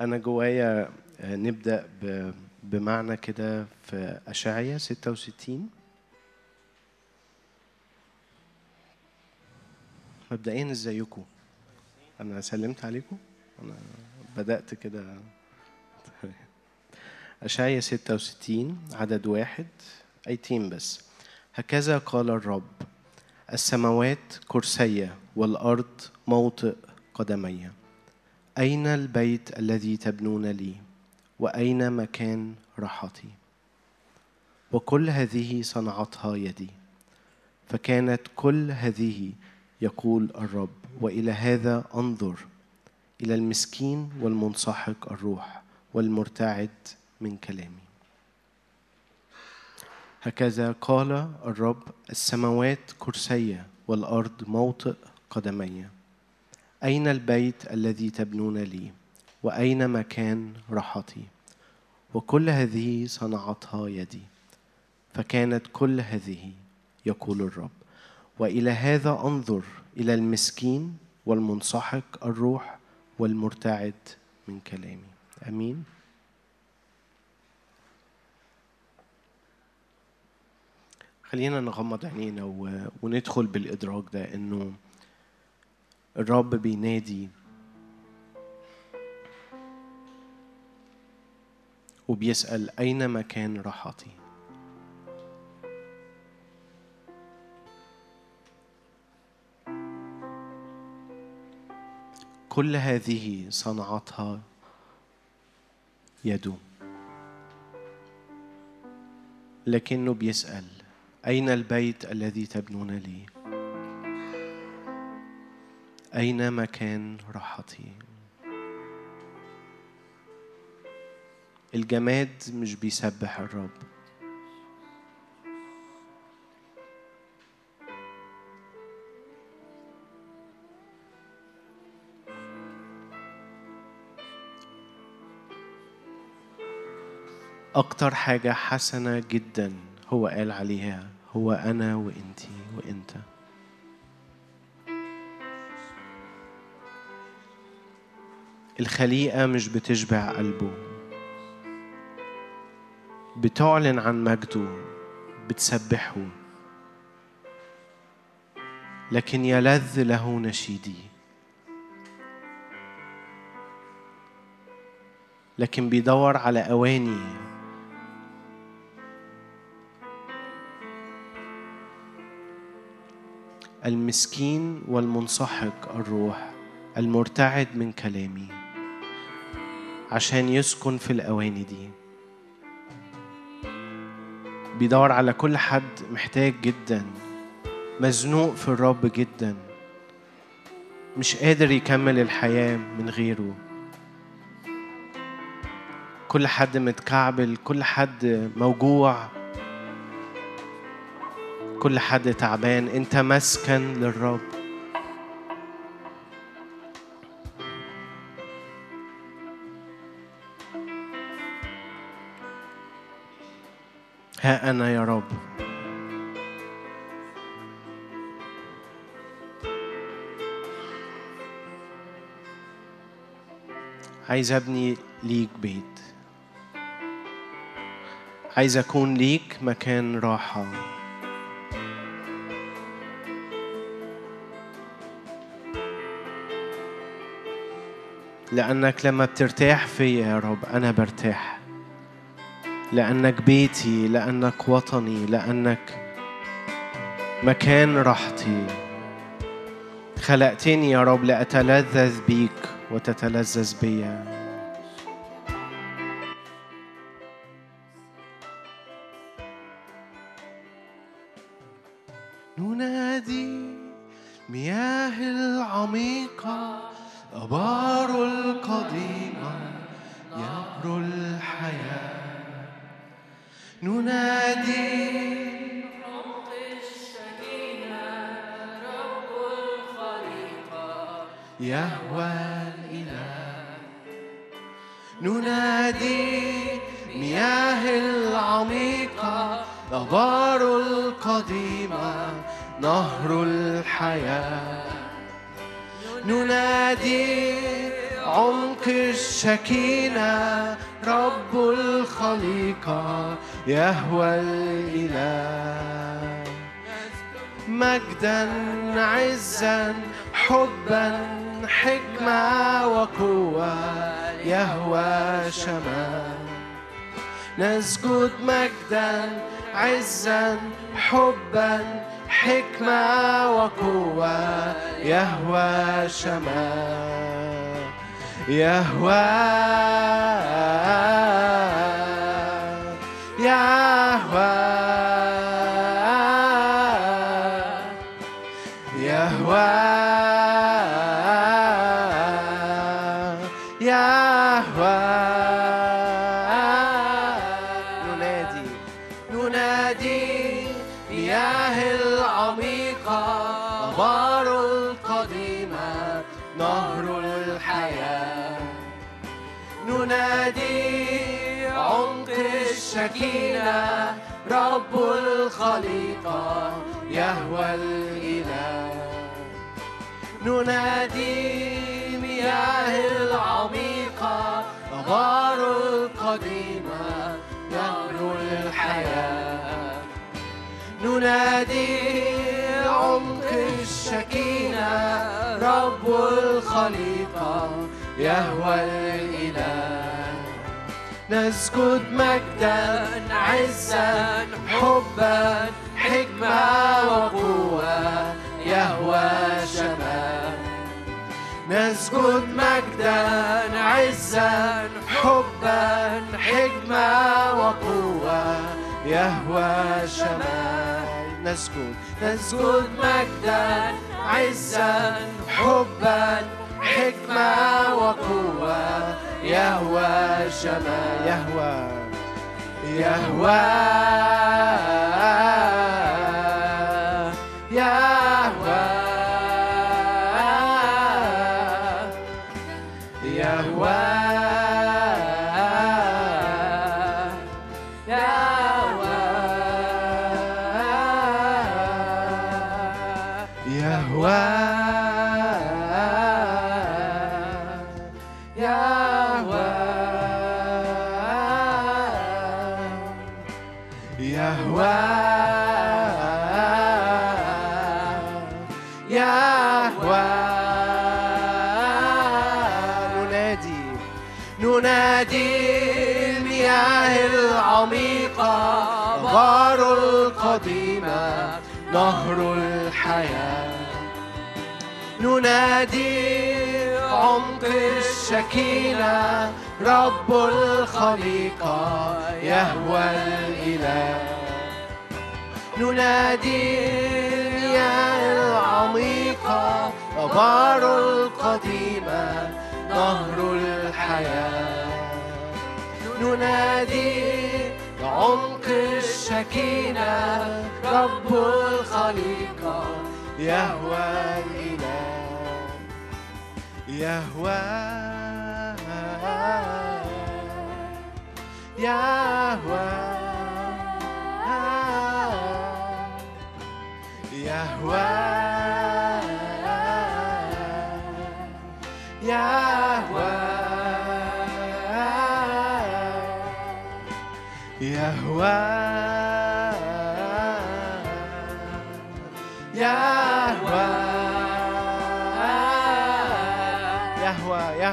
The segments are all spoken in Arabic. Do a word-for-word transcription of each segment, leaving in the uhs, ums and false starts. أنا جوايا نبدأ بمعنى كده في أشعية ستة وستين. مبدئيا ازيكم؟ أنا سلمت عليكم؟ أنا بدأت كده. أشعية ستة وستين عدد واحد، ايتين بس. هكذا قال الرب: السماوات كرسية والأرض موطئ قدمي. أين البيت الذي تبنون لي؟ وأين مكان راحتي؟ وكل هذه صنعتها يدي، فكانت كل هذه، يقول الرب. وإلى هذا أنظر، إلى المسكين والمنسحق الروح والمرتعد من كلامي. هكذا قال الرب: السماوات كرسية والأرض موطئ قدمي. أين البيت الذي تبنون لي؟ وأين مكان راحتي؟ وكل هذه صنعتها يدي، فكانت كل هذه، يقول الرب. وإلى هذا أنظر، إلى المسكين والمنسحق الروح والمرتعد من كلامي. آمين. خلينا نغمض عينينا وندخل بالإدراك ده، إنه الرب بينادي وبيسأل: أين مكان راحتي؟ كل هذه صنعتها يده، لكنه بيسأل: أين البيت الذي تبنون لي؟ أين مكان راحتي؟ الجماد مش بيسبح الرب، أكتر حاجة حسنة جدا هو قال عليها هو أنا وإنتي وإنت. الخليقة مش بتشبع قلبه، بتعلن عن مجده، بتسبحه. لكن يلذ له نشيدي، لكن بيدور على أواني المسكين والمنسحق الروح المرتعد من كلامي، عشان يسكن في الأواني دي. بيدور على كل حد محتاج جدا، مزنوق في الرب جدا، مش قادر يكمل الحياة من غيره. كل حد متكعبل، كل حد موجوع، كل حد تعبان. انت مسكن للرب. ها أنا يا رب، عايز أبني ليك بيت، عايز أكون ليك مكان راحة. لأنك لما بترتاح فيا يا رب أنا برتاح، لأنك بيتي، لأنك وطني، لأنك مكان راحتي. خلقتني يا رب لأتلذذ بيك وتتلذذ بيا. نهر الحياة ننادي عمق الشكينة رب الخليقة يهوى الإله، مجدا عزا حبا حكمة وقوة يهوى شمال. نسجد مجدا عزا حبا حكمة وقوة يهوى شمال. يهوى يهوى يهوى يهوى. ننادي ننادي مياه العميقة أبار القديمة نهر الحياة. ننادي عمق الشكينة رب الخليقة يهوى الإله. ننادي مياه العميقة أبار القديمة نهر الحياة. ننادي عمق الشكينة رب الخليقة يهوى الإله. نسجد مجدا عزا حبا حكمة وقوة يهوى شمال. نسجد مجدا عزا حبا حكمة وقوة يهوى شمال. نسجد نسجد مجدا عزا حبا حكمة وقوة يهوى شمال. يهوى يهوى غار القديمة نهر الحياة. ننادي عمق الشكينة رب الخليقة يهوى الإله. ننادي يا العميقة غار القديمة نهر الحياة. ننادي عمق الشكينة رب الخليقة يهوى الإله. يهوى يهوى يهوى يهوى يهوى يهوى يهوى يهوى يهوى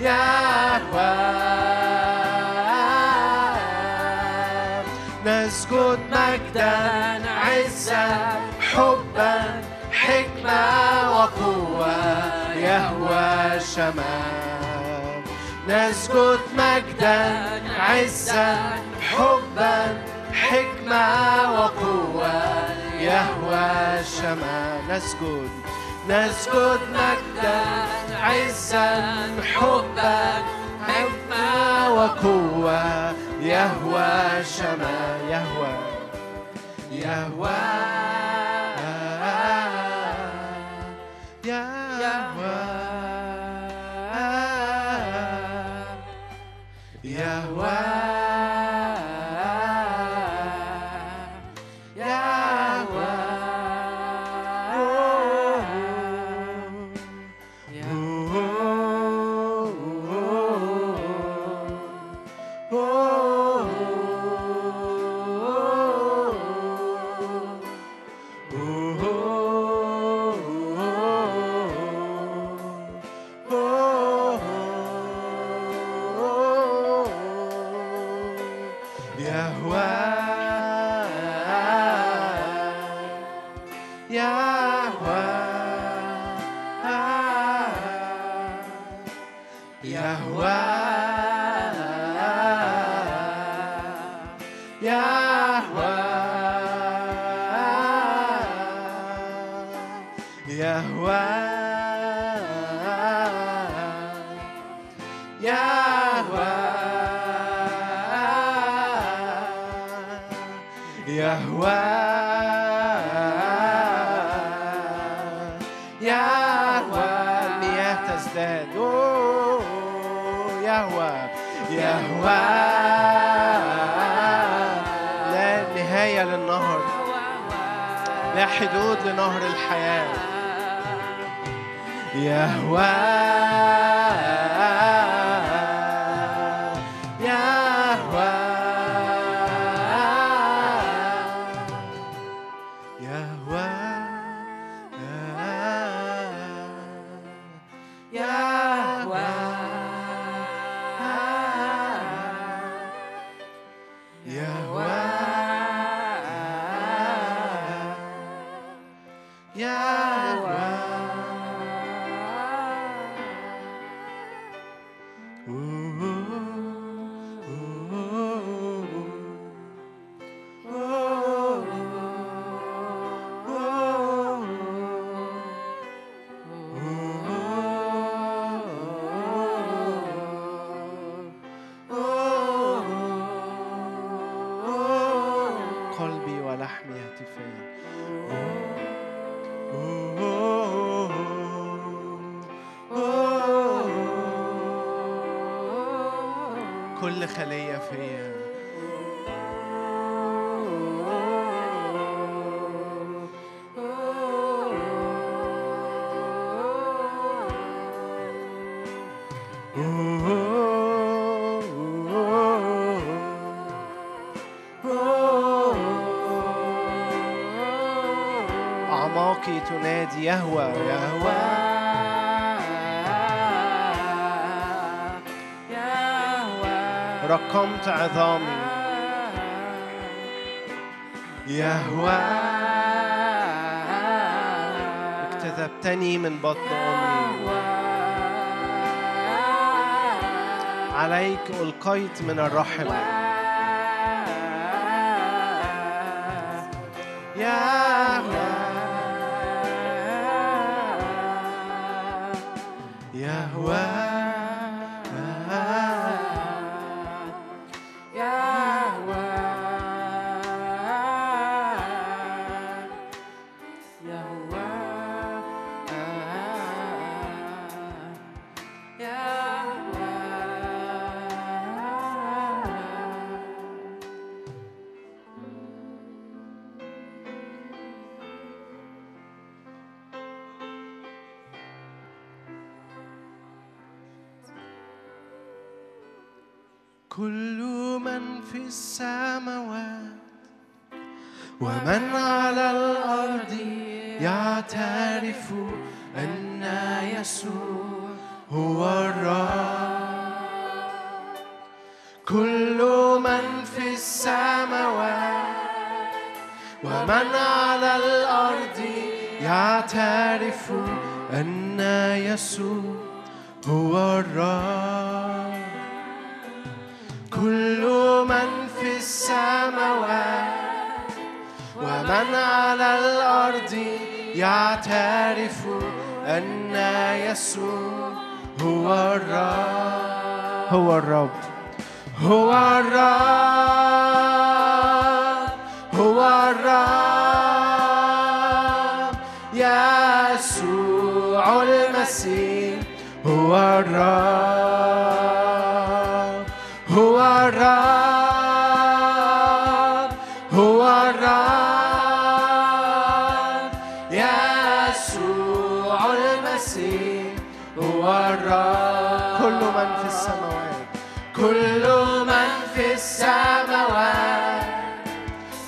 يهوى. نسجد مجدا عزا حبا حكمة وقوة يهوى شمال. نسجد مجدا عزا حبا حكمة وقوة يهوى شمال. نسجد نسجد مجدا عزا حبا حكمة وقوة يهوى شمال. يهوى يهوى يهوى يهوى يهوى. يهوى يهوى يهوى يهوى يهوى لا نهاية للنهر، لا حدود لنهر الحياة. يهوى يهوى يهوى يهوى كل خلية فيا أعماقي تنادي يهوى يهوى رقمت عظامي. يهوى اجتذبتني من بطن أمي، عليك ألقيت من الرحم. يهوى يهوى كل من في السماوات ومن على الأرض يعترف أن يسوع هو الرب. كل من في السماوات ومن على الأرض يعترف أن يسوع هو الرب. كل من في السماوات ومن على الأرض يعترف أن يسوع هو الرب هو الرب هو الرب هو الرب يسوع المسيح هو الرب هو الرب هو الرب يسوع المسيح هو الرب. كل من في السماوات كل من في السماوات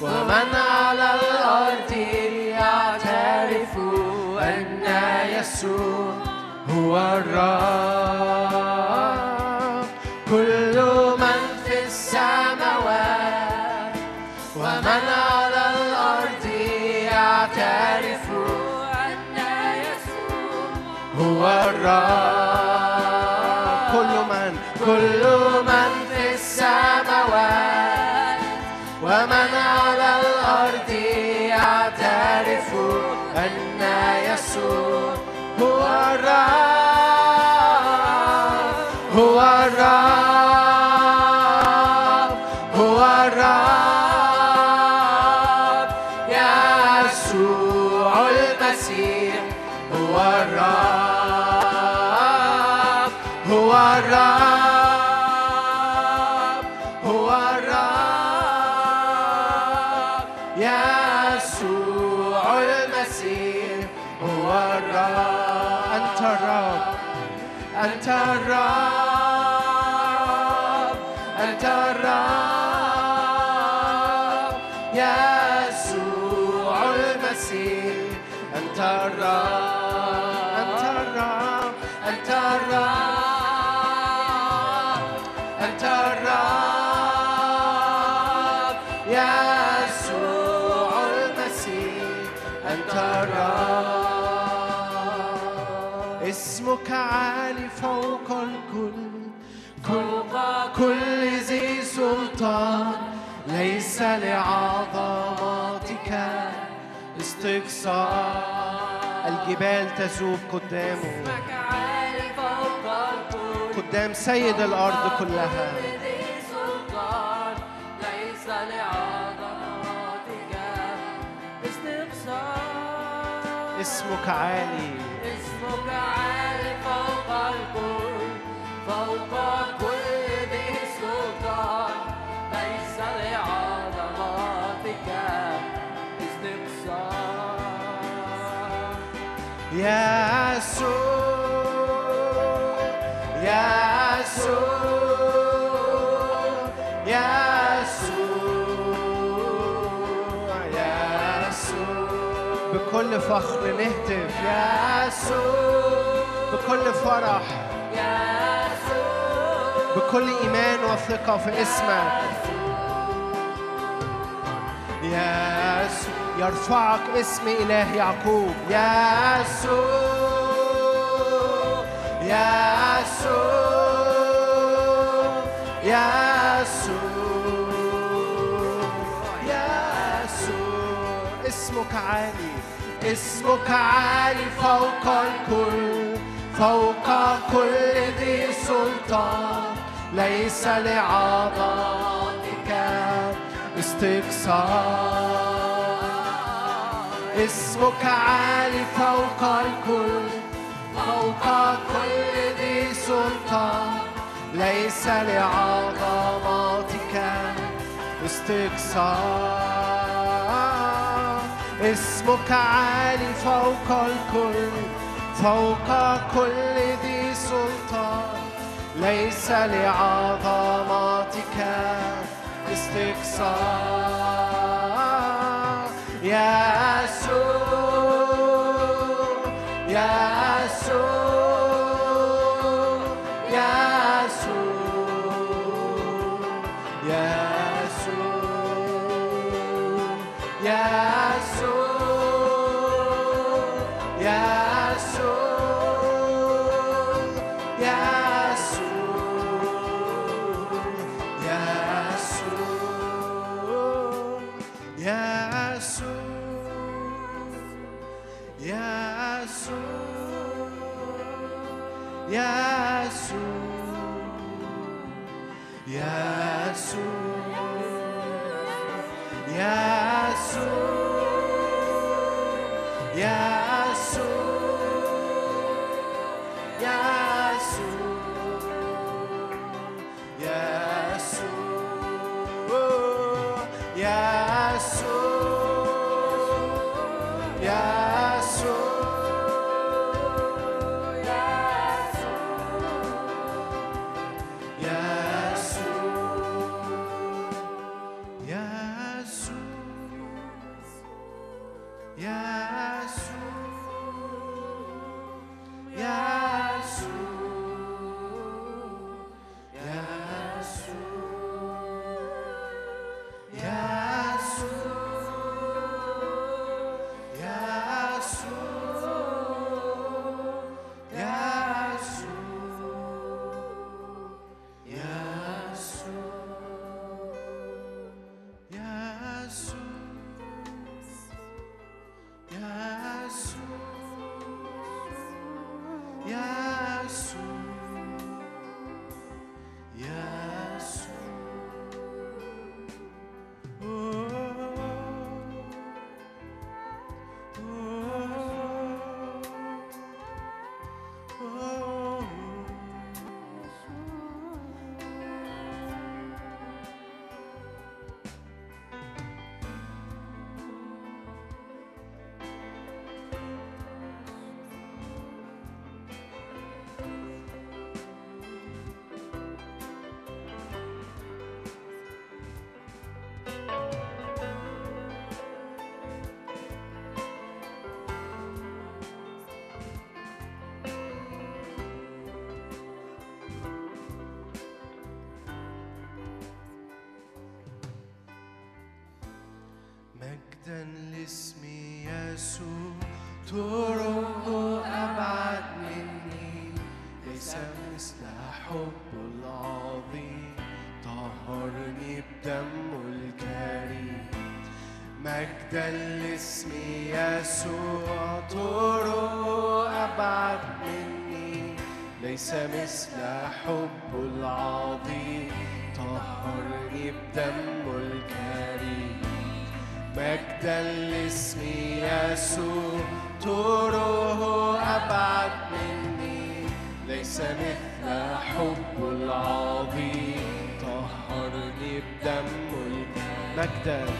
ومن على الأرض يعترف أن يسوع هو الرب. كل ومن على الأرض يعترف أن يسوع هو الرب. كل كل من في السماوات ومن على الأرض يعترف أن يسوع هو الرب، هو الرب، هو الرب. يسوع المسيح هو الرب، هو الرب، هو الرب. يسوع المسيح هو الرب. أنت الرب، أنت الرب، أنت الرب. يسوع المسيح أنت الرب، أنت الرب، أنت الرب. اسمك عالي فوق الكل، فوق كل ذي سلطان، ليس لعظمتك استقصاء. الجبال تذوب قدامه، اسمك عالي فوق الكل، قدام سيد الأرض كلها. كل ذي سلطان ليس لعظمتك استقصاء. اسمك عالي، اسمك عالي فوق الكل، فوق كل ذي سلطان، ليس لعظمتك استقصاء. يا يسوع، يا يسوع، يا يسوع، يا يسوع. بكل فخر نهتف يا يسوع، بكل فرح يا يسوع، بكل إيمان وثقة في اسمك يا يسوع. يرفعك اسم إله يعقوب يا يسوع، يا يسوع، يا يسوع، يا يسوع. اسمك عالي، اسمك عالي فوق الكل، فوق كل ذي سلطان، ليس لعظمتك استقصاء. اسمك عالي فوق الكل، فوق كل ذي سلطان، ليس لعظمتك استقصاء. اسمك عالي فوق الكل، فوق كل ذي سلطان، ليس لعظمتك استقصاء. يا يسوع، يا يسوع، يا يسوع، يا يسوع، يا يا مجدا لاسم يسوع، طرقه أبعد مني، ليس مثل حب العظيم، طهرني بدمه الكريم. مجدا لاسم يسوع، طرقه أبعد مني، ليس مثل حب العظيم، طهرني بدمه الكريم. مجدا لاسم يسوع، طرقه أبعد مني، ليس مثل حبه العظيم، طهرني بدمه الكريم.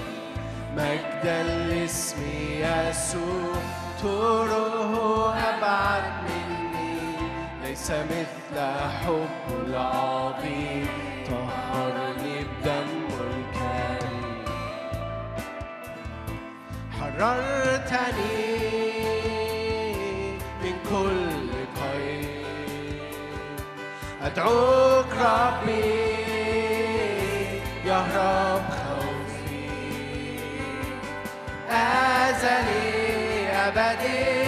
مجدا لاسم يسوع، طرقه أبعد مني، ليس مثل حبه العظيم، طهرني بدمه. حررتني من كل قيد، أدعوك ربي يهرب خوفي، أزلي أبدي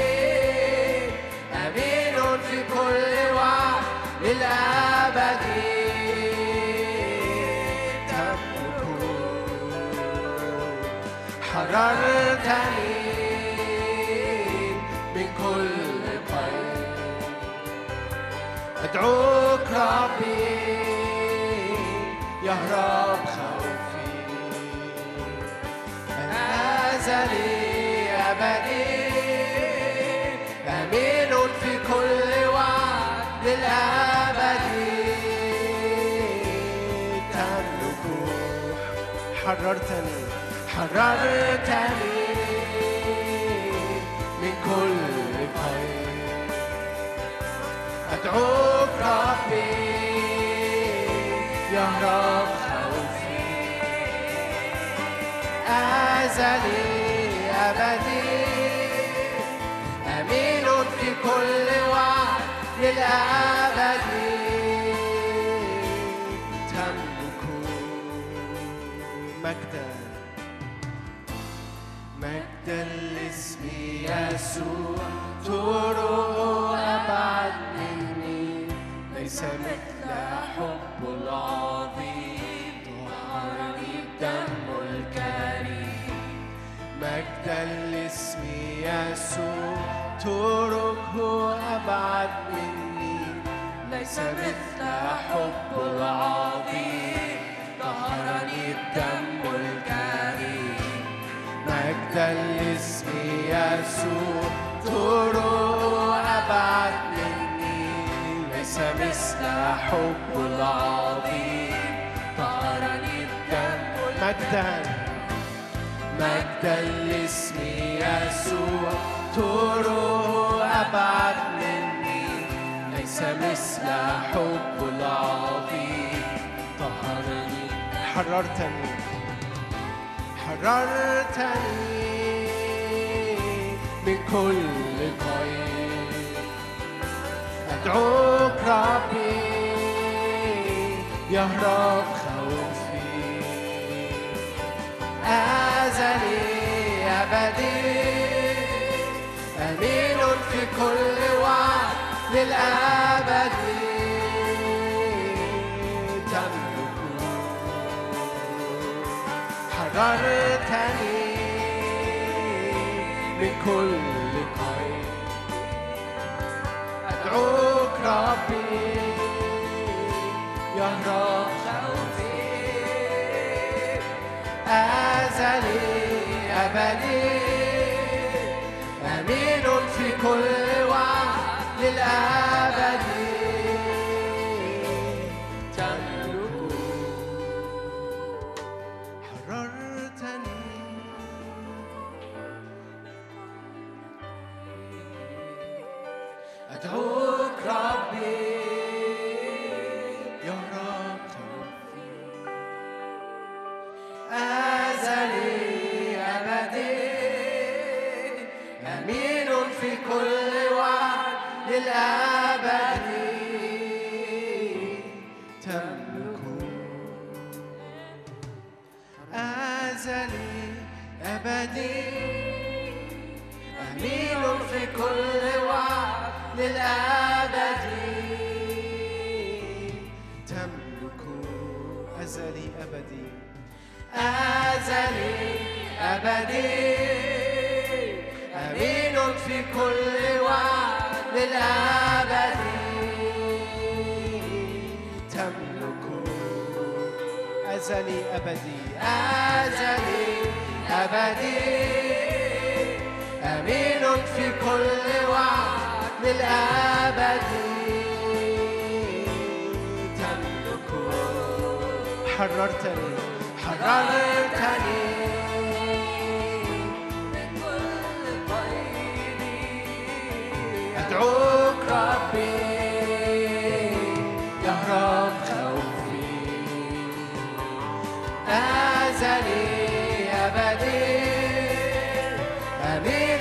أمين في كل وعد، للأبد حررتني من كل قيد، أدعوك ربي يهرب خوفي، أزلي أبدي أمين في كل وعد، للأبد تملكه. حررتني حررتني من كل قيد، أدعوك ربي يهرب خوفي، أزلي أبدي أمين في كل وعد، للأبد تملك مجدا. مجداً لاسم يسوع، طرقه أبعد مني، ليس مثل حبه العظيم، طهرني بدمه الكريم. مجداً لاسم يسوع، طرقه أبعد مني، ليس مثل حبه العظيم، طهرني بدمه الكريم. مجداً لاسم يسوع، طرقه أبعد مني، ليس مثل حبه العظيم، طهرني بدمه الكريم. مجداً لاسم يسوع، طرقه أبعد مني، ليس مثل حبه العظيم، طهرني. حررتني حررتني من كل قيد، أدعوك ربي يهرب خوفي، أزلي أبدي أمين في كل وعد، للأبد تملك. حررتني من كل قيد، أدعوك ربي يهرب خوفي، أزلي أبدي أمين في كل وعد، للأبد. أدعوك ربي يهرب خوفي، أزلي أبدي أمين في كل وعد، للأبد تملك. أزلي أبدي كل وعد للأبد تملك أزلي أبدي أزلي أبدي أمين في كل وعد للأبد تملك أزلي أبدي أزلي أبدي أمين في كل وعد للأبد تملك حررتني حررتني من كل قيد أدعوك ربي يهرب خوفي أزلي أبدي أمين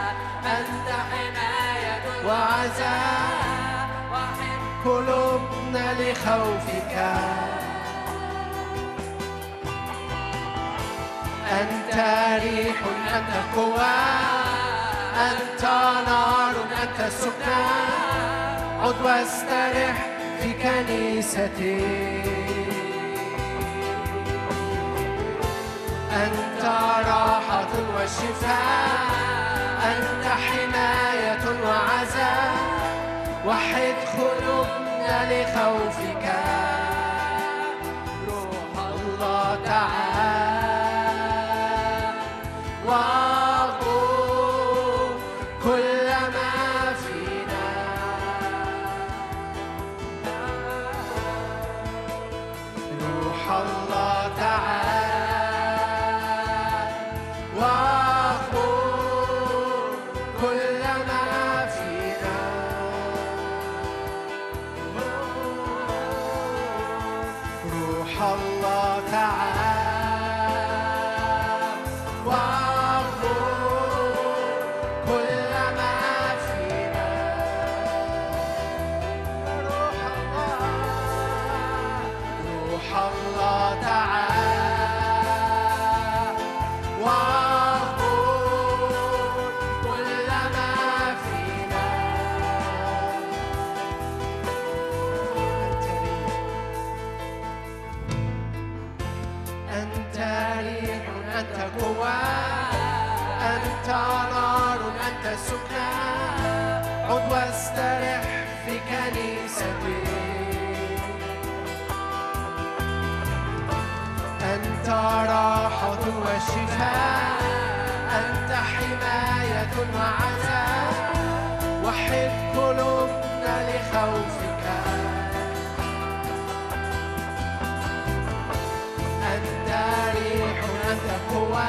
أنت حماية وعزاء قلوبنا لخوفك أنت ريح أنت قوة أنت نار أنت سكنة عد واسترح في كنيستي أنت راحة وشفاء أنت حماية وعزاء وحد قلوبنا لخوفك روح الله تعال واغفر كل ما فينا روح الله تعال واغفر عد واسترح في كنيستي أنت راحة وشفاء أنت حماية وعزاء وحد قلوبنا لخوفك أنت ريح أنت قوة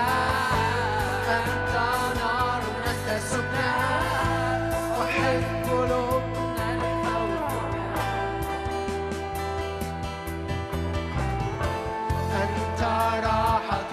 أنت نار أنت سكنة أنت راحة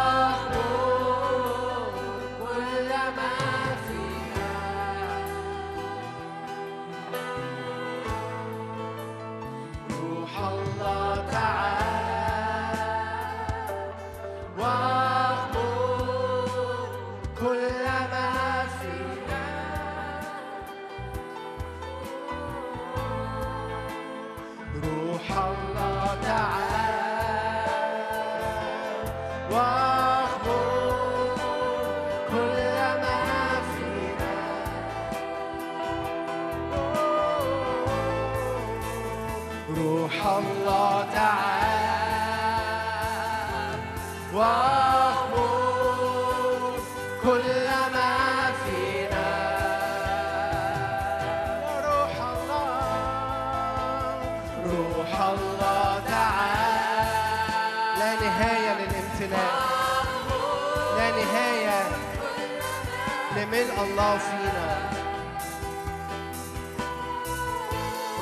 واغفر كل ما فينا روح الله تعال. لا نهاية للامتنان، لا نهاية لملء الله فينا.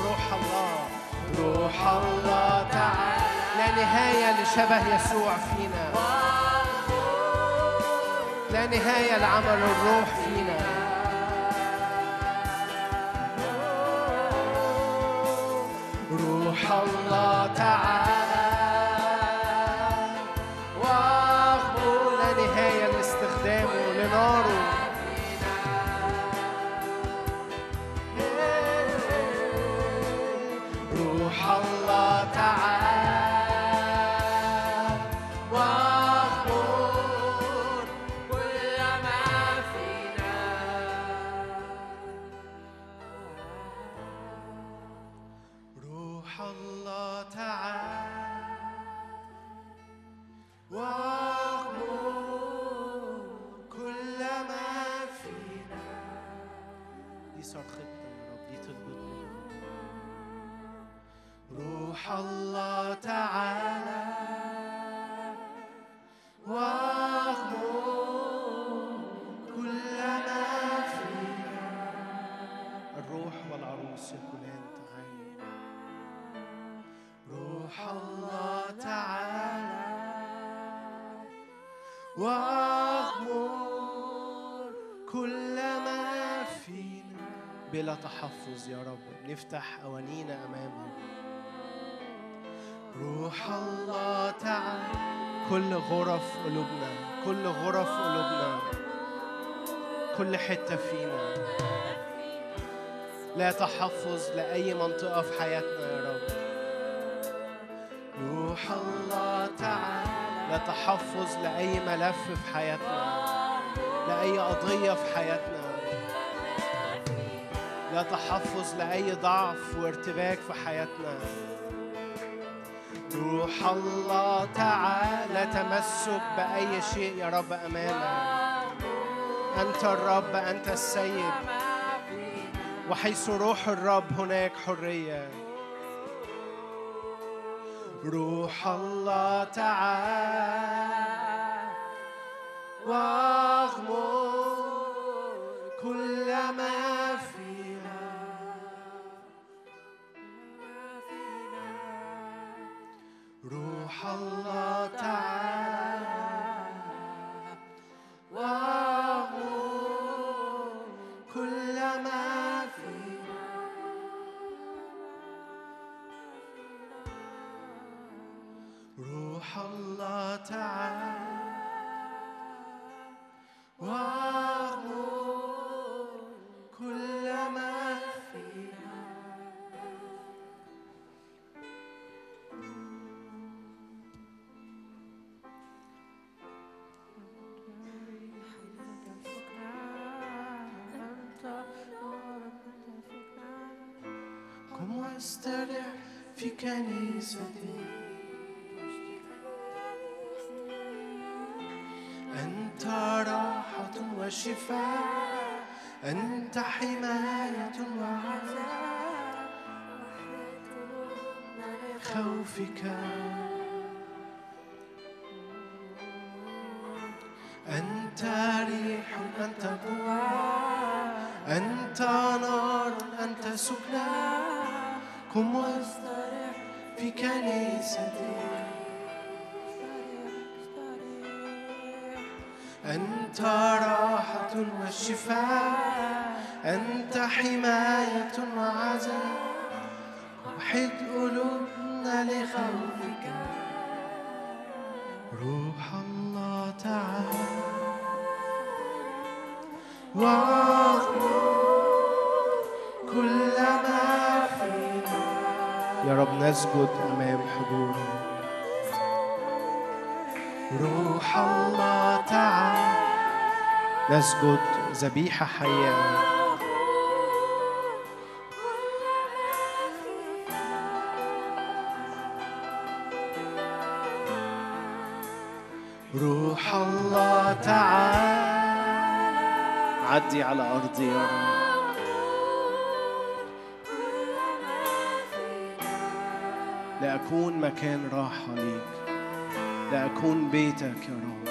روح الله، روح الله تعال. لا نهاية لشبه يسوع فينا، لا نهاية لعمل الروح فينا. روح الله تعالى واخبر، لا نهاية لاستخدامه لناره. روح الله تعالى واخبر كل ما فينا. روح الله تعالى واخبر كل ما فينا. دي صرختنا يا رب، دي تطلبنا. روح الله تعالى واخبر كل ما فينا. الروح والعروس يقولان تعالى. روح الله تعالى واخبر كل ما فينا. بلا تحفظ يا رب نفتح أوانينا أمامه. روح الله تعالى كل غرف قلوبنا، كل غرف قلوبنا، كل حتة فينا. لا تحفظ لأي منطقة في حياتنا يا رب. روح الله تعالى لا تحفظ لأي ملف في حياتنا، لأي قضية في حياتنا. لا تحفظ لأي ضعف وارتباك في حياتنا. روح الله تعالى تمسك بأي شيء يا رب أمامنا. أنت الرب، أنت السيد، وحيث روح الرب هناك حرية. روح الله تعالى واغمر كل ما فينا. روح الله تعالى واغمر كل ما فينا. روح الله تعالى واغمر كل ما فينا. استرع في كنيستي، أنت راحة وشفاء، أنت حماية وعزاء، خوفك أنت ريح، أنت قوة، أنت نار، أنت سكنى. قم واسترح في كنيستي، أنت راحة والشفاء، أنت حماية وعزاء، وحد قلوبنا لخوفك. روح الله تعالى واغمر كل ما فينا. يا رب نسجد أمام حضوره. روح الله تعالى نسجد ذبيحة حية. روح الله تعالى عدي على أرضي يا رب. لأكون مكان راحة ليك، لأكون بيتك يا رب.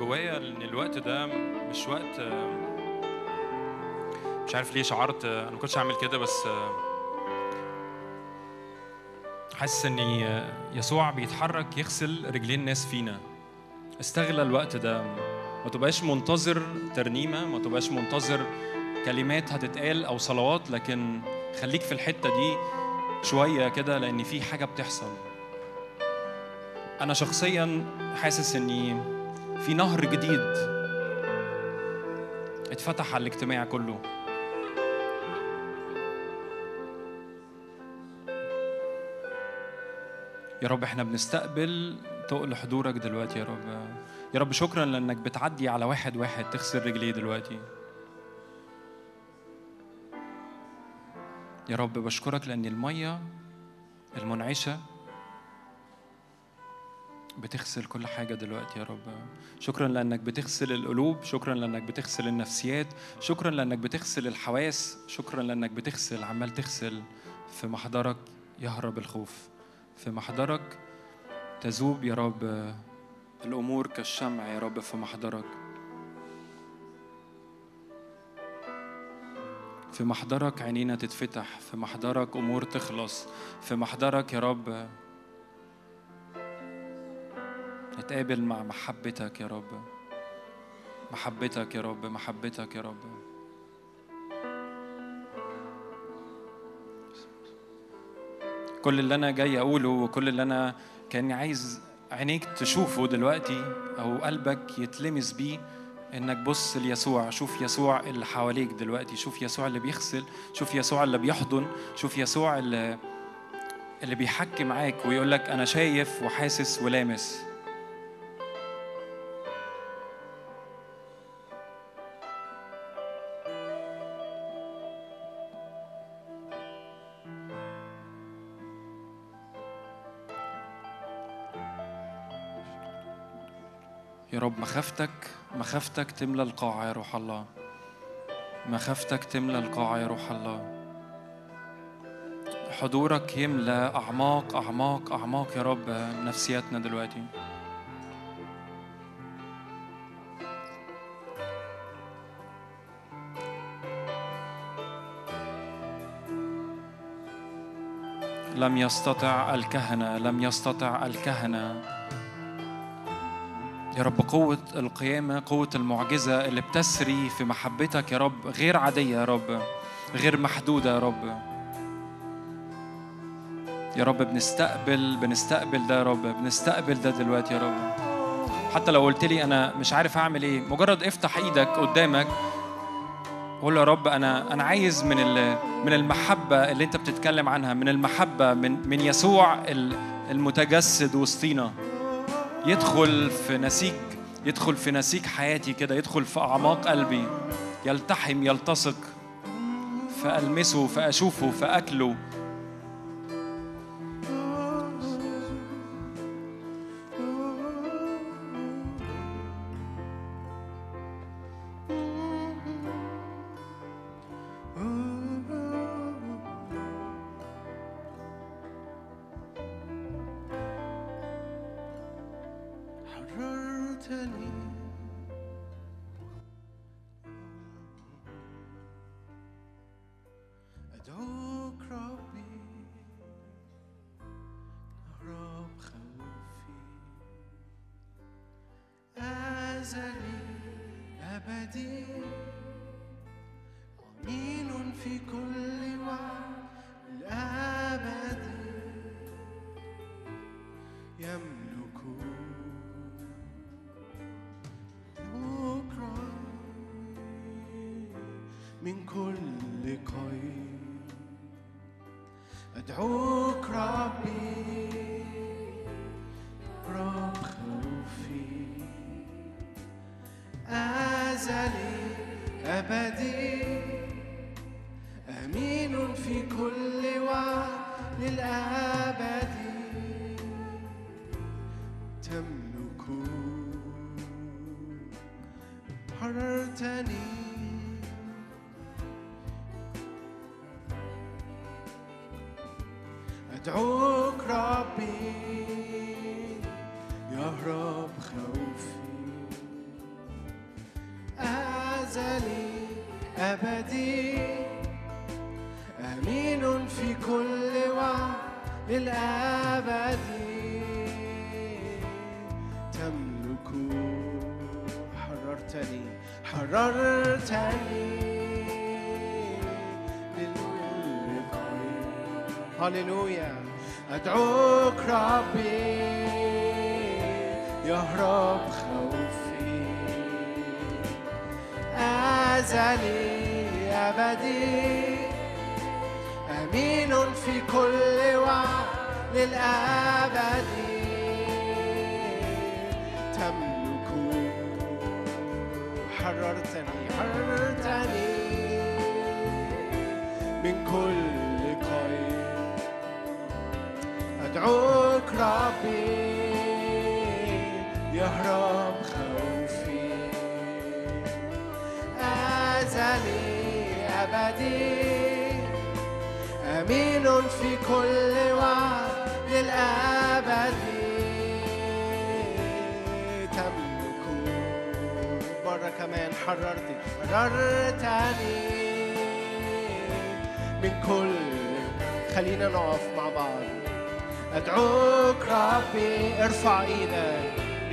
جوايا ان الوقت ده مش وقت، مش عارف ليه شعرت انا ما كنتش هعمل كده، بس حاسس ان يسوع بيتحرك يغسل رجلين الناس فينا. استغل الوقت ده، ما تبقاش منتظر ترنيمه، ما تبقاش منتظر كلمات هتتقال او صلوات، لكن خليك في الحته دي شويه كده لان في حاجه بتحصل. انا شخصيا حاسس اني في نهر جديد اتفتح على الاجتماع كله. يا رب احنا بنستقبل تقل حضورك دلوقتي يا رب. يا رب شكرا لانك بتعدي على واحد واحد تغسل رجليه دلوقتي. يا رب بشكرك لان المية المنعشة بتغسل كل حاجة دلوقتي يا رب. شكراً لأنك بتغسل القلوب، شكراً لأنك بتغسل النفسيات، شكراً لأنك بتغسل الحواس، شكراً لأنك بتغسل، عمال تغسل. في محضرك يهرب الخوف، في محضرك تذوب يا رب الأمور كالشمع يا رب في محضرك. في محضرك عينينا تتفتح، في محضرك أمور تخلص، في محضرك يا رب نتقابل مع محبتك يا رب، محبتك يا رب، محبتك يا رب. كل اللي أنا جاي أقوله وكل اللي أنا كان عايز عينيك تشوفه دلوقتي أو قلبك يتلمس بيه، إنك بص ليسوع. شوف يسوع اللي حواليك دلوقتي، شوف يسوع اللي بيغسل، شوف يسوع اللي بيحضن، شوف يسوع اللي اللي بيحكي معاك ويقولك أنا شايف وحاسس ولامس. يا رب مخافتك، مخافتك تملى القاعة يا روح الله، مخافتك تملى القاعة يا روح الله. حضورك يملأ أعماق أعماق أعماق يا رب نفسياتنا دلوقتي. لم يستطع الكهنة، لم يستطع الكهنة يا رب قوة القيامة، قوة المعجزة اللي بتسري في محبتك يا رب، غير عادية يا رب، غير محدودة يا رب. يا رب بنستقبل، بنستقبل ده يا رب، بنستقبل ده دلوقتي يا رب. حتى لو قلت لي أنا مش عارف أعمل إيه، مجرد افتح إيدك قدامك قول يا رب أنا أنا عايز من من المحبة اللي أنت بتتكلم عنها، من المحبة من من يسوع المتجسد وسطينا، يدخل في نسيج، يدخل في نسيج حياتي كده، يدخل في أعماق قلبي، يلتحم، يلتصق، فألمسه، فأشوفه، فأكله.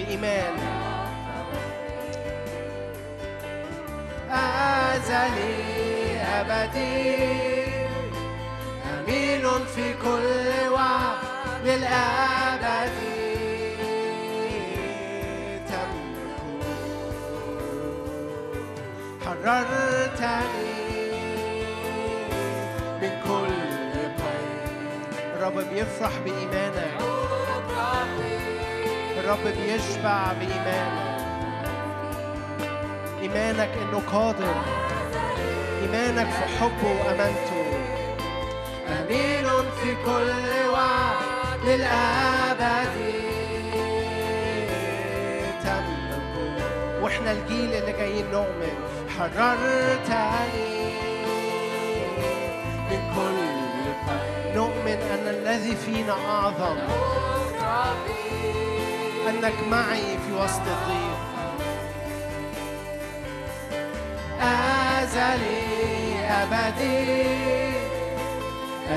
الإيمان. أزلي أبدي أميل في كل وعد للأبد تملك. حررتني من كل قيد. الرب بيفرح بإيمانك. الرب بيشبع بإيمانك. إيمانك إنه قادر. إيمانك في حبه وأمانته. أمين في كل وعد للأبد تملك. وإحنا الجيل اللي جايين نؤمن. حررتني من كل قيد. نؤمن أن الذي فينا أعظم. أنك معي في وسط الضيق. أزلي أبدي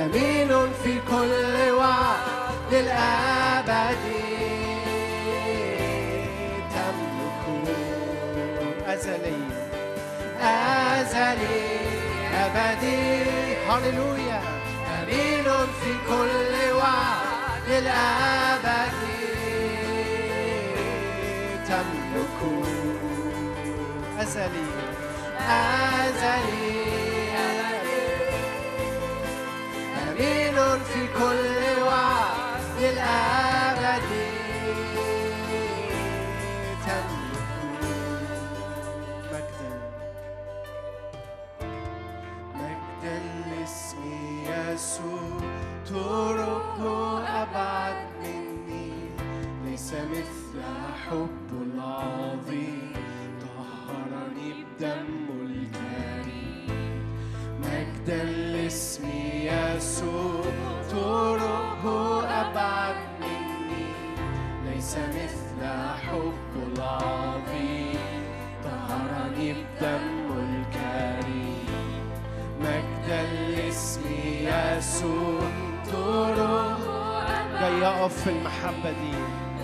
أمين في كل وعد للأبد تملك. أزلي أزلي أبدي هللويا أمين في كل وعد للأبد تملك. أزلي أزلي أمين في كل وعد للأبد تملك. مجدا مجدا لاسم يسوع طرقه أبعد مني ليس مثل حب العظيم طهرني بدمه الكريم. مجدا لاسم يسوع طرقه أبعد مني ليس مثل حبه العظيم طهرني بدمه الكريم. مجدا لاسم يسوع طرقه أبعد يقف في المحبة دي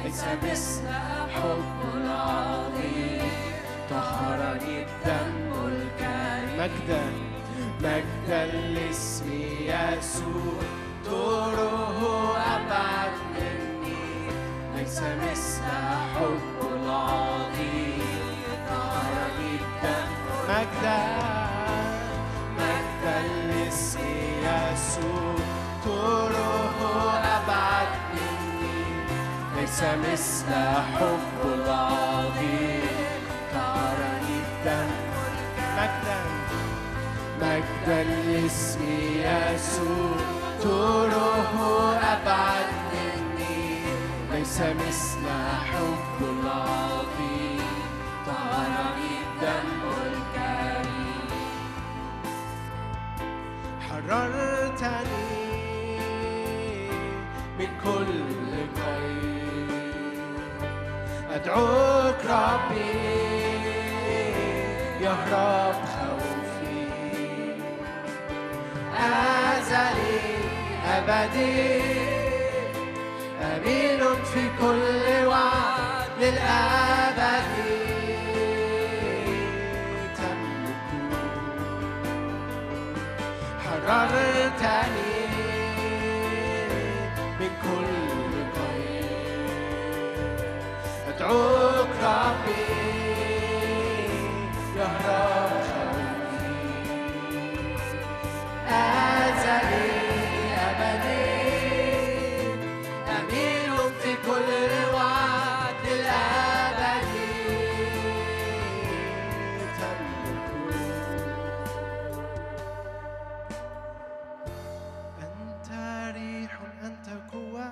ليس مثل حب العظيم طهرني بدمه الكريم. مجدا مجدا لاسم يسوع طرقه أبعد مني ليس مثل حب العظيم طهرني بدمه الكريم. مجدا مجدا لاسم يسوع طرقه أبعد مني ليس مثل حب العظيم طهرني بدمه الكريم. مجدا لاسم يسوع طرقه أبعد مني ليس مثل حب العظيم طهرني بدمه الكريم. حررتني من كل قيد. أدعوك ربي يهرب خوفي. أزلي أبدي أمين في كل وعد للأبد تملك. حررتني من كل أدعوك ربي يهرب خوفي. أزلي أبدي أمين في كل وعد للأبد تملك. أنت ريح أنت قوة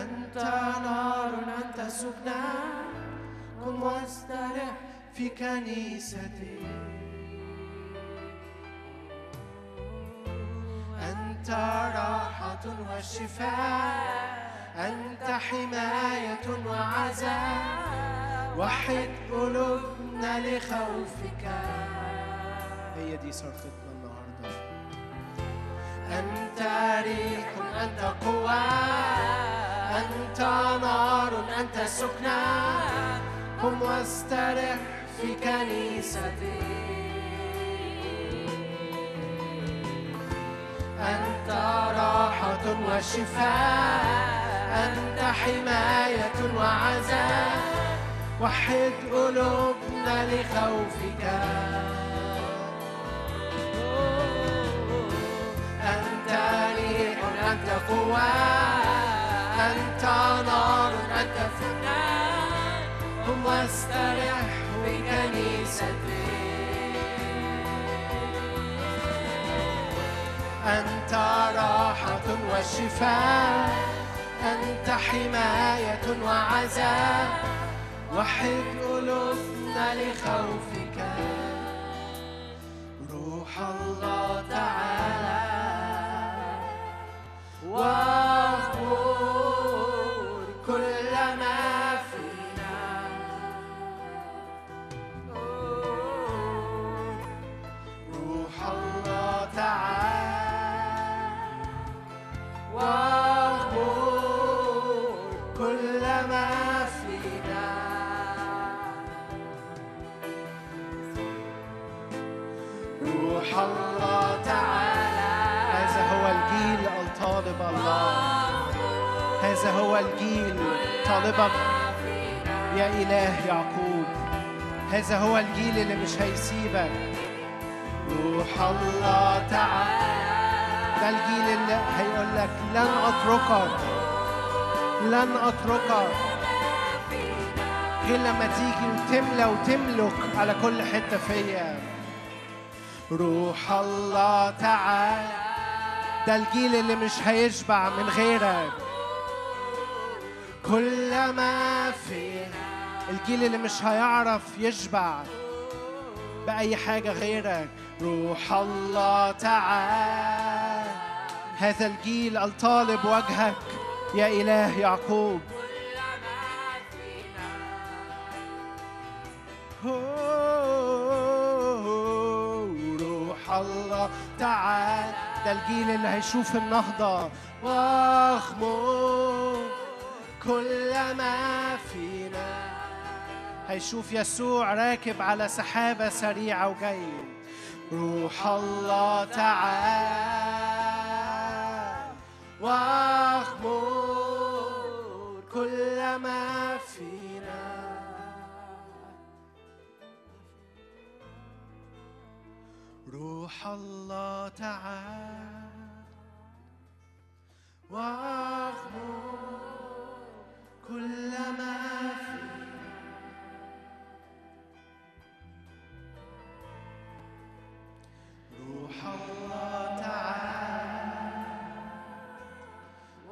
أنت نار سكنا. قم واسترح في كنيستي. أنت راحة وشفاء أنت حماية وعزاء وحد قلوبنا لخوفك. هي دي صرختنا النهارده. أنت ريح أنت قوة أنت نار أنت سكنان، قم واسترح في كنيستي. أنت راحة وشفاء، أنت حماية وعزاء، وحد قلوبنا لخوفك. أنت ريح، أنت قوة، أنت نار، أنت فنان، قم واسترح بكنيستي. أنت راحة وشفاء، أنت حماية وعزاء، وحد قلوبنا لخوفك. روح الله تعالى واغفر كل ما فينا. روح الله تعالى واغفر كل ما فينا. روح الله تعالى. هذا هو الجيل الطالب الله، هذا هو الجيل طالبك يا إله يعقوب، هذا هو الجيل اللي مش هيسيبك. روح الله تعالى، ده الجيل اللي هيقول لك لن أتركك، لن أتركك، غير لما تيجي وتملى وتملك على كل حتة فيا. روح الله تعالى، ده الجيل اللي مش هيشبع من غيرك. كل ما فينا، الجيل اللي مش هيعرف يشبع بأي حاجة غيرك. روح الله تعالى، هذا الجيل الطالب وجهك يا إله يعقوب. روح الله تعالى، ده الجيل اللي هيشوف النهضة واخمود كل ما فينا، هيشوف يسوع راكب على سحابة سريعة وجاي. روح الله تعالى واخمود كل ما فينا. روح الله تعالى واغمر كل ما فينا. روح الله تعالى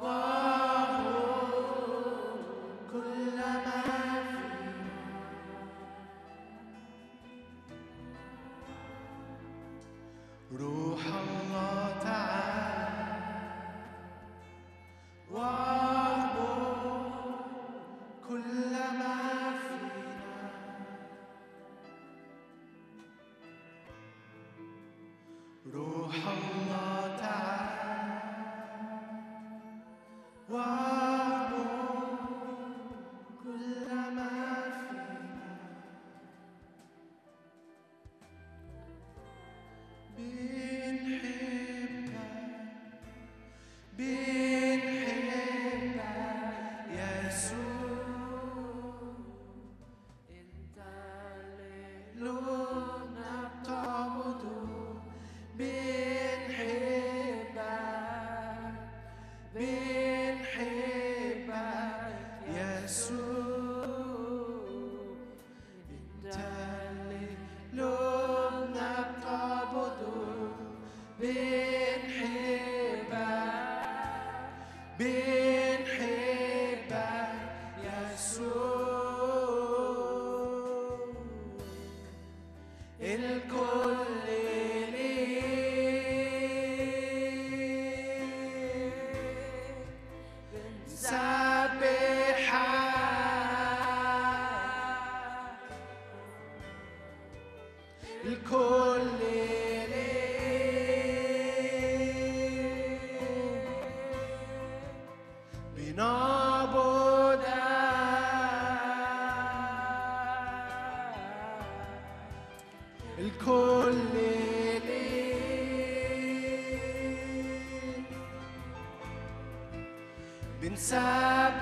واغمر كل ما فينا. روح الله تعالى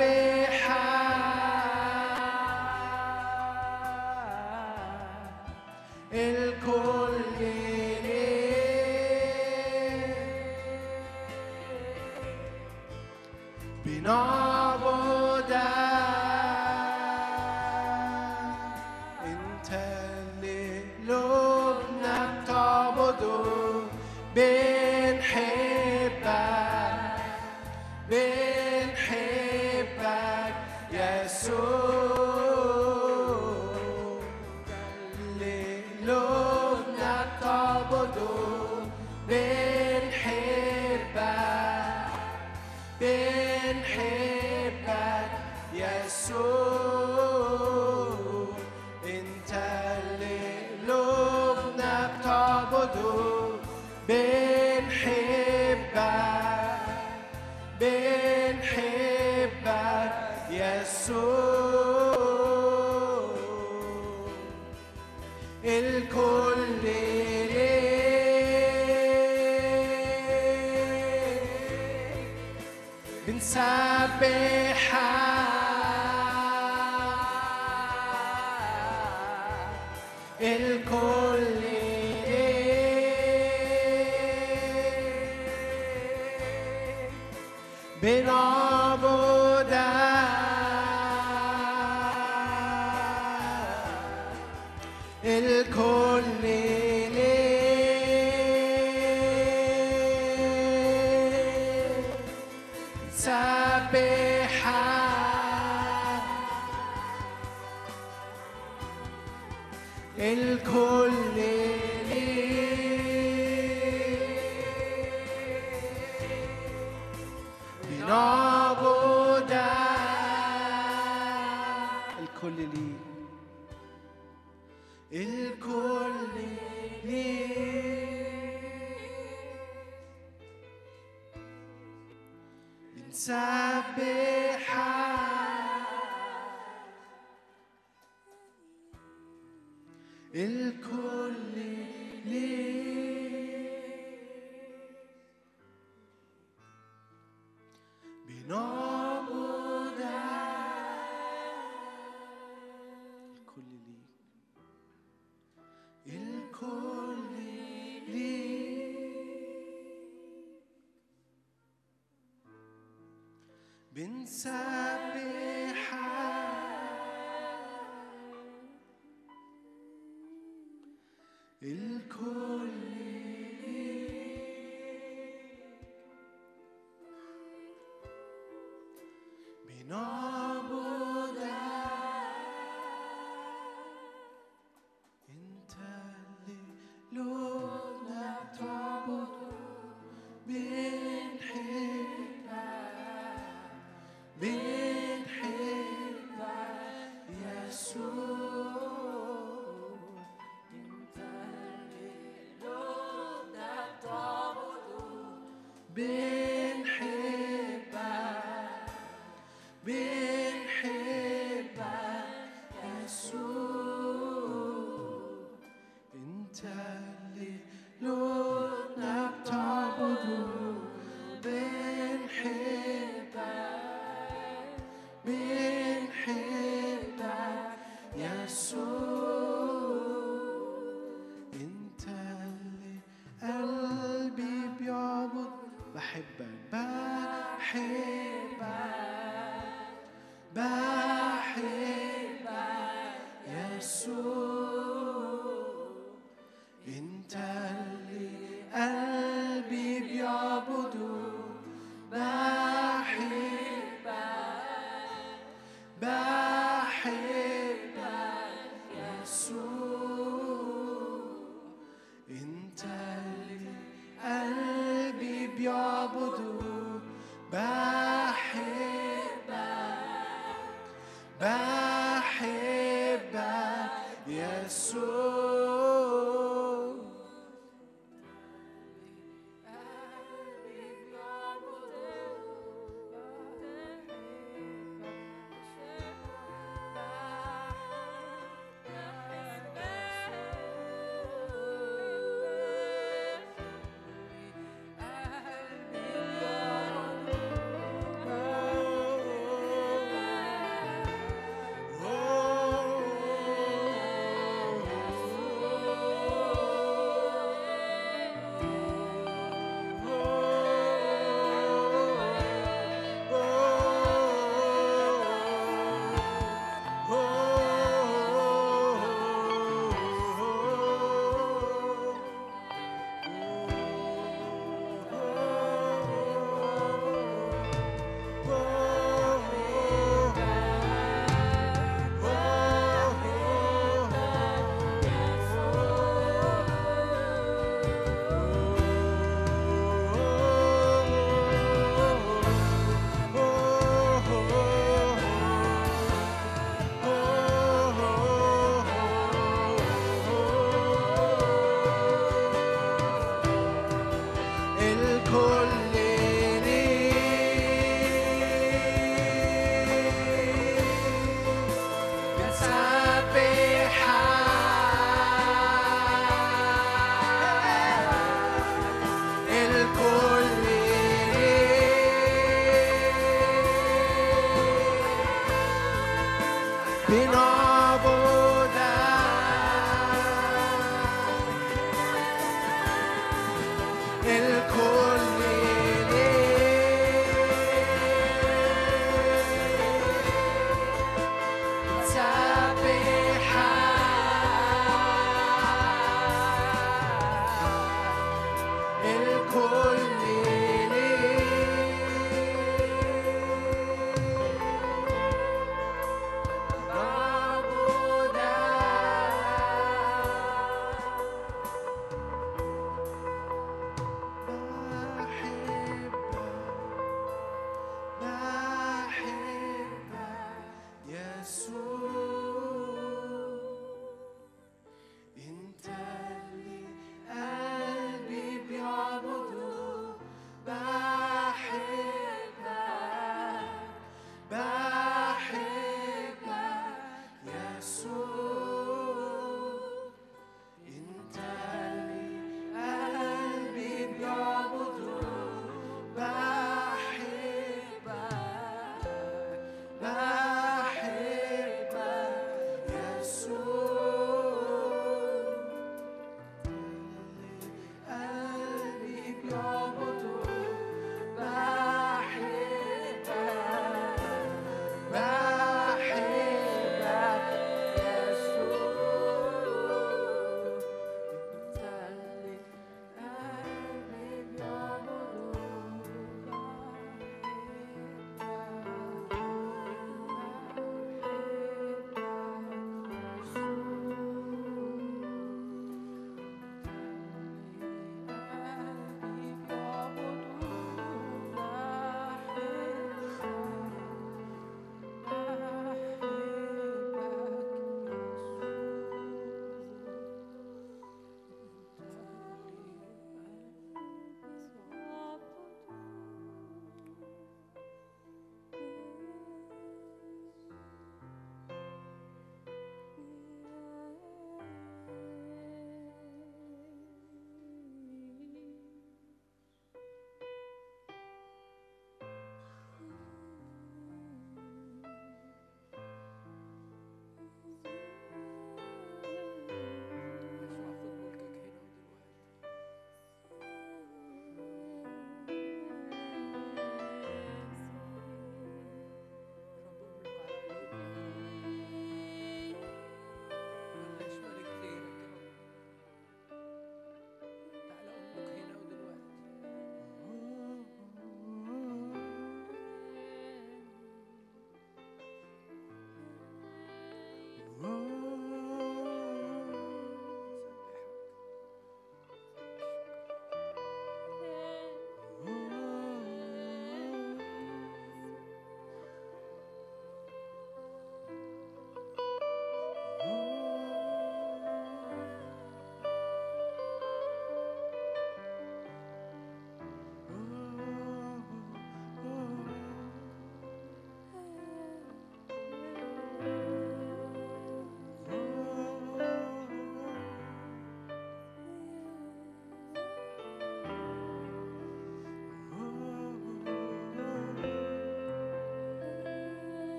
ذبيحة الكل ليه بنعبدك، انت اللي قلوبنا بتعبده، بنحبك بنحبك يسوع، اللي قلوبنا بتعبده، بنحبك بنحبك يسوع، انت اللي قلوبنا بتعبده، بنحبك بنحبك يسوع، الكل ليك بنسبحك، الكل بنعبدك، الكل ليك نسبحك، الكل ليك بنعبدك، الكل ليك الكل ليك نسبحك، الكل ليك بنعبدك، الكل ليك الكل ليك بنسبحك، الكل بنعبدك، انت اللي قلوبنا بتعبده، بنحبك بنحبك يسوع، انت اللي قلوبنا بتعبده، بنحبك بنحبك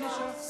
Gloria.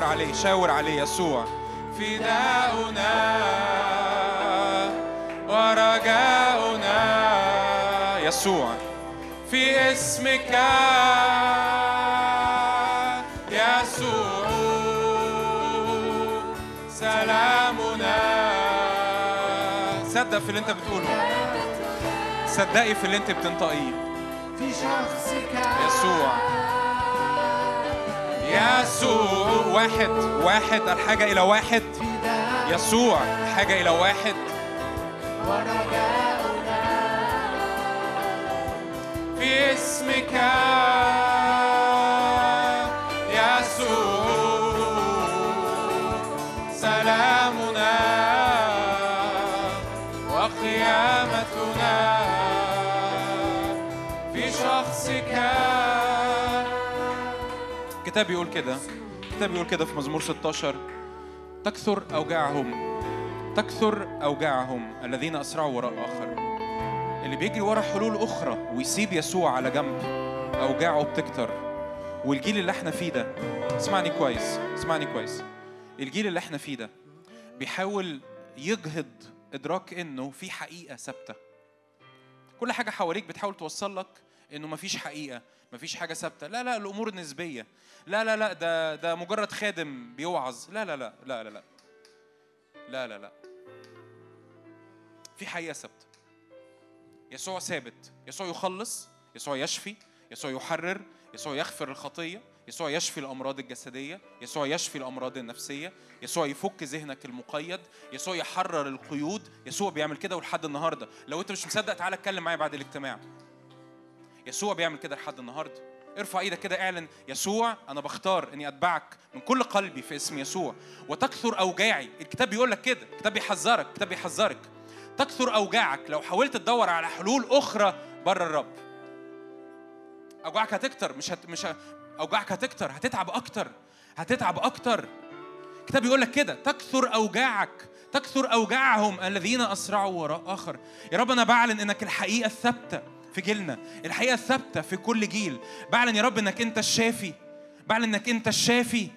شاور عليه، شاور عليه. يسوع فداؤنا ورجاؤنا، يسوع في اسمك يسوع سلامنا. صدق في اللي انت بتقوله، صدقي في اللي انت بتنطقيه. في شخصك يسوع، يسوع واحد واحد، الحاجة إلى واحد. يسوع الحاجة إلى واحد. في اسمك يسوع سلامنا وقيامتنا. في شخصك. الكتاب بيقول كده، الكتاب بيقول كده في مزمور ستة عشر: تكثر أوجاعهم، تكثر أوجاعهم الذين أسرعوا وراء الآخر. اللي بيجري ورا حلول أخرى ويسيب يسوع على جنب أوجاعه بتكتر. والجيل اللي احنا فيه ده، اسمعني كويس، اسمعني كويس، الجيل اللي احنا فيه ده بيحاول يجهد إدراك إنه في حقيقة ثابتة. كل حاجة حواليك بتحاول توصل لك إنه مفيش حقيقة، مفيش حاجة ثابتة. لا لا، الأمور نسبية. لا لا لا، ده ده مجرد خادم بيوعظ. لا لا لا لا لا لا لا لا لا، في حقيقة ثابتة. يسوع ثابت، يسوع يخلص، يسوع يشفي، يسوع يحرر، يسوع يغفر الخطية، يسوع يشفي الأمراض الجسدية، يسوع يشفي الأمراض النفسية، يسوع يفك ذهنك المقيد، يسوع يحرر القيود. يسوع بيعمل كده ولحد النهاردة. لو أنت مش مصدق تعالى اتكلم معايا بعد الاجتماع. يسوع بيعمل كده لحد النهاردة. ارفع ايدك كده، اعلن: يسوع أنا بختار إني أتبعك من كل قلبي في اسم يسوع، وتكثر أوجاعي. الكتاب بيقول لك كده، الكتاب بيحذرك، الكتاب بيحذرك. تكثر أوجاعك لو حاولت تدور على حلول أخرى بره الرب. أوجاعك هتكتر، مش هت... مش ه... أوجاعك هتكتر، هتتعب أكتر، هتتعب أكتر. الكتاب بيقول لك كده: تكثر أوجاعك، تكثر أوجاعهم الذين أسرعوا وراء آخر. يا رب أنا بعلن إنك الحقيقة الثابتة في جيلنا، الحقيقة الثابتة في كل جيل. بعلن يا رب إنك أنت الشافي، بعلن إنك أنت الشافي،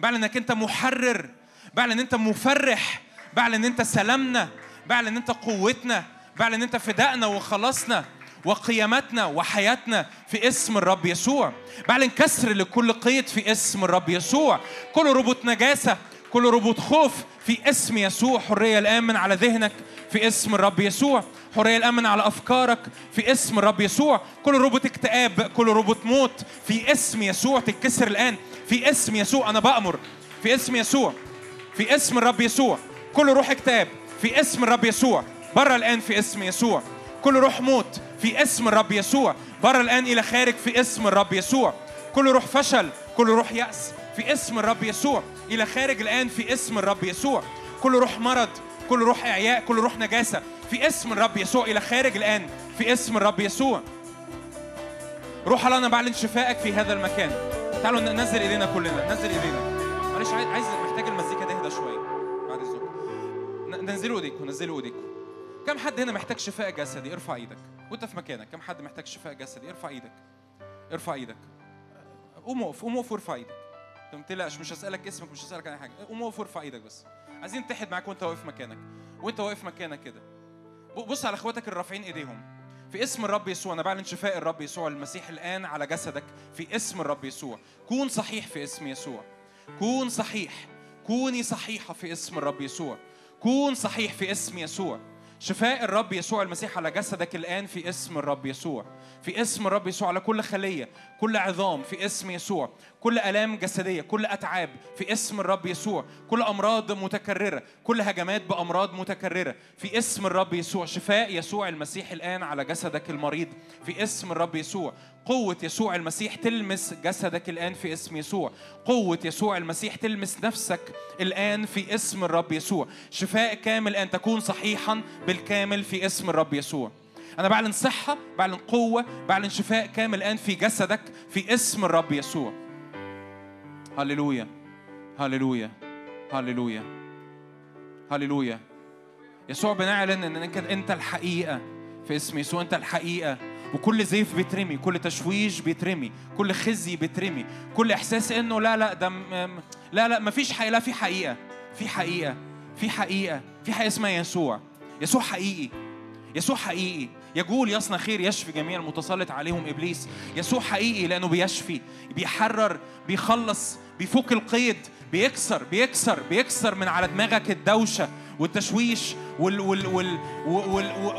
بعلن إنك أنت محرر، بعلن أنت مفرح، بعلن أنت سلامنا، بعلن أنت قوتنا، بعلن أنت فدائنا وخلاصنا وقيامتنا وحياتنا في اسم الرب يسوع. بعلن كسر لكل قيد في اسم الرب يسوع. كل ربط نجاسة، كل ربط خوف في اسم يسوع. حرية الآمن على ذهنك في اسم الرب يسوع. حرية الآمن على أفكارك في اسم الرب يسوع. كل ربط اكتئاب، كل ربط موت في اسم يسوع تتكسر الآن في اسم يسوع. أنا بأمر في اسم يسوع، في اسم الرب يسوع، كل روح اكتئاب في اسم الرب يسوع بره الآن في اسم يسوع. كل روح موت في اسم الرب يسوع بره الآن إلى خارج في اسم الرب يسوع. كل روح فشل، كل روح يأس في اسم الرب يسوع إلى خارج الآن في اسم الرب يسوع. كل روح مرض، كل روح إعياء، كل روح نجاسة في اسم الرب يسوع إلى خارج الآن في اسم الرب يسوع. روح الله أنا بعلن شفائك في هذا المكان. تعالوا ننزل إلينا كلنا، ننزل إلينا. معلش عايز محتاج المزيكا تهدى شوية بعد الزوم. ننزلوا ايديكم، ننزلوا ايديكم. كم حد هنا محتاج شفاء جسدي؟ ارفع ايدك وانت في مكانك. كم حد محتاج شفاء جسدي؟ ارفع ايدك، ارفع ايدك. قوم اقف، قوم اقف وارفع ايدك. ما تقلقش، مش هسالك اسمك، مش هسالك اي حاجه. قوم اقف وارفع ايدك بس. عايزين نتحد معاك وانت واقف مكانك، وانت واقف مكانك كده. بص على اخواتك اللي رافعين ايديهم في اسم الرب يسوع. انا بعلن شفاء الرب يسوع المسيح الان على جسدك في اسم الرب يسوع. كون صحيح في اسم يسوع، كون صحيح، كوني صحيحه في اسم الرب يسوع. كون صحيح في اسم يسوع. شفاء الرب يسوع المسيح على جسدك الآن في اسم الرب يسوع. في اسم الرب يسوع على كل خلية، كل عظام في اسم يسوع. كل آلام جسدية، كل أتعاب في اسم الرب يسوع. كل أمراض متكررة، كل هجمات بأمراض متكررة في اسم الرب يسوع. شفاء يسوع المسيح الآن على جسدك المريض في اسم الرب يسوع. قوة يسوع المسيح تلمس جسدك الآن في اسم يسوع. قوة يسوع المسيح تلمس نفسك الآن في اسم الرب يسوع. شفاء كامل أن تكون صحيحا بالكامل في اسم الرب يسوع. أنا بعلن صحة، بعلن قوة، بعلن شفاء كامل الآن في جسدك في اسم الرب يسوع. هللويا، هللويا، هللويا، هللويا. يسوع بنعلن أنك أنت الحقيقة في اسم يسوع. أنت الحقيقة، وكل زيف بيترمي، كل تشويش بيترمي، كل خزي بيترمي، كل إحساس إنه لا لا ده لا لا مفيش حقيقة، لا في حقيقة، في حقيقة، في حقيقة، في حقيقة اسمها يسوع. يسوع حقيقي، يسوع حقيقي، يجول يصنع خير يشفي جميع المتسلط عليهم إبليس. يسوع حقيقي لأنه بيشفي، بيحرر، بيخلص، بيفك القيد، بيكسر بيكسر بيكسر من على دماغك الدوشة والتشويش وال وال وال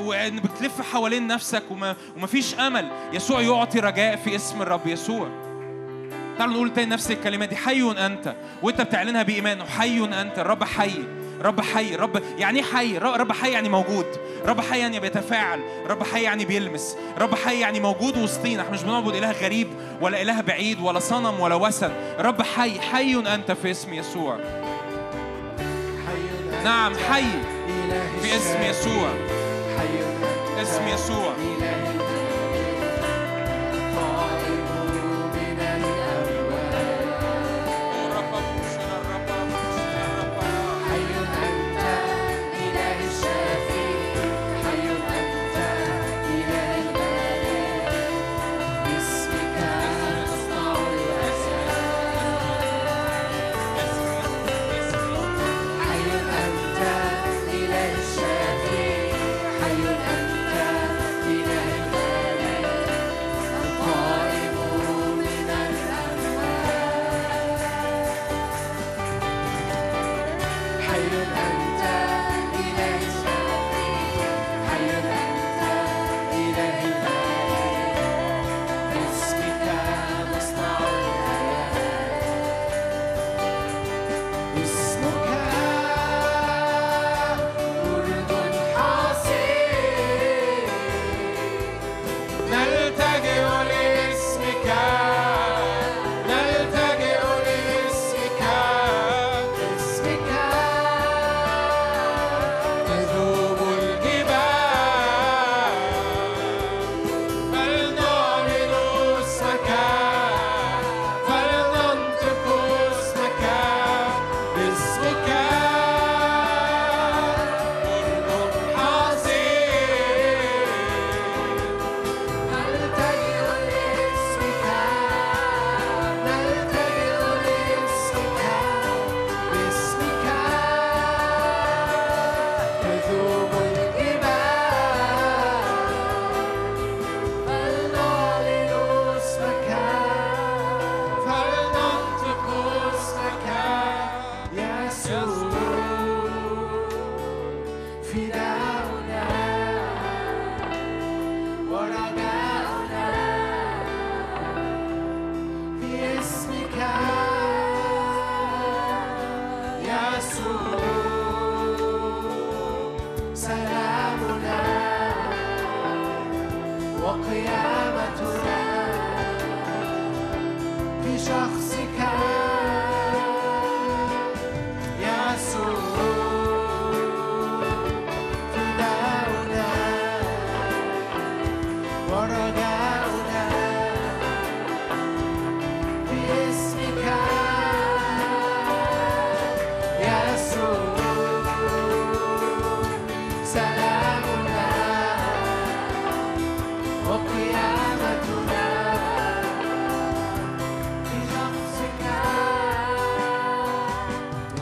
وإن بتلف حوالين نفسك وما ومفيش أمل. يسوع يعطي رجاء في اسم الرب يسوع. تعالوا نقول تاني نفس الكلمة دي، حي أنت، وأنت بتعلنها بإيمان، حي أنت. الرب حي، رب حي، رب يعني حي، رب حي يعني موجود، رب حي يعني بيتفاعل، رب حي يعني بيلمس، رب حي يعني موجود وسطينا. احنا مش بنعبد إله غريب ولا إله بعيد ولا صنم ولا وثن، رب حي. حي أنت في اسم يسوع. حي، نعم حي في اسم يسوع، حي اسم يسوع.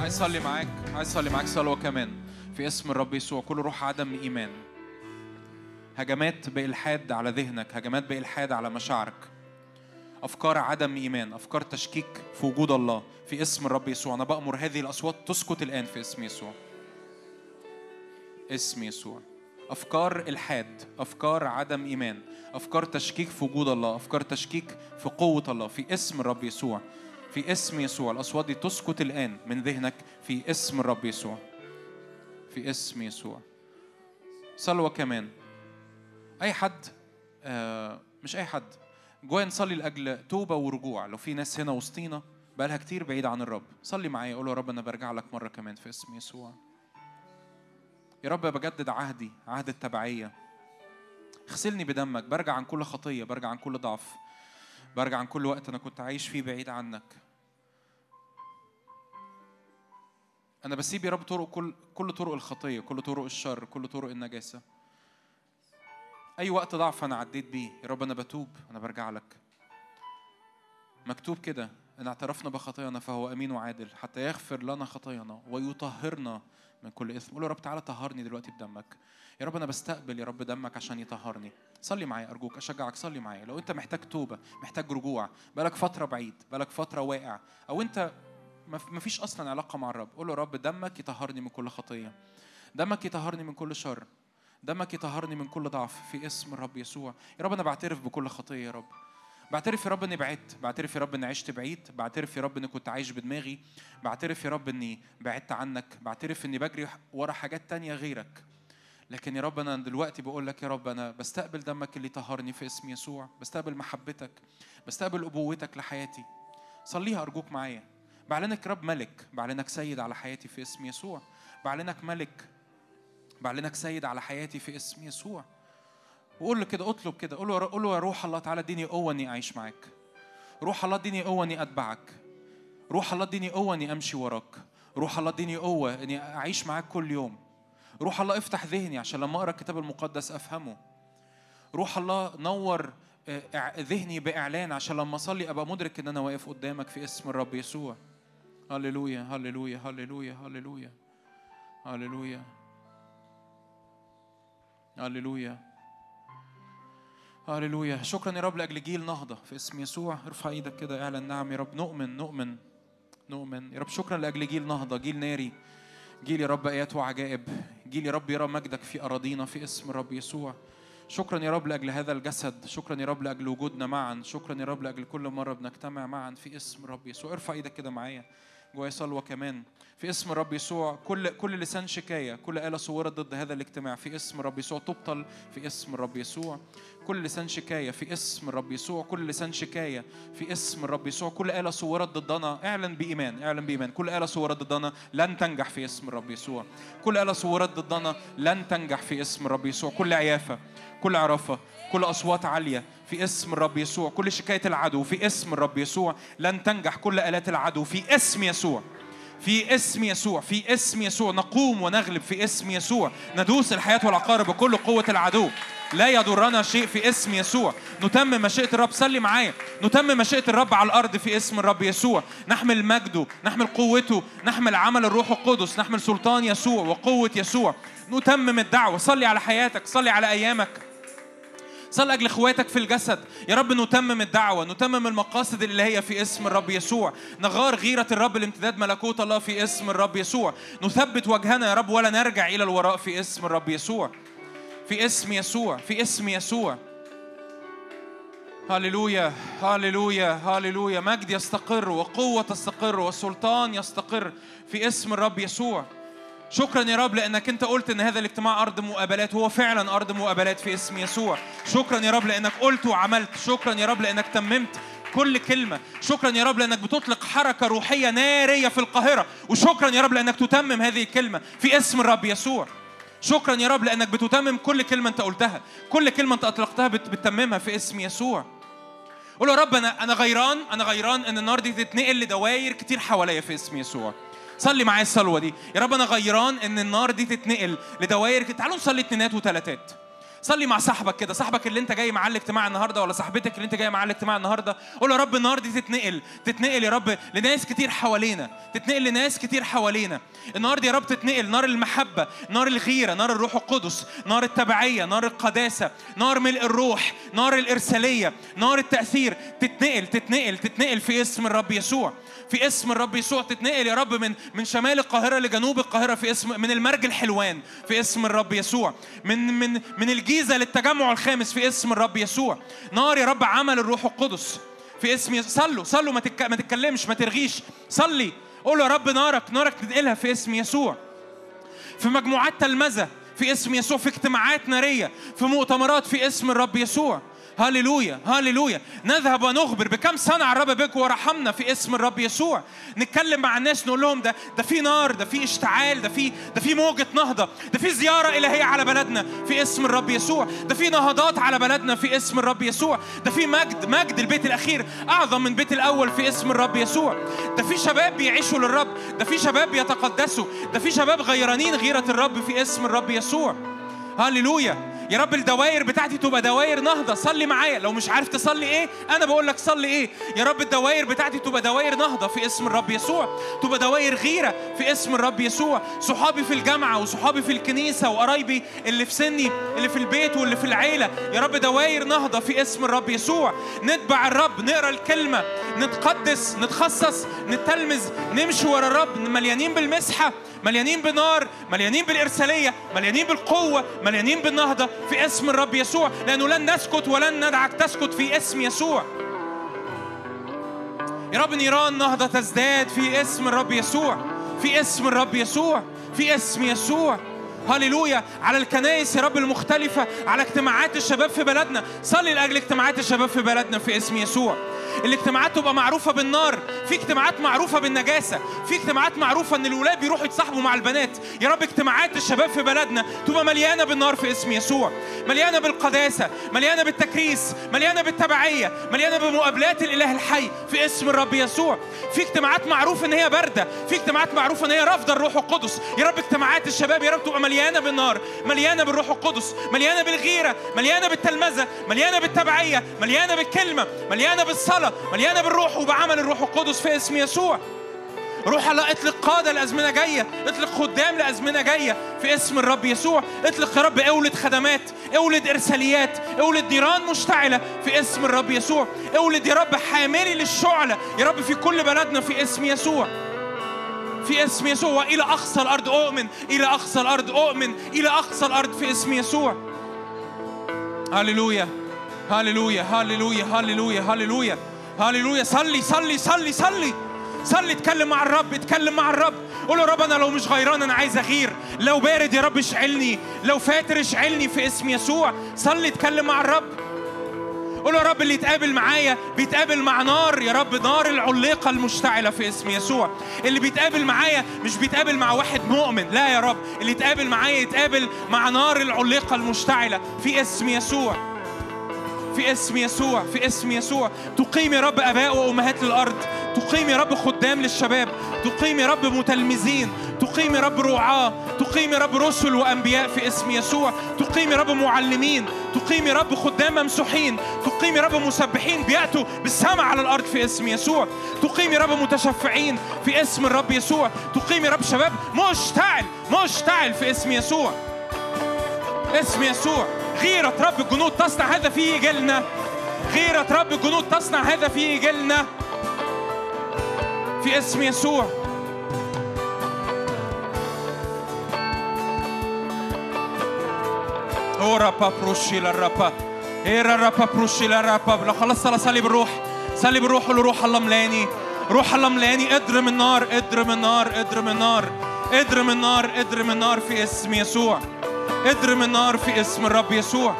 صلي معاك، عايز صلي معاك صلوة كمان في اسم الرب يسوع. كل روح عدم إيمان، هجمات بإلحاد على ذهنك، هجمات بإلحاد على مشاعرك، أفكار عدم إيمان، أفكار تشكيك في وجود الله، في اسم الرب يسوع. أنا بأمر هذه الأصوات تسكت الآن في اسم يسوع. اسم يسوع. أفكار إلحاد، أفكار عدم إيمان، أفكار تشكيك في وجود الله، أفكار تشكيك في قوة الله، في اسم الرب يسوع، في اسم يسوع. الأصوات دي تسكت الآن من ذهنك في اسم الرب يسوع، في اسم يسوع. صلوة كمان، أي حد آه مش أي حد، جوايا نصلي لأجل توبة ورجوع. لو في ناس هنا وسطينا بقالها كتير بعيد عن الرب، صلي معايا، قول يا رب أنا برجع لك مرة كمان في اسم يسوع. يا رب بجدد عهدي، عهد التبعية، اغسلني بدمك، برجع عن كل خطية، برجع عن كل ضعف، برجع عن كل وقت أنا كنت عايش فيه بعيد عنك. أنا بسيب يا رب طرق كل كل طرق الخطية، كل طرق الشر، كل طرق النجاسة. أي وقت ضعف أنا عديت بيه، يا رب أنا بتوب، أنا برجع لك. مكتوب كده إن اعترفنا بخطايانا فهو أمين وعادل حتى يغفر لنا خطايانا ويطهرنا من كل إثم. قول له يا رب تعالى طهرني دلوقتي بدمك. يا رب أنا بستقبل يا رب دمك عشان يطهرني. صلي معايا أرجوك، أشجعك صلي معايا. لو أنت محتاج توبة، محتاج رجوع، بقالك فترة بعيد، بقالك فترة واقع، أو أنت مفيش أصلا علاقة مع الرب، قول له يا رب دمك يطهرني من كل خطية، دمك يطهرني من كل شر، دمك يطهرني من كل ضعف في اسم الرب يسوع. يا رب أنا بعترف بكل خطية يا رب. بعترف يا رب اني بعدت، بعترف يا رب اني عشت بعيد، بعترف يا رب اني كنت عايش بدماغي، بعترف يا رب اني بعدت عنك، بعترف اني بجري ورا حاجات تانية غيرك. لكن يا رب انا دلوقتي بقول لك يا رب انا بستقبل دمك اللي طهرني في اسم يسوع، بستقبل محبتك، بستقبل ابوتك لحياتي. صليها ارجوك معايا. بعلنك رب ملك، بعلنك سيد على حياتي في اسم يسوع، بعلنك ملك، بعلنك سيد على حياتي في اسم يسوع. وقول له كده، اطلب كده، قول له يا روح الله تعالى اديني قوة اني اعيش معاك، روح الله اديني قوة اني اتبعك، روح الله اديني قوة اني امشي وراك، روح الله اديني قوة اني اعيش معاك كل يوم، روح الله افتح ذهني عشان لما اقرا الكتاب المقدس افهمه، روح الله نور ذهني باعلان عشان لما اصلي ابقى مدرك ان انا واقف قدامك في اسم الرب يسوع. هللويا هللويا هللويا هللويا هللويا هللويا هللويا. شكرا يا رب لاجل جيل نهضه في اسم يسوع. ارفع ايدك كده اعلن نعم يا رب. نؤمن نؤمن نؤمن يا رب. شكرا لاجل جيل نهضه، جيل ناري، جيل يا رب ايات وعجائب، جيل يا رب يرى مجدك في اراضينا في اسم الرب يسوع. شكرا يا رب لاجل هذا الجسد، شكرا يا رب لاجل وجودنا معا، شكرا يا رب لاجل كل مره بنجتمع معا في اسم الرب يسوع. ارفع ايدك كده معايا جوايا صلوه كمان في اسم الرب يسوع. كل كل لسان شكايه، كل آلة صورت ضد هذا الاجتماع في اسم الرب يسوع تبطل في اسم الرب يسوع. كل لسان شكايه في اسم الرب يسوع، كل لسان شكايه في اسم الرب يسوع. كل آلة صورت ضدنا اعلن بايمان، اعلن بايمان كل آلة صورت ضدنا لن تنجح في اسم الرب يسوع، كل آلة صورت ضدنا لن تنجح في اسم الرب يسوع. كل عيافه، كل عرفه، كل اصوات عاليه في اسم الرب يسوع، كل شكايه العدو في اسم الرب يسوع لن تنجح، كل آلات العدو في اسم يسوع، في اسم يسوع، في اسم يسوع نقوم ونغلب في اسم يسوع، ندوس الحياة والعقارب بكل قوة العدو، لا يضرنا شيء في اسم يسوع. نتمم مشيئة الرب، سلم معايا، نتمم مشيئة الرب على الأرض في اسم الرب يسوع. نحمل مجده، نحمل قوته، نحمل عمل الروح القدس، نحمل سلطان يسوع وقوة يسوع. نتمم الدعوة. صلي على حياتك، صلي على أيامك، صلي أجل إخواتك في الجسد. يا رب نتمم الدعوة، نتمم المقاصد الإلهية في اسم الرب يسوع. نغار غيرة الرب لامتداد ملكوت الله في اسم الرب يسوع. نثبت وجهنا يا رب ولا نرجع إلى الوراء في اسم الرب يسوع، في اسم يسوع، في اسم يسوع. هاليلويا هاليلويا هاليلويا. مجد يستقر وقوة تستقر وسلطان يستقر في اسم الرب يسوع. شكرا يا رب لأنك أنت قلت إن هذا الاجتماع أرض مقابلات، هو فعلا أرض مقابلات في اسم يسوع. شكرا يا رب لأنك قلت وعملت، شكرا يا رب لأنك تممت كل كلمة، شكرا يا رب لأنك بتطلق حركة روحية نارية في القاهرة، وشكرا يا رب لأنك تتمم هذه الكلمة في اسم الرب يسوع. شكرا يا رب لأنك بتتمم كل كلمة أنت قلتها، كل كلمة أنت أطلقتها بتتممها في اسم يسوع. قول يا رب أنا أنا غيران، أنا غيران إن النار دي تتنقل لدواير كتير حواليا في اسم يسوع. صلي معايا الصلوة دي، يا رب أنا غيران إن النار دي تتنقل لدوائر. تعالوا نصلي اتنينات وتلاتات. صلي مع صاحبك كده، صاحبك اللي أنت جاي معاه الاجتماع النهاردة، ولا صاحبتك اللي أنت جاي معاه الاجتماع النهاردة، قول يا رب النار دي تتنقل، تتنقل يا رب لناس كتير حوالينا، تتنقل لناس كتير حوالينا. النار دي يا رب تتنقل، نار المحبة، نار الغيرة، نار الروح القدس، نار التبعية، نار القداسة، نار ملء الروح، نار الإرسالية، نار التأثير. تتنقل تتنقل تتنقل في اسم الرب يسوع، في اسم الرب يسوع. تتنقل يا رب من من شمال القاهرة لجنوب القاهرة في اسم، من المرج الحلوان في اسم الرب يسوع، من من من الجيزة للتجمع الخامس في اسم الرب يسوع. نار يا رب عمل الروح القدس في اسم يسوع. صلوا صلوا، ما تتك... ما تتكلمش، ما ترغيش، صلي. قول يا رب نارك، نارك تنقلها في اسم يسوع. في مجموعات تلمذة في اسم يسوع، في اجتماعات نارية، في مؤتمرات في اسم الرب يسوع. هاليلويا هاليلويا. نذهب ونخبر بكم صنع الرب بك ورحمنا في اسم الرب يسوع. نتكلم مع الناس نقول لهم ده ده في نار، ده في اشتعال، ده في ده في موجة نهضة، ده في زيارة إلهية على بلدنا في اسم الرب يسوع، ده في نهضات على بلدنا في اسم الرب يسوع، ده في مجد، مجد البيت الأخير أعظم من البيت الأول في اسم الرب يسوع، ده في شباب بيعيشوا للرب، ده في شباب يتقدسوا، ده في شباب غيرانين غيرة الرب في اسم الرب يسوع. هاليلويا. يا رب الدوائر بتاعتي تبقى دوائر نهضة. صلي معايا، لو مش عارف تصلي ايه انا بقول لك صلي ايه. يا رب الدوائر بتاعتي تبقى دوائر نهضة في اسم الرب يسوع، تبقى دوائر غيرة في اسم الرب يسوع. صحابي في الجامعة وصحابي في الكنيسة وقرايبي اللي في سني اللي في البيت واللي في العيلة، يا رب دوائر نهضة في اسم الرب يسوع. نتبع الرب، نقرا الكلمة، نتقدس، نتخصص، نتلمز، نمشي ورا الرب، مليانين بالمسحة، مليانين بنار، مليانين بالإرسالية، مليانين بالقوة، مليانين بالنهضة في اسم الرب يسوع، لأنه لن نسكت ولن ندعك تسكت في اسم يسوع. يا رب نيران نهضة تزداد في اسم الرب يسوع، في اسم الرب يسوع، في اسم يسوع. هاليلويا. على الكنائس يا رب المختلفة، على اجتماعات الشباب في بلدنا، صلي لأجل اجتماعات الشباب في بلدنا في اسم يسوع. الاجتماعات تبقى معروفة بالنار، في اجتماعات معروفة بالنجاسة، في اجتماعات معروفة ان الولاد بيروحوا يتصاحبوا مع البنات. يا رب اجتماعات الشباب في بلدنا تبقى مليانة بالنار في اسم يسوع، مليانة بالقداسة، مليانة بالتكريس، مليانة بالتبعية، مليانة بمقابلات الإله الحي في اسم الرب يسوع. في اجتماعات معروفة ان هي باردة، في اجتماعات معروفة ان هي رافضة الروح القدس. يا رب اجتماعات الشباب يا رب تبقى مليانة بالنار، مليانة بالروح القدس، مليانة بالغيرة، مليانة بالتلمذة، مليانة بالتبعية، مليانة بالكلمة، مليانة بالصلاة، مليانة بالروح وبعمل الروح القدس في اسم يسوع. روح الله اطلق قادة لأزمنة جاية، اطلق خدام لأزمنة جاية في اسم الرب يسوع. اطلق يا رب، اولد خدمات، اولد إرساليات، اولد نيران مشتعلة في اسم الرب يسوع. اولد يا رب حاملي للشعلة يا رب في كل بلدنا في اسم يسوع، في اسم يسوع. إلى أقصى الأرض أؤمن، إلى أقصى الأرض أؤمن، إلى أقصى الأرض في اسم يسوع. هاليلويا هاليلويا هاليلويا هاليلويا هاليلويا هاليلويا. صلي صلي صلي صلي صلي، اتكلم مع الرب، اتكلم مع الرب، قول يا رب انا لو مش غيران انا عايز اغير، لو بارد يا رب اشعلني، لو فاتر اشعلني في اسم يسوع. صلي، اتكلم مع الرب، قول يا رب اللي يتقابل معايا بيتقابل مع نار يا رب، نار العليقة المشتعلة في اسم يسوع. اللي بيتقابل معايا مش بيتقابل مع واحد مؤمن، لا يا رب، اللي يتقابل معايا يتقابل مع نار العليقة المشتعلة في اسم يسوع، في اسم يسوع، في اسم يسوع. تقيم يا رب آباء وأمهات للأرض، تقيم يا رب خدام للشباب، تقيم يا رب متلمذين، تقيم يا رب رعاة، تقيم يا رب رسل وأنبياء في اسم يسوع، تقيم يا رب معلمين، تقيم يا رب خدام ممسوحين، تقيم يا رب مسبحين بيأتوا بالسمع على الأرض في اسم يسوع، تقيم يا رب متشفعين في اسم الرب يسوع، تقيم يا رب شباب مشتعل مشتعل في اسم يسوع. اسم يسوع. غيرة رب الجنود تصنع هذا في إيجالنا، غيرة رب الجنود تصنع هذا في إيجالنا في اسم يسوع. أو ربا بروشي للربا، إيه ربا بروشي للربا. لو خلاص صلي صلي بالروح، صلي بالروح، لروح الله ملاني، روح الله ملاني، اضرم النار، اضرم النار، اضرم النار، اضرم النار، اضرم النار في اسم يسوع، اضرم النار في اسم الرب يسوع،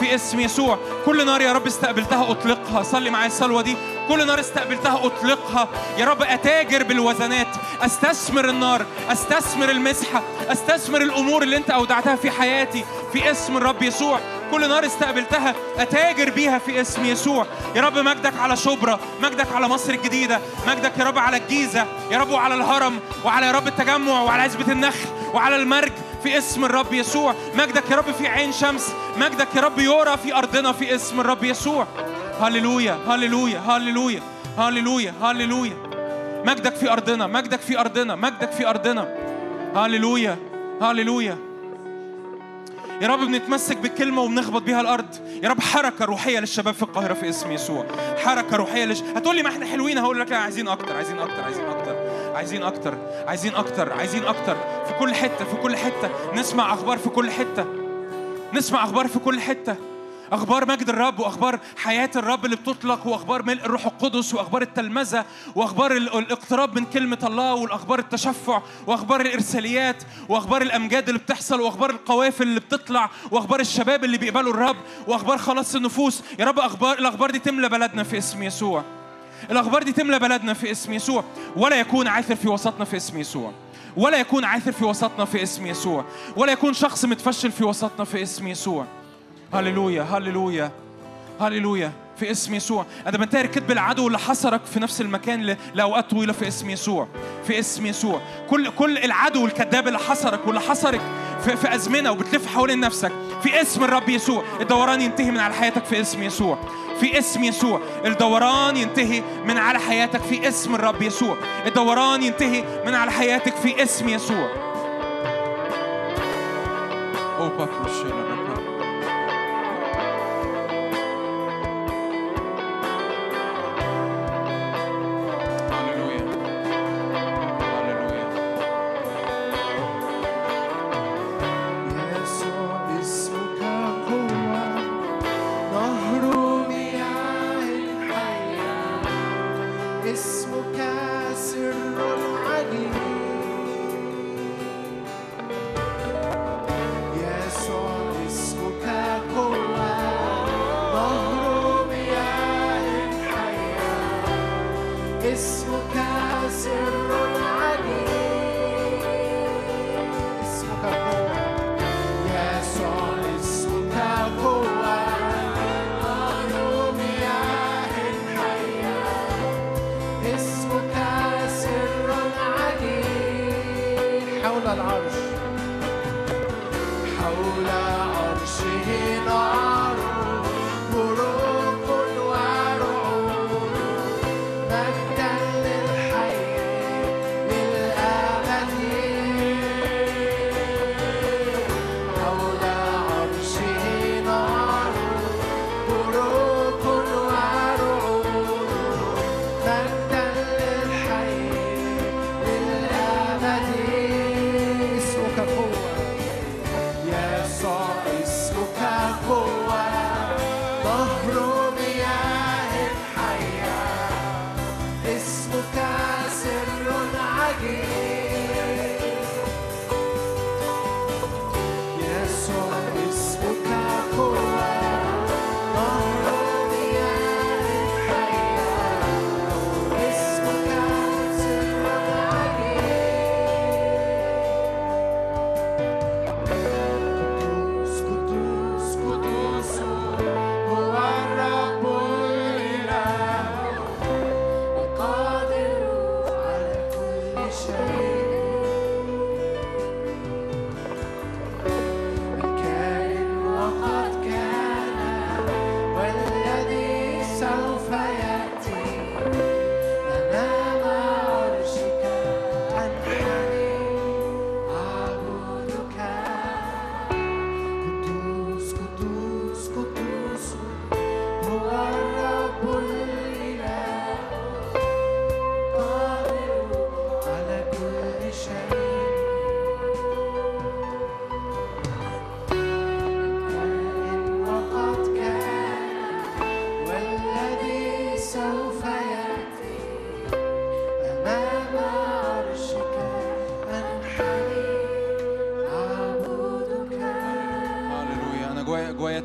في اسم يسوع. كل نار يا رب استقبلتها أطلقها. صلي معايا الصلوة دي، كل نار استقبلتها أطلقها يا رب. أتاجر بالوزنات، أستثمر النار، أستثمر المسحة، أستثمر الأمور اللي أنت أودعتها في حياتي في اسم الرب يسوع. كل نار استقبلتها أتاجر بيها في اسم يسوع. يا رب مجدك على شبرا، مجدك على مصر الجديدة، مجدك يا رب على الجيزة يا رب، وعلى الهرم، وعلى يا رب التجمع، وعلى عزبة النخل، وعلى المرج في اسم الرب يسوع. مجدك يا رب في عين شمس، مجدك يا رب يورى في أرضنا في اسم الرب يسوع. هاليلويا هاليلويا هاليلويا هاليلويا هاليلويا. مجدك في أرضنا، مجدك في أرضنا، مجدك في أرضنا. هاليلويا هاليلويا. يا رب بنتمسك بالكلمة وبنخبط بيها الأرض يا رب. حركة روحية للشباب في القاهرة في اسم يسوع، حركة روحية للش... هتقول لي ما احنا حلوين، هقول لك لا، عايزين أكتر، عايزين أكتر، عايزين أكتر، عايزين أكتر، عايزين أكتر، عايزين أكتر. في كل حتة، في كل حتة نسمع أخبار، في كل حتة نسمع أخبار، في كل حتة أخبار مجد الرب، وأخبار حياة الرب اللي بتطلق، وأخبار ملء الروح القدس، وأخبار التلمذة، وأخبار الاقتراب من كلمة الله، والأخبار التشفع، وأخبار الإرساليات، وأخبار الأمجاد اللي بتحصل، وأخبار القوافل اللي بتطلع، وأخبار الشباب اللي بيقبلوا الرب، وأخبار خلاص النفوس يا رب. أخبار الأخبار دي تملى بلدنا في اسم يسوع، الأخبار دي تملى بلدنا في اسم يسوع. ولا يكون عاثر في وسطنا في اسم يسوع، ولا يكون عاثر في وسطنا في اسم يسوع، ولا يكون شخص متفشل في وسطنا في اسم يسوع. هللويا هللويا هللويا في اسم يسوع. أنا بنتهي كتب العدو اللي حصرك في نفس المكان لأوقات طويلة في اسم يسوع، في اسم يسوع. كل كل العدو الكذاب اللي حصرك واللي حصرك في, في أزمنة وبتلف حوالين نفسك، في اسم الرب يسوع. الدوران ينتهي من على حياتك في اسم يسوع، في اسم يسوع. الدوران ينتهي من على حياتك في اسم الرب يسوع. الدوران ينتهي من على حياتك في اسم يسوع.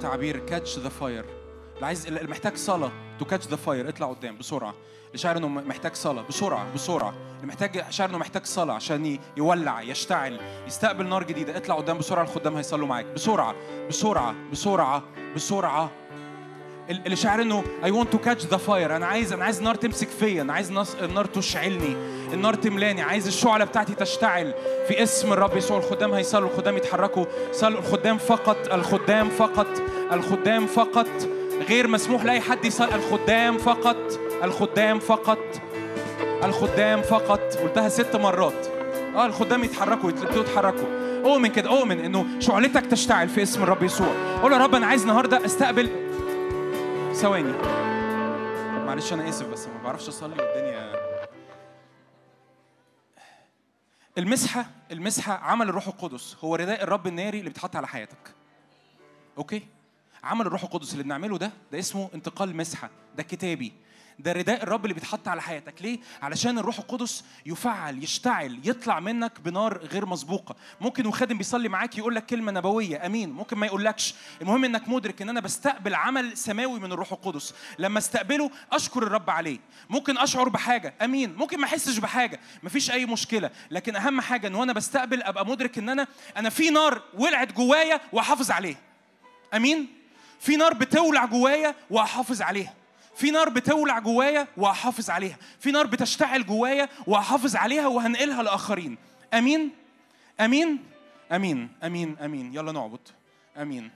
تعبير كاتش ذا فاير. اللي عايز اللي محتاج صلاه تو كاتش ذا فاير اطلع قدام بسرعه. اللي شاعر انه محتاج صلاه بسرعه بسرعه. اللي محتاج شاعر انه محتاج صلاه عشان يولع يشتعل يستقبل نار جديده اطلع قدام بسرعه. الخدام هيصلوا معاك بسرعه بسرعه بسرعه بسرعه. اللي شاعر انه اي ونت تو كاتش ذا فاير، انا عايز انا عايز النار تمسك فيا، انا عايز النار تشعلني، النار تملاني، عايز الشعله بتاعتي تشتعل في اسم الرب يسوع. الخدام هيصلوا، الخدام يتحركوا، صلوا الخدام فقط، الخدام فقط، الخدام فقط، غير مسموح لاي حد يصلي، الخدام فقط، الخدام فقط، الخدام فقط. قلتها ست مرات. اه الخدام يتحركوا، يتلبوا يتحركوا. اؤمن كده، اؤمن انه شعلتك تشتعل في اسم الرب يسوع. قول يا رب انا عايز النهارده استقبل ثواني. معلش انا اسف بس ما بعرفش اصلي والدنيا. المسحه المسحه عمل الروح القدس هو رداء الرب الناري اللي بيتحط على حياتك. اوكي، عمل الروح القدس اللي بنعمله ده ده اسمه انتقال مسحه، ده كتابي، ده رداء الرب اللي بيتحط على حياتك. ليه؟ علشان الروح القدس يفعل يشتعل يطلع منك بنار غير مسبوقه. ممكن وخادم بيصلي معاك يقول لك كلمه نبويه امين، ممكن ما يقولكش، المهم انك مدرك ان انا بستقبل عمل سماوي من الروح القدس. لما استقبله اشكر الرب عليه. ممكن اشعر بحاجه امين، ممكن ما احسش بحاجه، مفيش اي مشكله، لكن اهم حاجه ان وانا بستقبل ابقى مدرك ان انا انا في نار ولعت جوايا واحافظ عليه. امين، في نار بتولع جوايا واحافظ عليها، في نار بتولع جوايا وأحافظ عليها، في نار بتشتعل جوايا وأحافظ عليها وهنقلها لآخرين. أمين أمين أمين أمين أمين. يلا نعبد. أمين.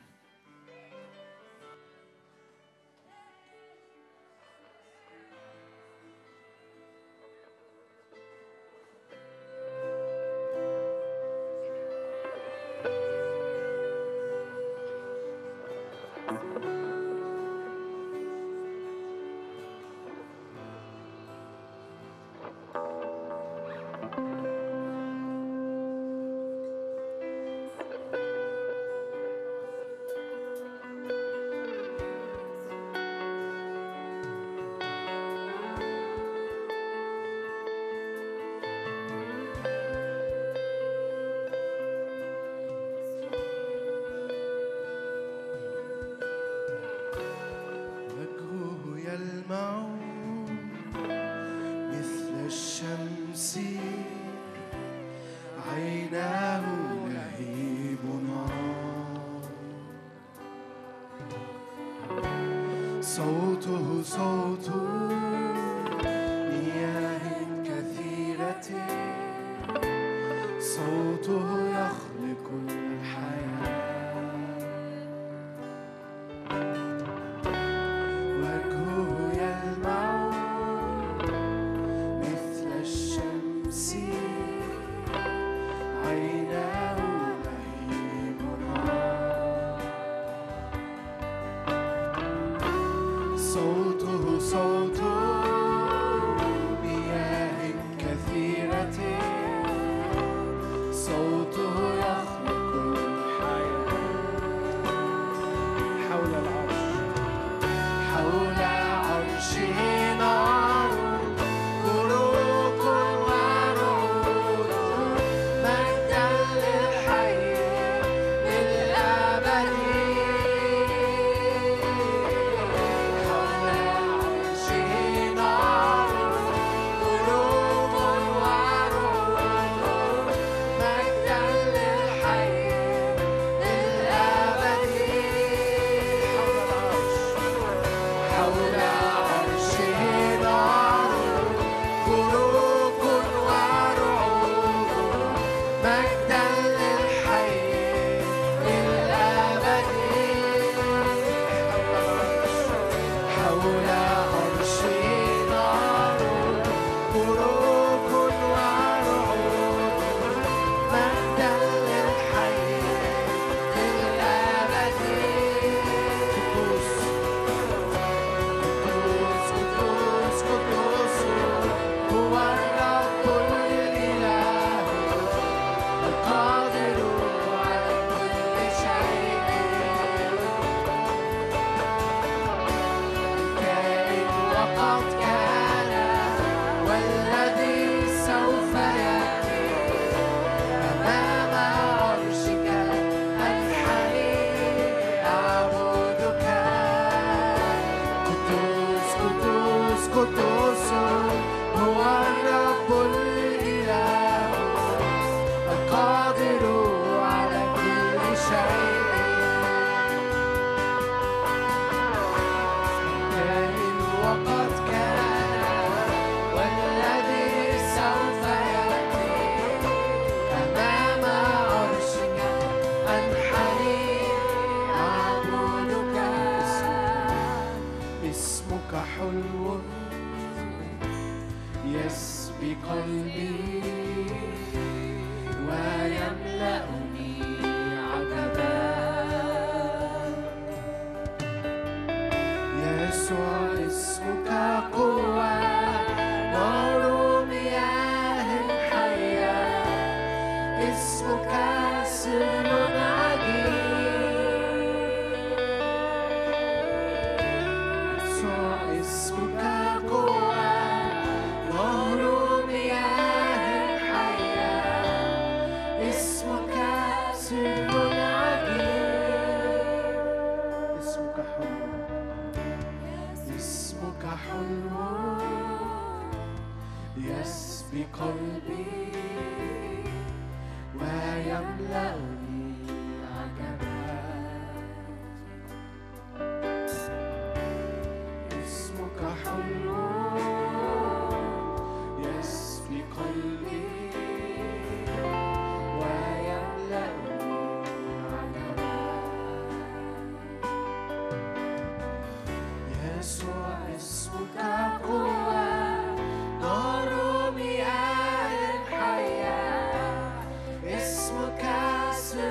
Yes,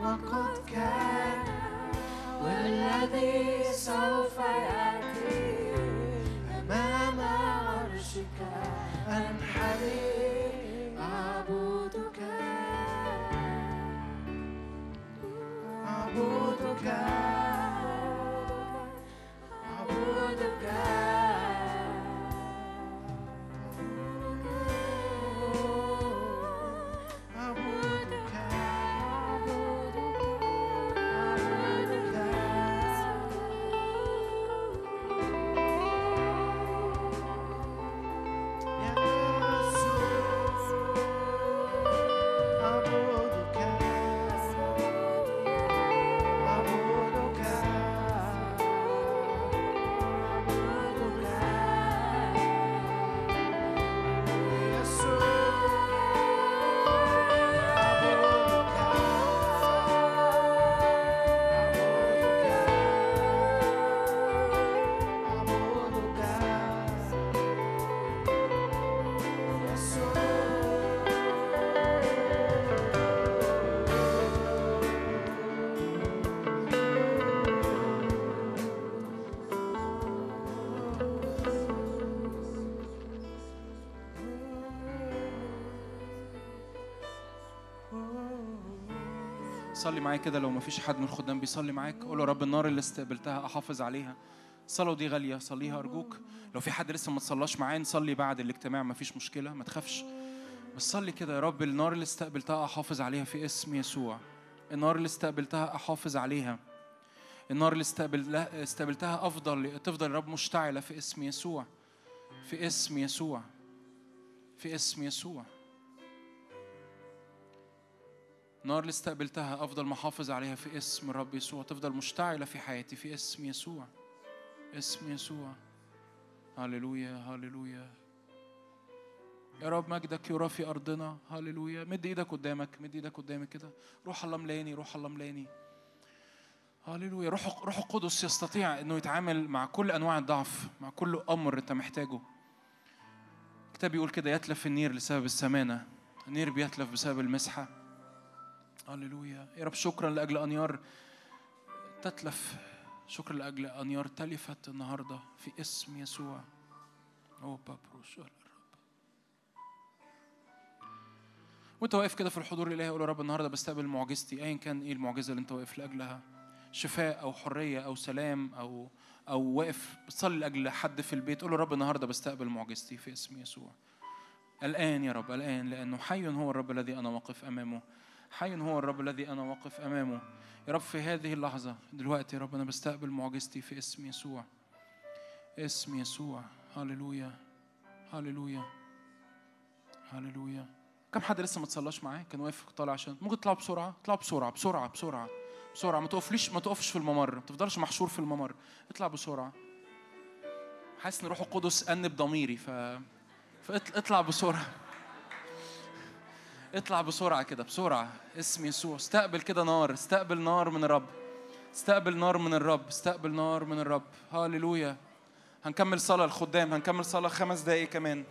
وقد كان والذي سوف يأتي. أمام عرشك أنحني أعبدك أعبدك أعبدك. صلي معايا كده، لو مفيش حد من الخدام بيصلي معاك قول له رب النار اللي استقبلتها احافظ عليها. الصلاه دي غاليه، صليها ارجوك. لو في حد لسه ما تصلاش معايا نصلي بعد الاجتماع، مفيش مشكله ما تخافش، بس صلي كده. يا رب النار اللي استقبلتها احافظ عليها في اسم يسوع. النار اللي استقبلتها احافظ عليها. النار اللي استقبلتها افضل تفضل يا رب مشتعله في اسم يسوع، في اسم يسوع، في اسم يسوع. النار اللي استقبلتها أفضل محافظ عليها في اسم الرب يسوع، تفضل مشتعلة في حياتي في اسم يسوع، اسم يسوع. هاللويا هاللويا. يا رب مجدك يرى في أرضنا. هاللويا. مد إيدك قدامك، مد إيدك قدامك كده. روح الله ملاني، روح الله ملاني. هاللويا. روح روح القدس يستطيع إنه يتعامل مع كل أنواع الضعف، مع كل أمر أنت محتاجه. الكتاب بيقول كده يتلف النير لسبب السمانة، النير بيتلف بسبب المسحة. هللويا يا رب، شكرا لأجل أنيار تتلف، شكرا لأجل أنيار تلفت النهاردة في اسم يسوع. أو بابروش الرب. وأنت واقف كده في الحضور الإلهي قول يا رب النهاردة بستقبل معجزتي، أيا كان إيه المعجزة اللي أنت واقف لأجلها، شفاء أو حرية أو سلام أو أو واقف بتصلي لأجل حد في البيت، قول يا رب النهاردة بستقبل معجزتي في اسم يسوع. الآن يا رب، الآن، لأنه حي هو الرب الذي أنا واقف أمامه. حي هو الرب الذي أنا واقف أمامه. يا رب في هذه اللحظة دلوقتي يا رب أنا بستقبل معجزتي في اسم يسوع، اسم يسوع. هاللويا هاللويا هاللويا. كم حد لسه ما تصلاش معاه كان واقف طالع؟ عشان ممكن تطلع بسرعة، اطلع بسرعة بسرعة بسرعة بسرعة، ما تقفليش، ما تقفش في الممر، ما تفضلش محشور في الممر، اطلع بسرعة. حاسس إن روح القدس أنب ضميري ف فاطلع بسرعة، اطلع بسرعة كده بسرعة. اسم يسوع. استقبل كده نار، استقبل نار من الرب، استقبل نار من الرب، استقبل نار من الرب. هاللويا. هنكمل صلاة الخدام، هنكمل صلاة خمس دقايق كمان.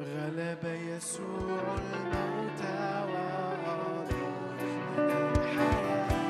غلب يسوع الموت وأعطانا الحياة.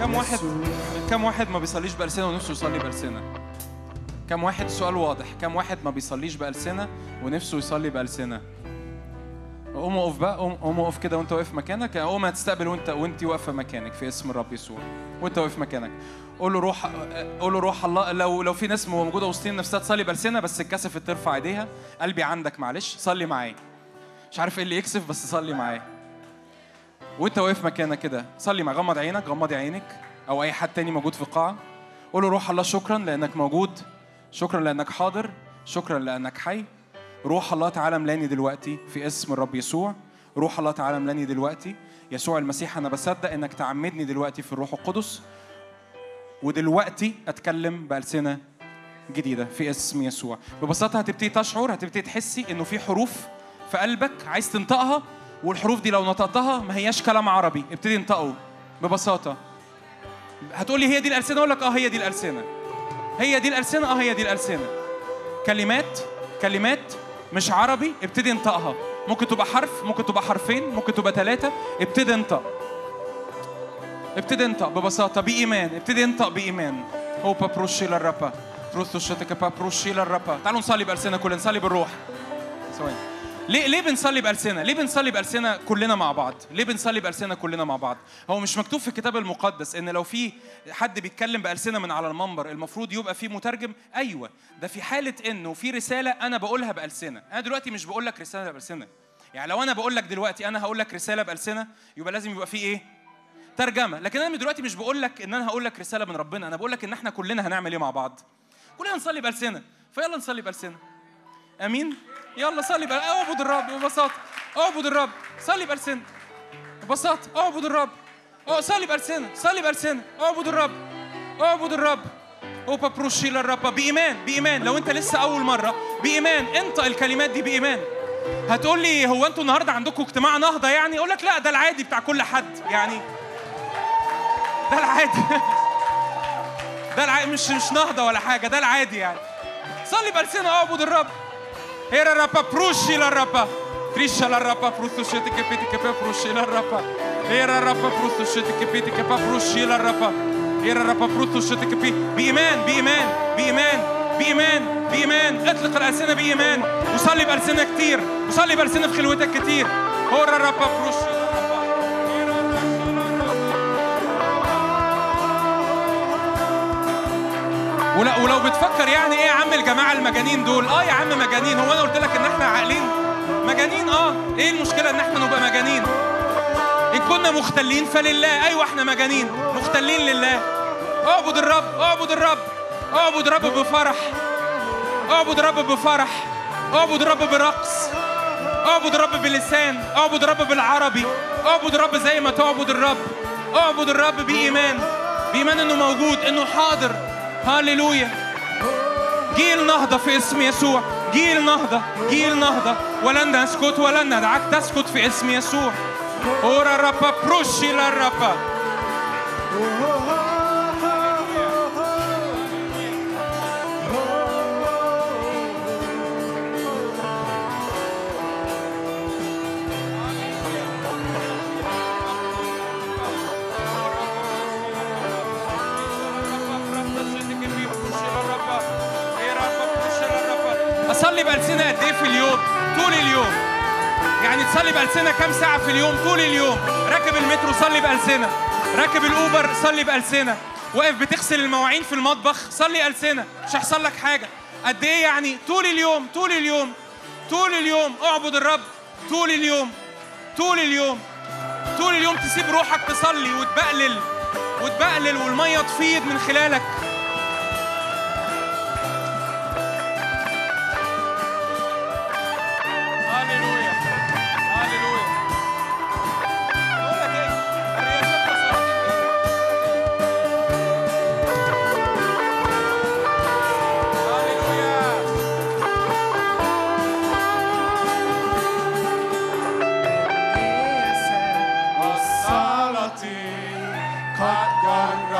كم واحد كم واحد ما بيصليش بألسنة ونفسه يصلي بألسنة؟ كم واحد، السؤال واضح، كم واحد ما بيصليش بألسنة ونفسه يصلي بألسنة؟ قوم اقف بقى، قوم اقف كده وانت واقف مكانك، قوم هتستقبل وانت وانت واقفه مكانك في اسم الرب يسوع. وانت واقف مكانك قول له روح، قول له روح الله. لو لو في ناس موجوده وسطين نفسها تصلي بلسانها بس اتكسفت ترفع ايديها، قلبي عندك، معلش صلي معايا، مش عارف ايه اللي يكسف بس صلي معايا. وانت واقف مكانك كده صلي معايا، غمض عينك، غمضي عينك، او اي حد تاني موجود في القاعه قول له روح الله شكرا لانك موجود، شكرا لانك حاضر، شكرا لانك حي. روح الله تعالى ملاني دلوقتي في اسم الرب يسوع. روح الله تعالى ملاني دلوقتي يسوع المسيح، أنا بصدق إنك تعمدني دلوقتي في الروح القدس، ودلوقتي أتكلم بألسنة جديدة في اسم يسوع. ببساطة هتبتدي تشعر، هتبتدي تحسي إنه في حروف في قلبك عايز تنطقها، والحروف دي لو نطقتها ما هياش كلام عربي، ابتدي انطقه ببساطة. هتقولي هي دي الألسنة، أقول لك آه هي دي الألسنة، هي دي الألسنة، آه هي دي الألسنة. كلمات كلمات مش عربي ابتدي انطقها، ممكن تبقى حرف، ممكن تبقى حرفين، ممكن تبقى ثلاثة، ابتدي انطق، ابتدي انطق ببساطة بإيمان، ابتدي انطق بإيمان. هو بابروشي للربا تروثو شتك بابروشي للربا. تعالوا نصلي بألسنة كلنا، نصلي بالروح ثواني. ليه ليه بنصلي بألسنة؟ ليه بنصلي بألسنة كلنا مع بعض؟ ليه بنصلي بألسنة كلنا مع بعض؟ هو مش مكتوب في الكتاب المقدس إن لو في حد بيتكلم بألسنة من على المنبر المفروض يبقى في مترجم؟ أيوة، ده في حالة إنه في رسالة أنا بقولها بألسنة. أنا دلوقتي مش بقول لك رسالة بألسنة، يعني لو أنا بقول لك دلوقتي أنا هقول لك رسالة بألسنة يبقى لازم يبقى في إيه؟ ترجمة. لكن أنا دلوقتي مش بقول لك إن أنا هقول لك رسالة من ربنا، أنا بقول لك إن إحنا كلنا هنعمل إيه مع بعض؟ كلنا نصلي بألسنة. فيلا نصلي بألسنة. آمين. يلا صلي بقى، اعبد الرب ببساطه، اعبد الرب، صلي بألسنة ببساطه، اعبد الرب، اه صلي بألسنة، صلي بألسنة، اعبد الرب، اعبد الرب، اوبا بروشي للرب. بايمان بايمان، لو انت لسه اول مره بايمان انطق الكلمات دي بايمان. هتقول لي هو انتوا النهارده عندكم اجتماع نهضه يعني؟ اقول لك لا، ده العادي بتاع كل حد يعني، ده العادي ده العادي، مش مش نهضه ولا حاجه، ده العادي يعني. صلي بألسنة، اعبد الرب. هيرا رابا بروشي للربا تريشا للربا بروسو شتي كبيتي كبا بروشي للربا هيرا رابا بروسو شتي كبيتي كبا بروشي للربا هيرا رابا بروسو شتي كبي. بإيمان بإيمان بإيمان بإيمان بإيمان، اطلق الألسنة بإيمان، وصلي بألسنة كتير، وصلي بألسنة في خلوتك كتير. هورا رابا بروشي ولا. ولو بتفكر يعني ايه يا عم الجماعه المجانين دول؟ اه يا عم مجانين، هو انا قلت لك ان احنا عاقلين؟ مجانين اه، ايه المشكله ان احنا نبقى مجانين؟ ان كنا مختلين فلله. ايوه احنا مجانين مختلين لله. اعبد الرب اعبد الرب اعبد الرب بفرح، اعبد الرب بفرح، اعبد الرب برقص، اعبد الرب بلسان، اعبد الرب بالعربي، اعبد الرب زي ما تعبد الرب. اعبد الرب بايمان، بايمان انه موجود، انه حاضر. هاليلويا. جيل نهضة في اسم يسوع، جيل نهضة، جيل نهضة، ولن نسكت ولن ندعك تسكت في اسم يسوع. أورا ربا بروشي للربا. أصلي بألسنة قد إيه في اليوم؟ طول اليوم. يعني تصلي بألسنة كم ساعة في اليوم؟ طول اليوم. راكب المترو صلي بألسنة، راكب الأوبر صلي بألسنة، واقف بتغسل المواعين في المطبخ صلي ألسنة، مش هيحصل لك حاجة. قد إيه يعني؟ طول اليوم طول اليوم طول اليوم أعبد الرب طول اليوم طول اليوم طول اليوم. تسيب روحك تصلي وتبقلل وتبقلل والمية تفيض من خلالك. What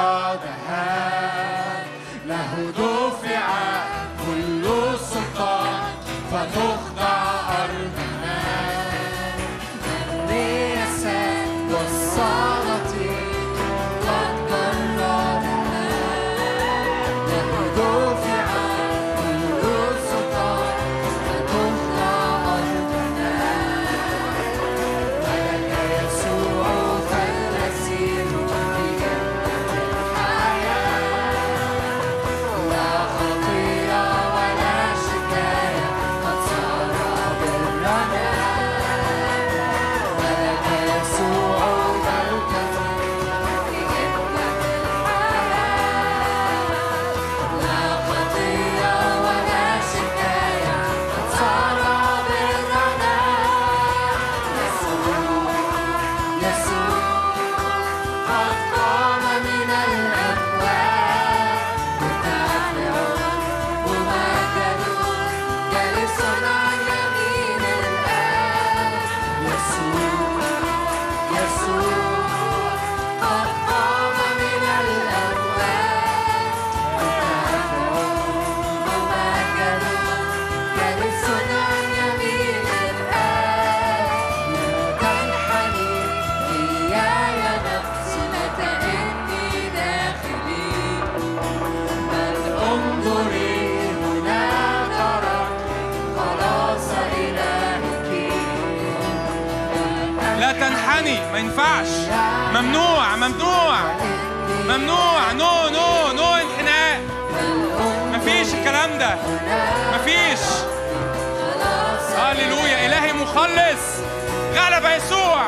ما ينفعش، ممنوع ممنوع ممنوع، نو نو نو انحناء، مفيش الكلام ده، مفيش. هللويا، إلهي مخلص، غلب يسوع.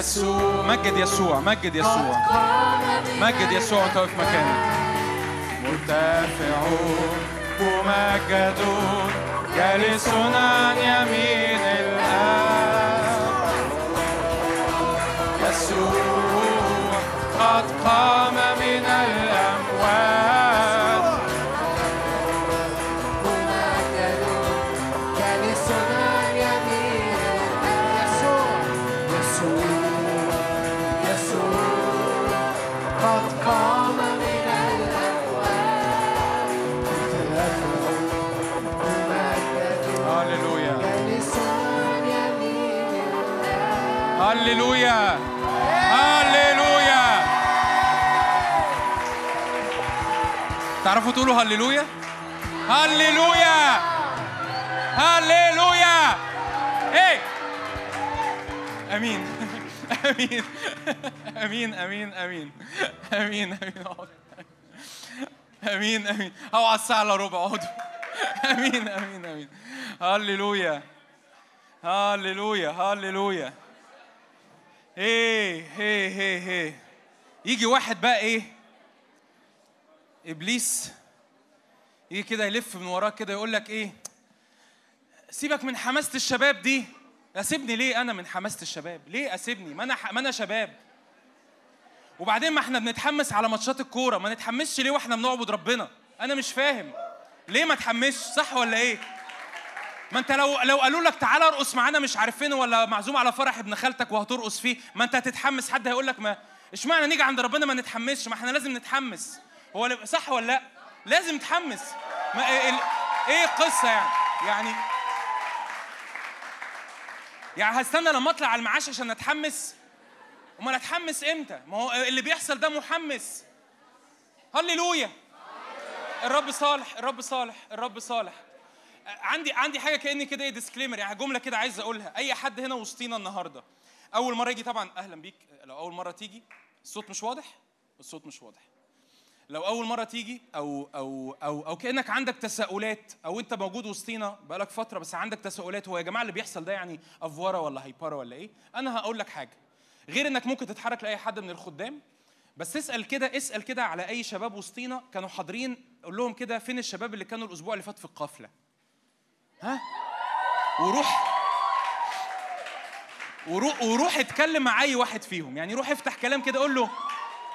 يسوع، مجد يسوع، مجد يسوع، مجد يسوع وانت واقف مكانك. مرتفع ومجد جالس عن يمين الآب، يسوع قد قام من الأموات. هللويا، هللويا. تعرفوا تقولوا هللويا؟ هللويا، هللويا. ايه؟ امين امين امين امين امين امين امين امين. اوعى الساعه الا ربع اقعدوا. امين امين امين. هللويا هللويا هللويا. ايه ايه ايه ايه. يجي واحد بقى ايه، ابليس يجي كده يلف من وراك كده يقول لك ايه، سيبك من حماسه الشباب دي. اسيبني ليه انا من حماسه الشباب؟ ليه اسيبني؟ ما انا ما انا شباب. وبعدين ما احنا بنتحمس على ماتشات الكوره، ما نتحمسش ليه واحنا بنعبد ربنا؟ انا مش فاهم ليه ما تحمسش، صح ولا ايه؟ ما انت لو لو قالوا لك تعالى ارقص معانا مش عارفين، ولا معزوم على فرح ابن خالتك وهترقص فيه، ما انت هتتحمس. حد هيقول لك ما اشمعنى نيجي عند ربنا ما نتحمسش؟ ما احنا لازم نتحمس، هو صح ولا لا؟ لازم تحمس. ما ايه, ايه القصه يعني؟ يعني يعني هستنى لما اطلع على المعاش عشان اتحمس؟ امال اتحمس امتى؟ ما هو اللي بيحصل ده محمس. هللويا. الرب صالح، الرب صالح، الرب صالح. عندي عندي حاجه كاني كده ايه، ديسكليمر، يعني جمله كده عايز اقولها. اي حد هنا وسطينا النهارده اول مره يجي، طبعا اهلا بيك. لو اول مره تيجي، الصوت مش واضح، الصوت مش واضح. لو اول مره تيجي او او او او كانك عندك تساؤلات، او انت موجود وسطينا بقالك فتره بس عندك تساؤلات، هو يا جماعه اللي بيحصل ده يعني افوره ولا هايبره ولا ايه؟ انا هقول لك حاجه، غير انك ممكن تتحرك لاي حد من الخدام، بس اسال كده، اسال كده على اي شباب وسطينا كانوا حاضرين، قول لهم كده فين الشباب اللي كانوا الاسبوع اللي فات في القافله؟ ها؟ وروح وروح وروح اتكلم مع اي واحد فيهم، يعني روح افتح كلام كده، قول له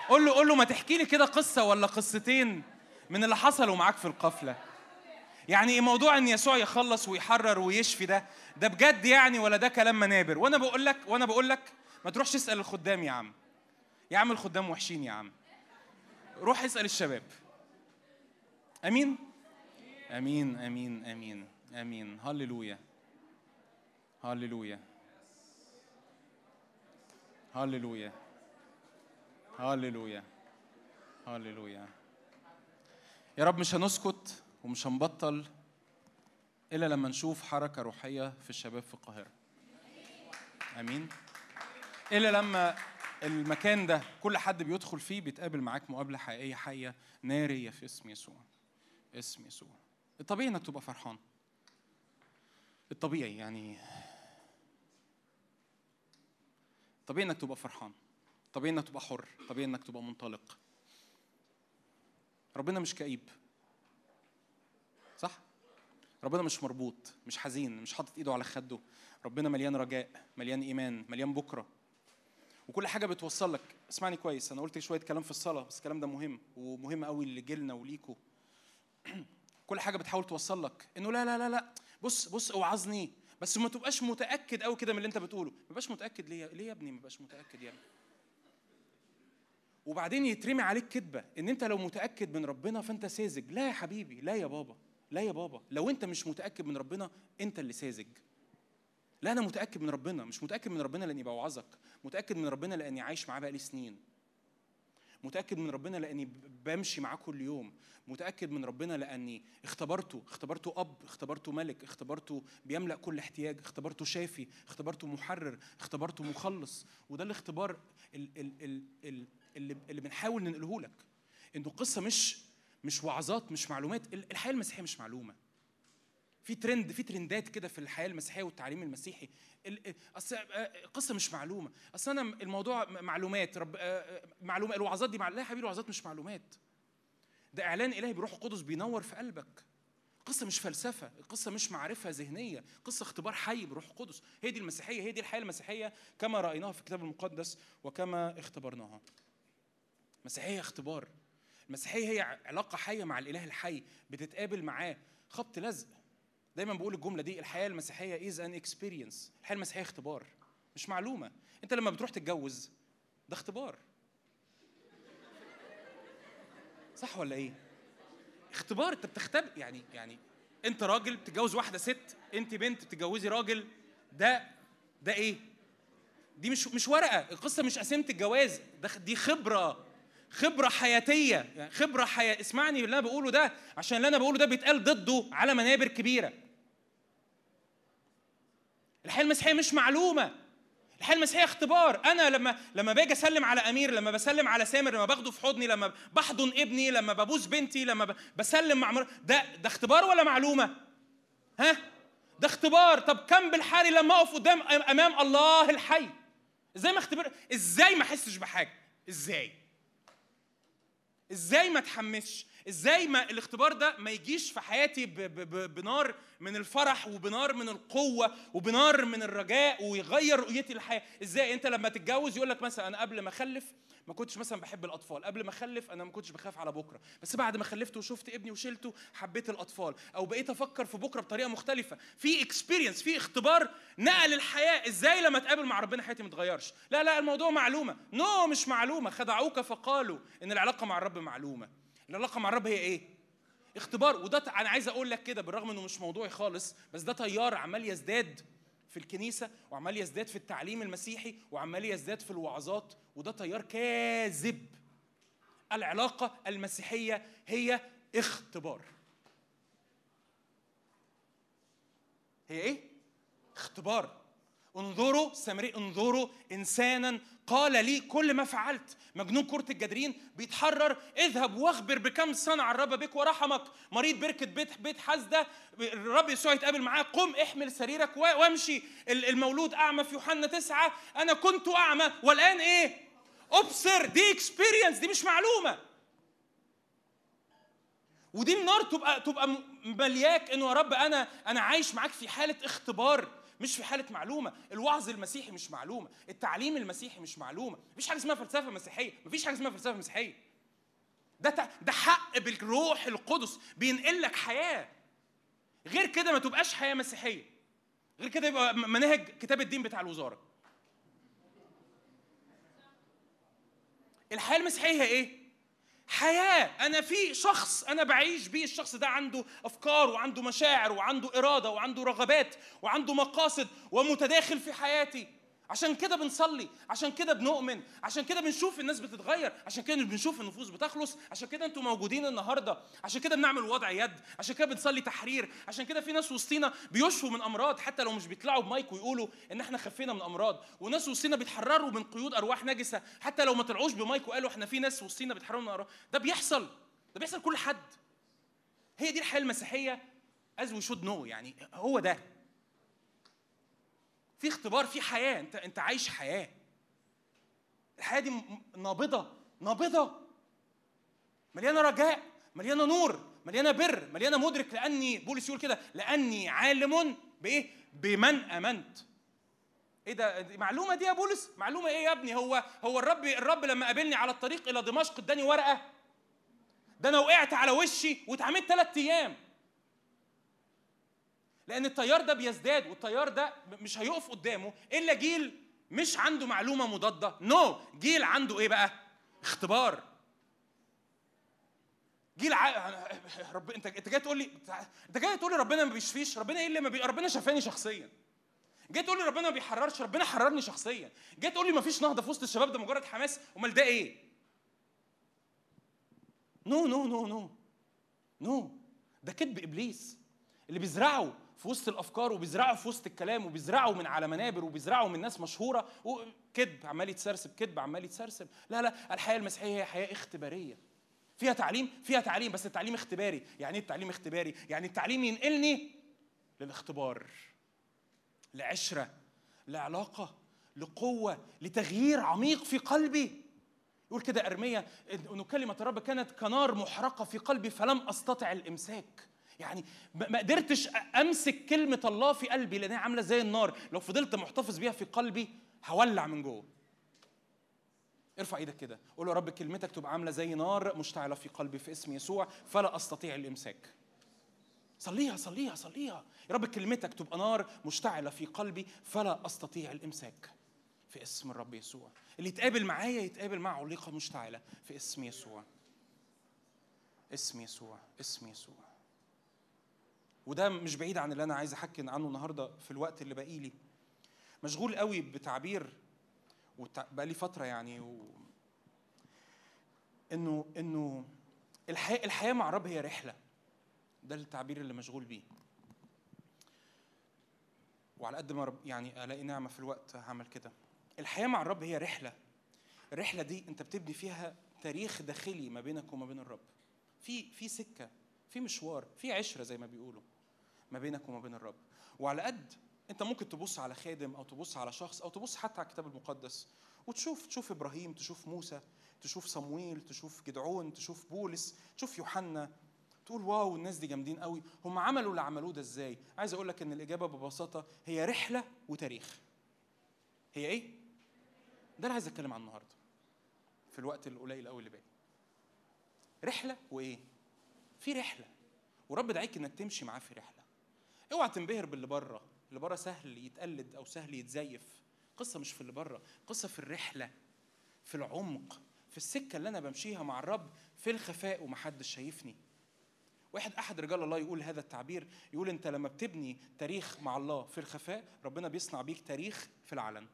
قول له قول له ما تحكي لي كده قصه ولا قصتين من اللي حصلوا معاك في القفله. يعني موضوع ان يسوع يخلص ويحرر ويشفي ده، ده بجد يعني ولا ده كلام منابر؟ وانا بقول لك وانا بقول لك ما تروحش تسأل الخدام يا عم. يا عم الخدام وحشين يا عم. روح اسأل الشباب. امين؟ امين امين امين امين. هللويا. هللويا. هللويا. هللويا. هللويا. يا رب مش هنسكت ومش هنبطل إلا لما نشوف حركة روحية في الشباب في القاهرة. أمين. إلا لما المكان ده كل حد بيدخل فيه بيتقابل معاك مقابلة حقيقية حية نارية في اسم يسوع. اسم يسوع. الطبيعي إنك تبقى فرحان. الطبيعي يعني طبيعي إنك تبقى فرحان. طبيعي إنك تبقى حر. طبيعي إنك تبقى منطلق. ربنا مش كئيب. صح؟ ربنا مش مربوط، مش حزين، مش حاطط ايده على خده. ربنا مليان رجاء، مليان ايمان، مليان بكره. وكل حاجه بتوصل لك. اسمعني كويس، انا قلت شويه كلام في الصلاه بس الكلام ده مهم ومهم قوي لجيلنا وليكو. كل حاجه بتحاول توصل لك انه لا لا لا لا بص بص اوعظني، بس ما تبقاش متاكد قوي كده من اللي انت بتقوله. ما بقاش متاكد ليه ليه يا ابني؟ ما بقاش متاكد يا ابني. وبعدين يترمي عليك كذبه ان انت لو متاكد من ربنا فانت ساذج. لا يا حبيبي، لا يا بابا، لا يا بابا. لو انت مش متاكد من ربنا انت اللي ساذج. لا، انا متاكد من ربنا. مش متاكد من ربنا لاني بوعظك، متاكد من ربنا لاني عايش معاه بقالي سنين، متاكد من ربنا لاني بمشي معاه كل يوم، متاكد من ربنا لاني اختبرته، اختبرته اب، اختبرته ملك، اختبرته بيملا كل احتياج، اختبرته شافي، اختبرته محرر، اختبرته مخلص. وده الاختبار اللي اللي بنحاول ننقله لك، انه قصه مش مش وعظات، مش معلومات. الحياة المسيحية مش معلومة. في ترند، في ترندات كده في الحياة المسيحية والتعليم المسيحي. اصل القصة مش معلومة. اصل انا الموضوع معلومات، رب معلومة الوعظات دي. لا يا حبيبي، الوعظات مش معلومات. ده اعلان إلهي بروح القدس بينور في قلبك. القصة مش فلسفة، القصة مش معرفة ذهنية، القصة اختبار حي بروح القدس. هي دي المسيحية، هي دي الحياة المسيحية كما رأيناها في الكتاب المقدس وكما اختبرناها. مسيحية اختبار. المسيحية هي علاقة حية مع الإله الحي، بتتقابل معاه خبط لزق. دايما بقول الجملة دي، الحياة المسيحية is an experience. الحياة المسيحية اختبار، مش معلومة. أنت لما بتروح تتجوز ده اختبار، صح ولا إيه؟ اختبار. أنت بتختبر يعني يعني أنت راجل بتتجوز واحدة ست، أنت بنت بتتجوزي راجل. ده ده إيه؟ دي مش مش ورقة. القصة مش قسيمة الجواز، ده دي خبرة. خبرة حياتية، يعني خبرة حياة. اسمعني اللي أنا بقوله ده، عشان اللي أنا بقوله ده بيتقال ضده على منابر كبيرة. الحياة المسيحية مش معلومة، الحياة المسيحية اختبار. أنا لما لما باجي أسلم على أمير، لما بسلم على سامر، لما باخده في حضني، لما بحضن ابني، لما ببوس بنتي، لما بسلم مع مر... ده ده اختبار ولا معلومة؟ ها؟ ده اختبار. طب كم بالحري لما أقف قدام أمام الله الحي؟ إزاي ما اختبر؟ إزاي ما أحسش بحاجة؟ إزاي؟ ازاي ما اتحمسش؟ ازاي ما الاختبار ده ما يجيش في حياتي ب ب ب بنار من الفرح وبنار من القوه وبنار من الرجاء ويغير رؤيتي للحياه؟ ازاي انت لما تتجوز يقول لك مثلا انا قبل ما اخلف ما كنتش مثلا بحب الاطفال، قبل ما اخلف انا ما كنتش بخاف على بكره، بس بعد ما خلفت وشفت ابني وشلته حبيت الاطفال، او بقيت افكر في بكره بطريقه مختلفه. في اكسبيرينس، في اختبار نقل الحياه. ازاي لما اتقابل مع ربنا حياتي ما تتغيرش؟ لا لا، الموضوع معلومه. نو، مش معلومه. خدعوك فقالوا ان العلاقه مع الرب معلومه. العلاقه مع الرب هي ايه؟ اختبار. وده انا عايز اقول لك كده بالرغم انه مش موضوعي خالص، بس ده تيار عمال يزداد في الكنيسه وعمال يزداد في التعليم المسيحي وعمال يزداد في الوعظات، وده تيار كاذب. العلاقه المسيحيه هي اختبار. هي ايه؟ اختبار. انظروا سامري، انظروا انسانا قال لي كل ما فعلت. مجنون كرة الجدرين بيتحرر. اذهب واخبر بكم صنع الرب بك ورحمك. مريض بركة بيت بيت حاسدة الرب يسوع يتقابل معاه. قم احمل سريرك وامشي. المولود اعمى في يوحنا تسعة، انا كنت اعمى والان ايه؟ ابصر. دي اكسبيرينس، دي مش معلومة. ودي النار تبقى تبقى ملياك انه يا رب انا انا عايش معاك في حالة اختبار، مش في حالة معلومة. الوعظ المسيحي مش معلومة، التعليم المسيحي مش معلومة. مفيش حاجة اسمها فلسفة مسيحية، مفيش حاجة اسمها فلسفة مسيحية. ده ده حق بالروح القدس بينقل لك حياة. غير كده ما تبقاش حياة مسيحية. غير كده يبقى مناهج كتاب الدين بتاع الوزارة. الحياة المسيحية إيه؟ حياة. أنا في شخص أنا بعيش بيه، الشخص ده عنده أفكار وعنده مشاعر وعنده إرادة وعنده رغبات وعنده مقاصد ومتداخل في حياتي. عشان كده بنصلي، عشان كده بنؤمن، عشان كده بنشوف الناس بتتغير، عشان كده بنشوف النفوس بتخلص، عشان كده انتوا موجودين النهارده، عشان كده بنعمل وضع يد، عشان كده بنصلي تحرير، عشان كده في ناس وسطينا بيشفوا من امراض حتى لو مش بيطلعوا بمايك ويقولوا ان احنا خفينا من امراض، وناس وسطينا بيتحرروا من قيود ارواح نجسه حتى لو ما طلعوش بمايك وقالوا احنا في ناس وسطينا بيتحرروا من امراض. ده بيحصل، ده بيحصل كل حد. هي دي الحياه المسيحيه as we should know، يعني هو ده في اختبار، في حياة. انت انت عايش حياة. الحياة دي نابضة، نابضة مليانة رجاء، مليانة نور، مليانة بر، مليانة مدرك. لأني بولس يقول كده، لأني عالم بإيه؟ بمن آمنت. ايه ده معلومة دي يا بولس؟ معلومة ايه يا ابني؟ هو هو الرب الرب لما قابلني على الطريق إلى دمشق اداني ورقة؟ ده أنا وقعت على وشي واتعميت ثلاث أيام. لأن التيار ده بيزداد، والتيار ده مش هيقف قدامه إلا جيل مش عنده معلومة مضادة، نو no. جيل عنده إيه بقى؟ اختبار. جيل ع... رب... أنت أنت جاي تقول لي أنت جاي تقول لي ربنا ما بيشفيش، ربنا إيه اللي ما بي... ربنا شفاني شخصيًا. جاي تقول لي ربنا ما بيحررش، ربنا حررني شخصيًا. جاي تقول لي ما فيش نهضة في وسط الشباب، ده مجرد حماس. أمال ده إيه؟ نو نو نو نو نو ده كذب إبليس اللي بيزرعه في وسط الافكار، وبيزرعوا في وسط الكلام، وبيزرعوا من على منابر، وبيزرعوا من ناس مشهوره، وكذب عمال يتسرسب، كذب عمال يتسرسب. لا لا، الحياه المسيحيه هي حياه اختباريه، فيها تعليم، فيها تعليم، بس التعليم اختباري. يعني ايه التعليم اختباري؟ يعني التعليم ينقلني للاختبار، لعشره، لعلاقه، لقوه، لتغيير عميق في قلبي. يقول كده ارميا ان كلمه الرب كانت كنار محرقه في قلبي فلم استطع الامساك. يعني ما قدرتش امسك كلمه الله في قلبي لانها عامله زي النار، لو فضلت محتفظ بيها في قلبي هولع من جوه. ارفع ايدك كده قول يا رب كلمتك تبقى عامله زي نار مشتعله في قلبي في اسم يسوع فلا استطيع الامساك. صليها صليها صليها، يا رب كلمتك تبقى نار مشتعله في قلبي فلا استطيع الامساك في اسم الرب يسوع. اللي يتقابل معايا يتقابل مع عليقه مشتعله في اسم يسوع، اسم يسوع، اسم يسوع. وده مش بعيد عن اللي أنا عايز أحكي عنه النهاردة في الوقت اللي باقي لي. مشغول قوي بتعبير بقى لي فترة، يعني و... إنه إنه الحياة الحياة مع الرب هي رحلة. ده التعبير اللي مشغول بيه. وعلى قد ما رب يعني ألاقي نعمة في الوقت هعمل كده. الحياة مع الرب هي رحلة. الرحلة دي أنت بتبني فيها تاريخ داخلي ما بينك وما بين الرب. في في سكة، في مشوار، في عشرة زي ما بيقولوا ما بينك وما بين الرب. وعلى قد انت ممكن تبص على خادم او تبص على شخص او تبص حتى على الكتاب المقدس وتشوف، تشوف ابراهيم، تشوف موسى، تشوف صمويل، تشوف جدعون، تشوف بولس، تشوف يوحنا، تقول واو الناس دي جامدين قوي، هم عملوا اللي عملوه ده ازاي؟ عايز اقول لك ان الاجابه ببساطه هي رحله وتاريخ. هي ايه؟ ده اللي عايز اتكلم عنه النهارده في الوقت القليل قوي اللي باقي. رحله وايه؟ في رحله، ورب دعيك انك تمشي معاه في رحله. اوعى تنبهر باللي بره، اللي بره سهل يتقلد او سهل يتزيف. قصه مش في اللي بره، قصه في الرحله، في العمق، في السكه اللي انا بمشيها مع الرب في الخفاء ومحدش شايفني. واحد احد رجال الله يقول هذا التعبير، يقول انت لما بتبني تاريخ مع الله في الخفاء ربنا بيصنع بيك تاريخ في العلن.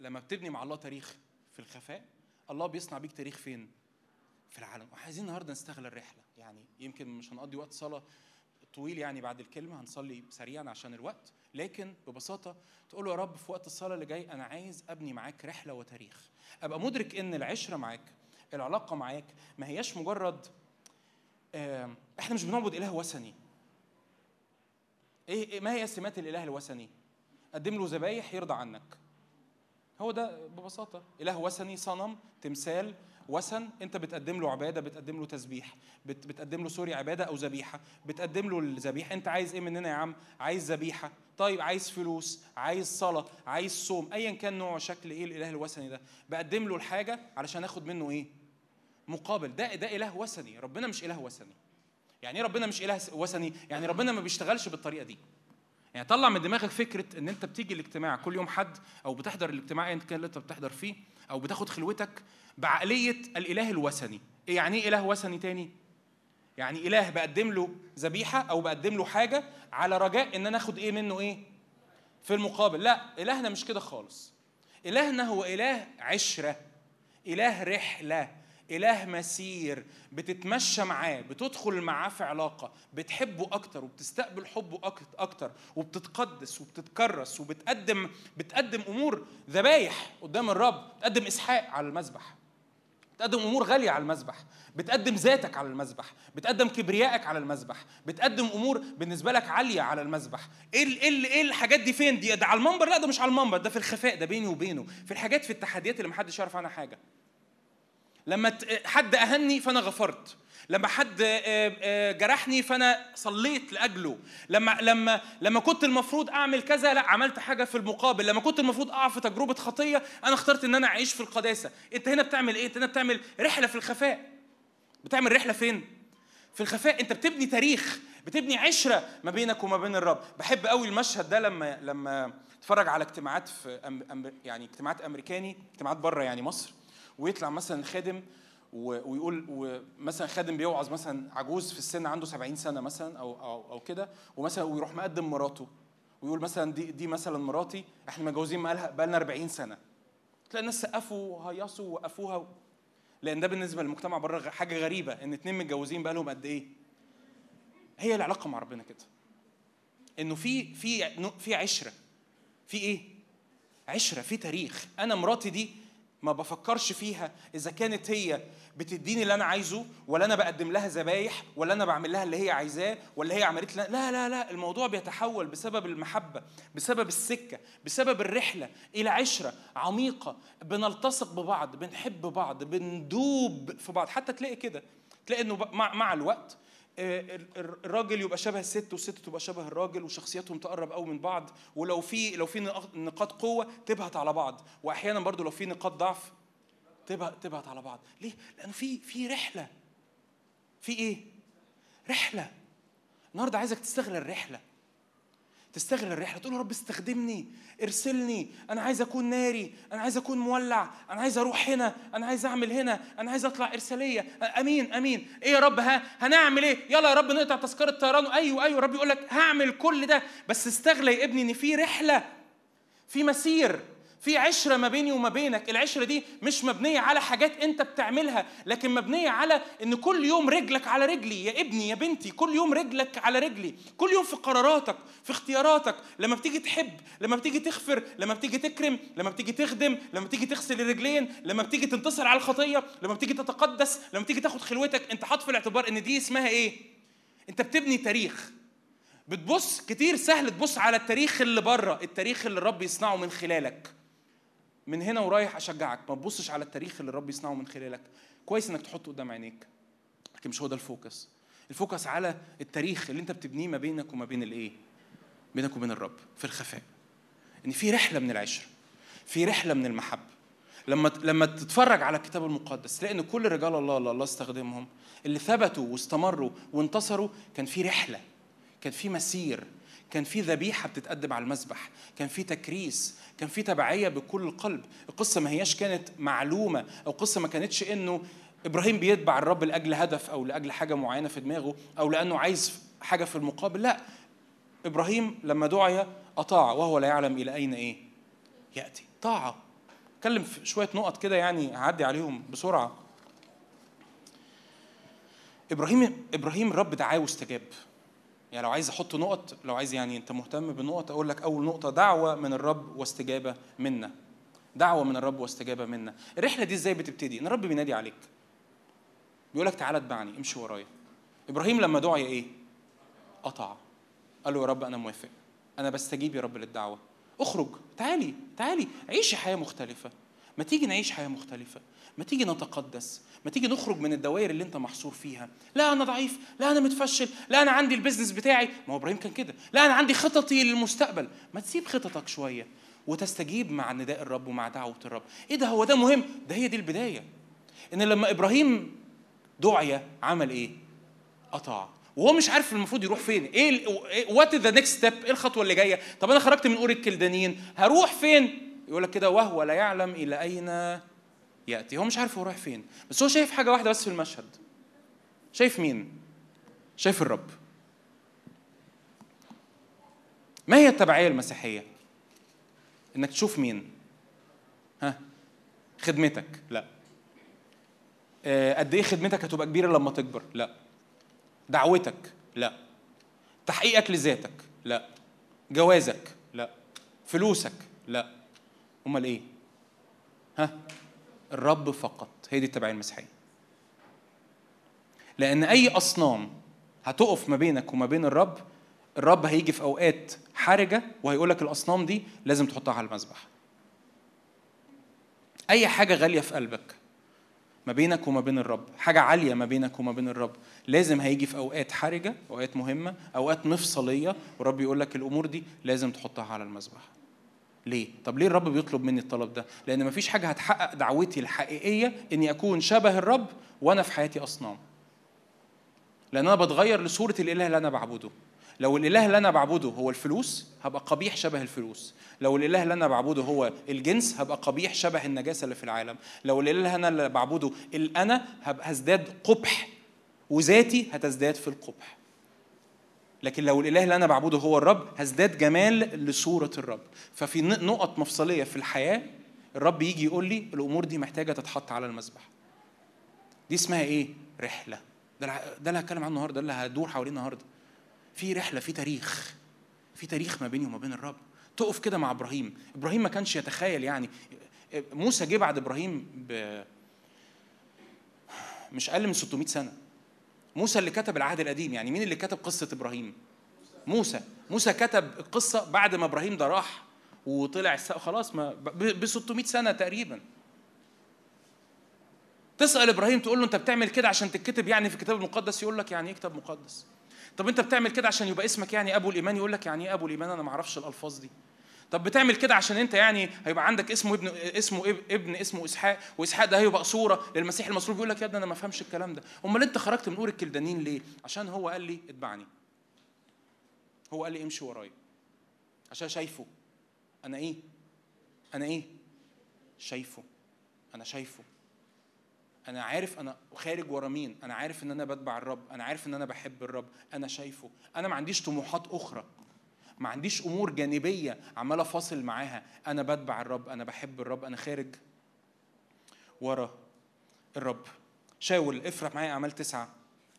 لما بتبني مع الله تاريخ في الخفاء الله بيصنع بيك تاريخ فين؟ في العالم. وعايزين النهارده نستغل الرحله، يعني يمكن مش هنقضي وقت صلاه طويل، يعني بعد الكلمه هنصلي سريعا عشان الوقت، لكن ببساطه تقول له يا رب في وقت الصلاه اللي جاي انا عايز ابني معاك رحله وتاريخ، ابقى مدرك ان العشره معاك، العلاقه معاك ما هياش مجرد آه احنا مش بنعبد اله وثني. ايه ما هي سمات الاله الوثني؟ قدم له ذبايح يرضى عنك. هو ده ببساطه اله وثني، صنم، تمثال، وثن. انت بتقدم له عباده، بتقدم له تسبيح، بتقدم له سوري عباده او ذبيحه، بتقدم له الذبيحه. انت عايز ايه مننا يا عم؟ عايز ذبيحه، طيب عايز فلوس، عايز صلاه، عايز صوم، ايا كان نوع شكل ايه الاله الوثني ده، بقدم له الحاجه علشان اخد منه ايه؟ مقابل. ده ده اله وثني. ربنا مش اله وثني. يعني ايه ربنا مش اله وثني؟ يعني ربنا ما بيشتغلش بالطريقه دي. يعني طلع من دماغك فكره ان انت بتيجي الاجتماع كل يوم حد او بتحضر الاجتماع اللي انت بتحضر فيه أو بتاخد خلوتك بعقلية الإله الوثني. إيه يعني إيه إله وثني تاني؟ يعني إله بقدم له ذبيحة أو بقدم له حاجة على رجاء إن أنا آخد إيه منه إيه؟ في المقابل. لا، إلهنا مش كده خالص. إلهنا هو إله عشرة، إله رحلة، إله مسير بتتمشى معاه، بتدخل معاه في علاقة، بتحبه أكتر وبتستقبل حبه أكتر، وبتتقدس وبتتكرس وبتقدم بتقدم أمور ذبايح قدام الرب، بتقدم إسحاق على المذبح، بتقدم أمور غالية على المذبح، بتقدم ذاتك على المذبح، بتقدم كبريائك على المذبح، بتقدم أمور بالنسبة لك عالية على المذبح. إيه ال إيه الحاجات دي فين؟ دي ده على المنبر؟ لا، ده مش على المنبر، ده في الخفاء، ده بيني وبينه، في الحاجات، في التحديات اللي محدش يعرف عنها حاجة. لما حد أهني فأنا غفرت، لما حد جرحني فأنا صليت لأجله، لما لما لما كنت المفروض أعمل كذا لا عملت حاجة في المقابل، لما كنت المفروض أقع في تجربة خطية أنا اخترت إن أنا أعيش في القداسة. أنت هنا بتعمل إيه؟ أنت هنا بتعمل رحلة في الخفاء. بتعمل رحلة فين؟ في الخفاء. أنت بتبني تاريخ، بتبني عشرة ما بينك وما بين الرب. بحب قوي المشهد ده لما لما اتفرج على اجتماعات في أم يعني اجتماعات أمريكاني، اجتماعات بره يعني مصر، ويطلع مثلا خادم ويقول، مثلا خادم بيوعظ مثلا عجوز في السن عنده سبعين سنه مثلا او او, أو كده، ومثلا ويروح مقدم مراته ويقول مثلا دي دي مثلا مراتي، احنا متجوزين بقى لنا أربعين سنه. تلاقي الناس سقفوا وهيصوا ووقفوها، لان ده بالنسبه للمجتمع بره حاجه غريبه ان اتنين متجوزين بقى لهم قد ايه. هي العلاقه مع ربنا كده، انه في في في عشره، في ايه؟ عشره، في تاريخ. انا مراتي دي ما بفكرش فيها إذا كانت هي بتديني اللي أنا عايزه، ولا أنا بقدم لها ذبايح، ولا أنا بعمل لها اللي هي عايزاه، ولا هي عملت لها. لا لا لا، الموضوع بيتحول بسبب المحبة، بسبب السكة، بسبب الرحلة، إلى عشرة عميقة بنلتصق ببعض، بنحب بعض، بندوب في بعض. حتى تلاقي كده، تلاقي إنه مع الوقت الراجل يبقى شبه الست، والست تبقى شبه الراجل، وشخصياتهم تقرب قوي من بعض، ولو في لو في نقاط قوه تبهت على بعض، واحيانا برضو لو في نقاط ضعف تبهت على بعض. ليه؟ لانه في في رحله. في ايه؟ رحله. النهارده عايزك تستغل الرحله، تستغل الرحله، تقول يا رب استخدمني، ارسلني، انا عايز اكون ناري، انا عايز اكون مولع، انا عايز اروح هنا، انا عايز اعمل هنا، انا عايز اطلع ارساليه. امين امين. ايه يا رب؟ ها هنعمل ايه؟ يلا يا رب نقطع تذكره طيران. ايوه ايوه رب يقول لك هعمل كل ده، بس استغل يا ابني ان في رحله، في مسير، في عشره ما بيني وما بينك. العشره دي مش مبنيه على حاجات انت بتعملها، لكن مبنيه على ان كل يوم رجلك على رجلي يا ابني يا بنتي، كل يوم رجلك على رجلي، كل يوم في قراراتك، في اختياراتك، لما بتيجي تحب، لما بتيجي تغفر، لما بتيجي تكرم، لما بتيجي تخدم، لما بتيجي تغسل الرجلين، لما بتيجي تنتصر على الخطيه، لما بتيجي تتقدس، لما بتيجي تاخد خلوتك. انت حاط في الاعتبار ان دي اسمها ايه؟ انت بتبني تاريخ. بتبص كتير، سهل تبص على التاريخ اللي بره، التاريخ اللي الرب يصنعه من خلالك. من هنا ورايح أشجعك ما تبصش على التاريخ اللي الرب يصنعه من خلالك. كويس إنك تحطه قدام عينيك، لكن مش هو ده الفوكس. الفوكس على التاريخ اللي أنت بتبنيه ما بينك وما بين الإيه؟ بينك وبين الرب في الخفاء. إن في رحلة من العشرة، في رحلة من المحبة. لما لما تتفرج على الكتاب المقدس تلاقي إن كل رجال الله الله الله استخدمهم اللي ثبتوا واستمروا وانتصروا، كان في رحلة، كان في مسير، كان في ذبيحة بتتقدم على المذبح، كان في تكريس، كان في تبعية بكل القلب. القصة ما هياش كانت معلومة، أو قصة ما كانتش إنه إبراهيم بيتبع الرب لأجل هدف أو لأجل حاجة معينة في دماغه أو لأنه عايز حاجة في المقابل. لا، إبراهيم لما دعي أطاع وهو لا يعلم إلى أين إيه يأتي. طاعة. أتكلم في شوية نقط كده يعني هعدي عليهم بسرعة. إبراهيم إبراهيم الرب دعاه واستجاب. يعني لو عايز احط نقط، لو عايز يعني انت مهتم بالنقط، اقول لك اول نقطه دعوه من الرب واستجابه منا. دعوه من الرب واستجابه منا. الرحله دي ازاي بتبتدي؟ ان الرب بينادي عليك، بيقول لك تعالى اتبعني، امشي ورايا. ابراهيم لما دعى ايه؟ قطع، قال له يا رب انا موافق، انا بستجيب يا رب للدعوه. اخرج، تعالي تعالي عيشي حياه مختلفه. ما تيجي نعيش حياه مختلفه، ما تيجي نتقدس، ما تيجي نخرج من الدوائر اللي انت محصور فيها. لا انا ضعيف، لا انا متفشل، لا انا عندي البيزنس بتاعي، ما هو ابراهيم كان كده، لا انا عندي خططي للمستقبل. ما تسيب خططك شويه وتستجيب مع نداء الرب ومع دعوه الرب. ايه ده؟ هو ده مهم؟ ده هي دي البدايه. ان لما ابراهيم دعيه عمل ايه؟ قطع، وهو مش عارف المفروض يروح فين. ايه وات ذا نيكست ستيب؟ ايه الخطوه اللي جايه؟ طب انا خرجت من اور الكلدانيين، هروح فين؟ يقول لك كده وهو لا يعلم الى اين يأتي. هو مش عارف هو رايح فين، بس هو شايف حاجة واحدة بس في المشهد. شايف مين؟ شايف الرب. ما هي التبعية المسيحية؟ إنك تشوف مين؟ ها؟ خدمتك؟ لا. قد إيه خدمتك هتبقى كبيرة لما تكبر؟ لا. دعوتك؟ لا. تحقيقك لذاتك؟ لا. جوازك؟ لا. فلوسك؟ لا. أمال إيه؟ ها؟ الرب فقط. هي دي التبعية المسيحية. لأن أي أصنام هتقف ما بينك وما بين الرب، الرب هيجي في أوقات حرجة وهيقولك الأصنام دي لازم تحطها على المذبح. أي حاجة غالية في قلبك ما بينك وما بين الرب، حاجة عالية ما بينك وما بين الرب، لازم هيجي في أوقات حرجة، أوقات مهمة، أوقات مفصلية، والرب يقولك الأمور دي لازم تحطها على المذبح. ليه؟ طب ليه الرب بيطلب مني الطلب ده؟ لأن مفيش حاجة هتحقق دعوتي الحقيقية إني أكون شبه الرب وأنا في حياتي أصنام. لأن أنا بتغير لصورة الإله اللي أنا بعبده. لو الإله اللي أنا بعبده هو الفلوس، هبقى قبيح شبه الفلوس. لو الإله اللي أنا بعبده هو الجنس، هبقى قبيح شبه النجاسة اللي في العالم. لو الإله اللي بعبده الأنا، هبقى هزداد قبح، وذاتي هتزداد في القبح. لكن لو الإله اللي أنا بعبده هو الرب، هزداد جمال لصورة الرب. ففي نقط مفصلية في الحياة الرب يجي يقول لي الأمور دي محتاجة تتحط على المذبح. دي اسمها إيه؟ رحلة. ده اللي هتكلم عنه النهارده، اللي هدور حواليه النهارده. في رحله، في تاريخ، في تاريخ ما بيني وما بين الرب. تقف كده مع ابراهيم. ابراهيم ما كانش يتخيل، يعني موسى جه بعد ابراهيم ب مش اقل من ستمائة سنه. موسى اللي كتب العهد القديم، يعني مين اللي كتب قصه ابراهيم؟ موسى. موسى كتب القصه بعد ما ابراهيم ده راح وطلع الساق خلاص، ما ب ستمائة سنه تقريبا. تسأل إبراهيم تقول له أنت بتعمل كده عشان تكتب يعني في الكتاب المقدس؟ يقول لك يعني إيه كتاب مقدس؟ طب أنت بتعمل كده عشان يبقى اسمك يعني أبو الإيمان؟ يقول لك يعني إيه أبو الإيمان؟ أنا ما أعرفش الألفاظ دي. طب بتعمل كده عشان أنت يعني هيبقى عندك اسمه ابن، اسمه ابن اسمه إسحاق، وإسحاق ده هيبقى صورة للمسيح المصلوب. يقول لك يا ابني أنا ما فهمش الكلام ده. أمال أنت خرجت من أور الكلدانيين ليه؟ عشان هو قال لي اتبعني. هو قال لي امشي ورايا. عشان شايفه. أنا إيه؟ أنا إيه؟ شايفه. أنا شايفه. أنا عارف أنا خارج ورا مين، أنا عارف إن أنا بتبع الرب، أنا عارف إن أنا بحب الرب، أنا شايفه، أنا ما عنديش طموحات أخرى، ما عنديش أمور جانبية عمال أفاصل معاها، أنا بتبع الرب، أنا بحب الرب، أنا خارج ورا الرب. شاول، افرح معايا أعمال تسعة.